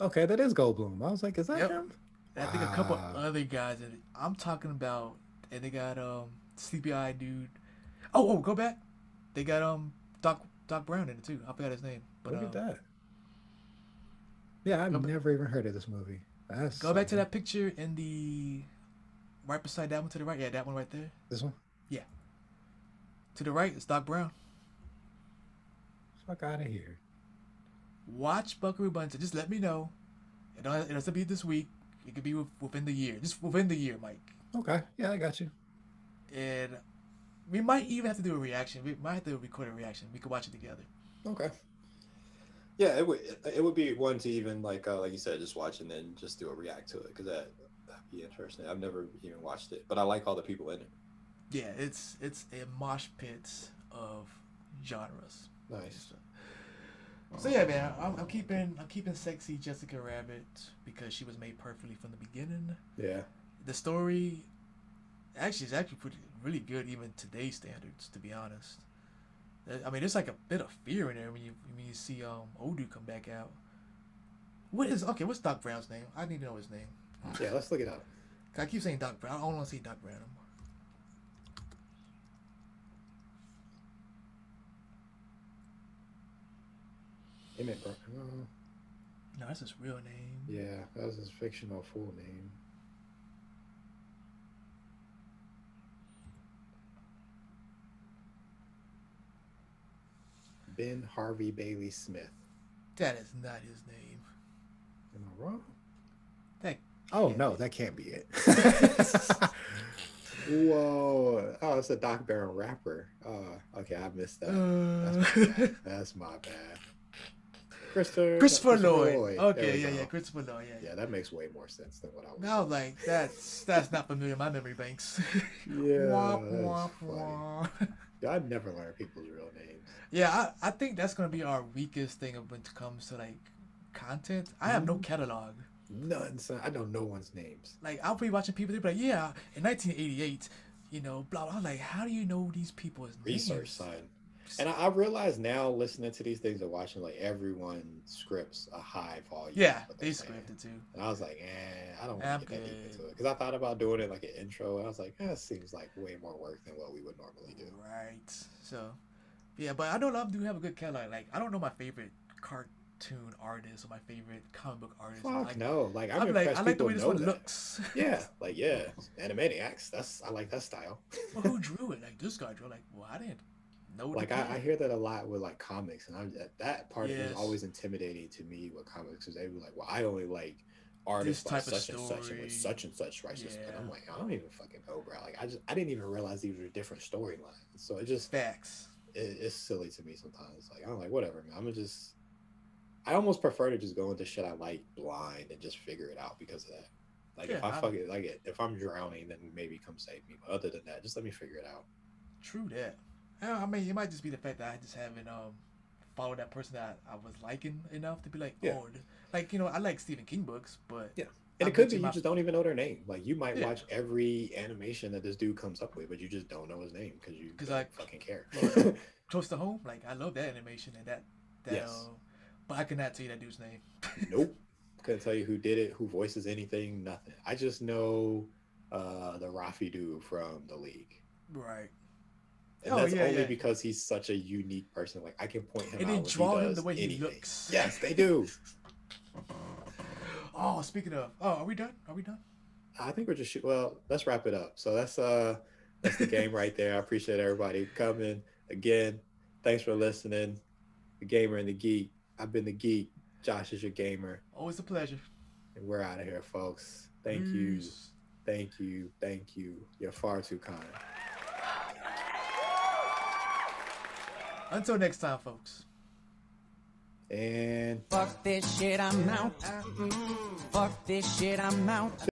Okay, that is Goldblum. I was like, is that yep. him? And I think wow. a couple other guys that I'm talking about. And they got um, Sleepy Eye Dude. Oh, oh, go back. They got um Doc Doc Brown in it, too. I forgot his name. But, Look um, at that. Yeah, I've never back. even heard of this movie. That's go something. back to that picture in the... Right beside that one to the right. Yeah, that one right there. This one? Yeah. To the right is Doc Brown. Fuck out of here. Watch Buckaroo Banzai. Just let me know. It doesn't have to be this week. It could be within the year. Just within the year, Mike. Okay. Yeah, I got you. And we might even have to do a reaction. We might have to record a reaction. We could watch it together. Okay. Yeah, it would it would be one to even, like uh, like you said, just watch and then just do a react to it. Because that... That'd be interesting. I've never even watched it, but I like all the people in it. Yeah, it's it's a mosh pit of genres. Nice. So yeah, man, I'm, I'm keeping I'm keeping sexy Jessica Rabbit because she was made perfectly from the beginning. Yeah. The story, actually, is actually pretty really good even today's standards. To be honest, I mean, there's like a bit of fear in there when you when you see um Odu come back out. What is okay? What's Doc Brown's name? I need to know his name. Yeah, let's look it up. I keep saying Doc Brown. I don't want to see Doc Brown anymore. Emmett Brown. No, that's his real name. Yeah, that was his fictional full name. Ben Harvey Bailey Smith. That is not his name. Am I wrong? That Oh, yeah. No, that can't be it. Whoa. Oh, it's a Doc Brown rapper. Uh, okay, I missed that. Uh... That's my bad. That's my bad. Christopher, Christopher Lloyd. Lloyd. Okay, yeah, go. yeah, Christopher Lloyd. Yeah, yeah, that makes way more sense than what I was No, saying. like, that's that's not familiar in my memory banks. Yeah, wah, wah, wah. I never learn people's real names. Yeah, I, I think that's going to be our weakest thing when it comes to, like, content. I have mm-hmm. no catalog. None, son. I don't know no one's names. Like, I'll be watching people, they'll be like, yeah, in nineteen eighty-eight, you know, blah, blah. I'm like, how do you know these people's names? Research, son. And I, I realize now, listening to these things and watching, like, everyone scripts a high volume. Yeah, they script it, too. And I was like, eh, I don't want to get that deep into it. Because I thought about doing it, like, an intro, and I was like, eh, that seems like way more work than what we would normally do. Right. So, yeah, but I don't I do have a good catalog. Like, I don't know my favorite cart. Tune artist or my favorite comic book artist. Fuck like, no! Like I'm, I'm impressed. Like, I like the way this one that. looks. Yeah, like yeah, Animaniacs. That's I like that style. Well, who drew it? Like this guy drew. Like, well, I didn't know. Like I, I hear that a lot with like comics, and I'm that part yes. is always intimidating to me with comics because they were like, well, I only like artists like such and such and with such and such writers. Yeah. And I'm like, I don't even fucking know, bro. Like I just I didn't even realize these were different storylines. So it just facts. It, it's silly to me sometimes. Like I'm like whatever, man. I'm gonna just. I almost prefer to just go into shit I like blind and just figure it out because of that. Like yeah, if I, I fucking like it, if I'm drowning, then maybe come save me. But other than that, just let me figure it out. True that. I mean, it might just be the fact that I just haven't um followed that person that I was liking enough to be like, yeah. oh, like you know, I like Stephen King books, but yeah, and I'm it could be you my... just don't even know their name. Like you might yeah. watch every animation that this dude comes up with, but you just don't know his name because you because I fucking care. Like, Close to Home, like I love that animation and that that. Yes. Um, But I could not tell you that dude's name. Nope. Couldn't tell you who did it, who voices anything, nothing. I just know uh, the Rafi dude from The League. Right. And oh, that's yeah, only yeah. because he's such a unique person. Like, I can point him and out. And they draw him the way anything. he looks. Yes, they do. Oh, speaking of. Oh, are we done? Are we done? I think we're just shooting. Well, let's wrap it up. So that's, uh, that's the game right there. I appreciate everybody coming. Again, thanks for listening. The Gamer and the Geek. I've been the Geek. Josh is your gamer. Always a pleasure. And we're out of here, folks. Thank Peace. you. Thank you. Thank you. You're far too kind. Until next time, folks. And fuck this shit, I'm out. Fuck this shit, I'm out.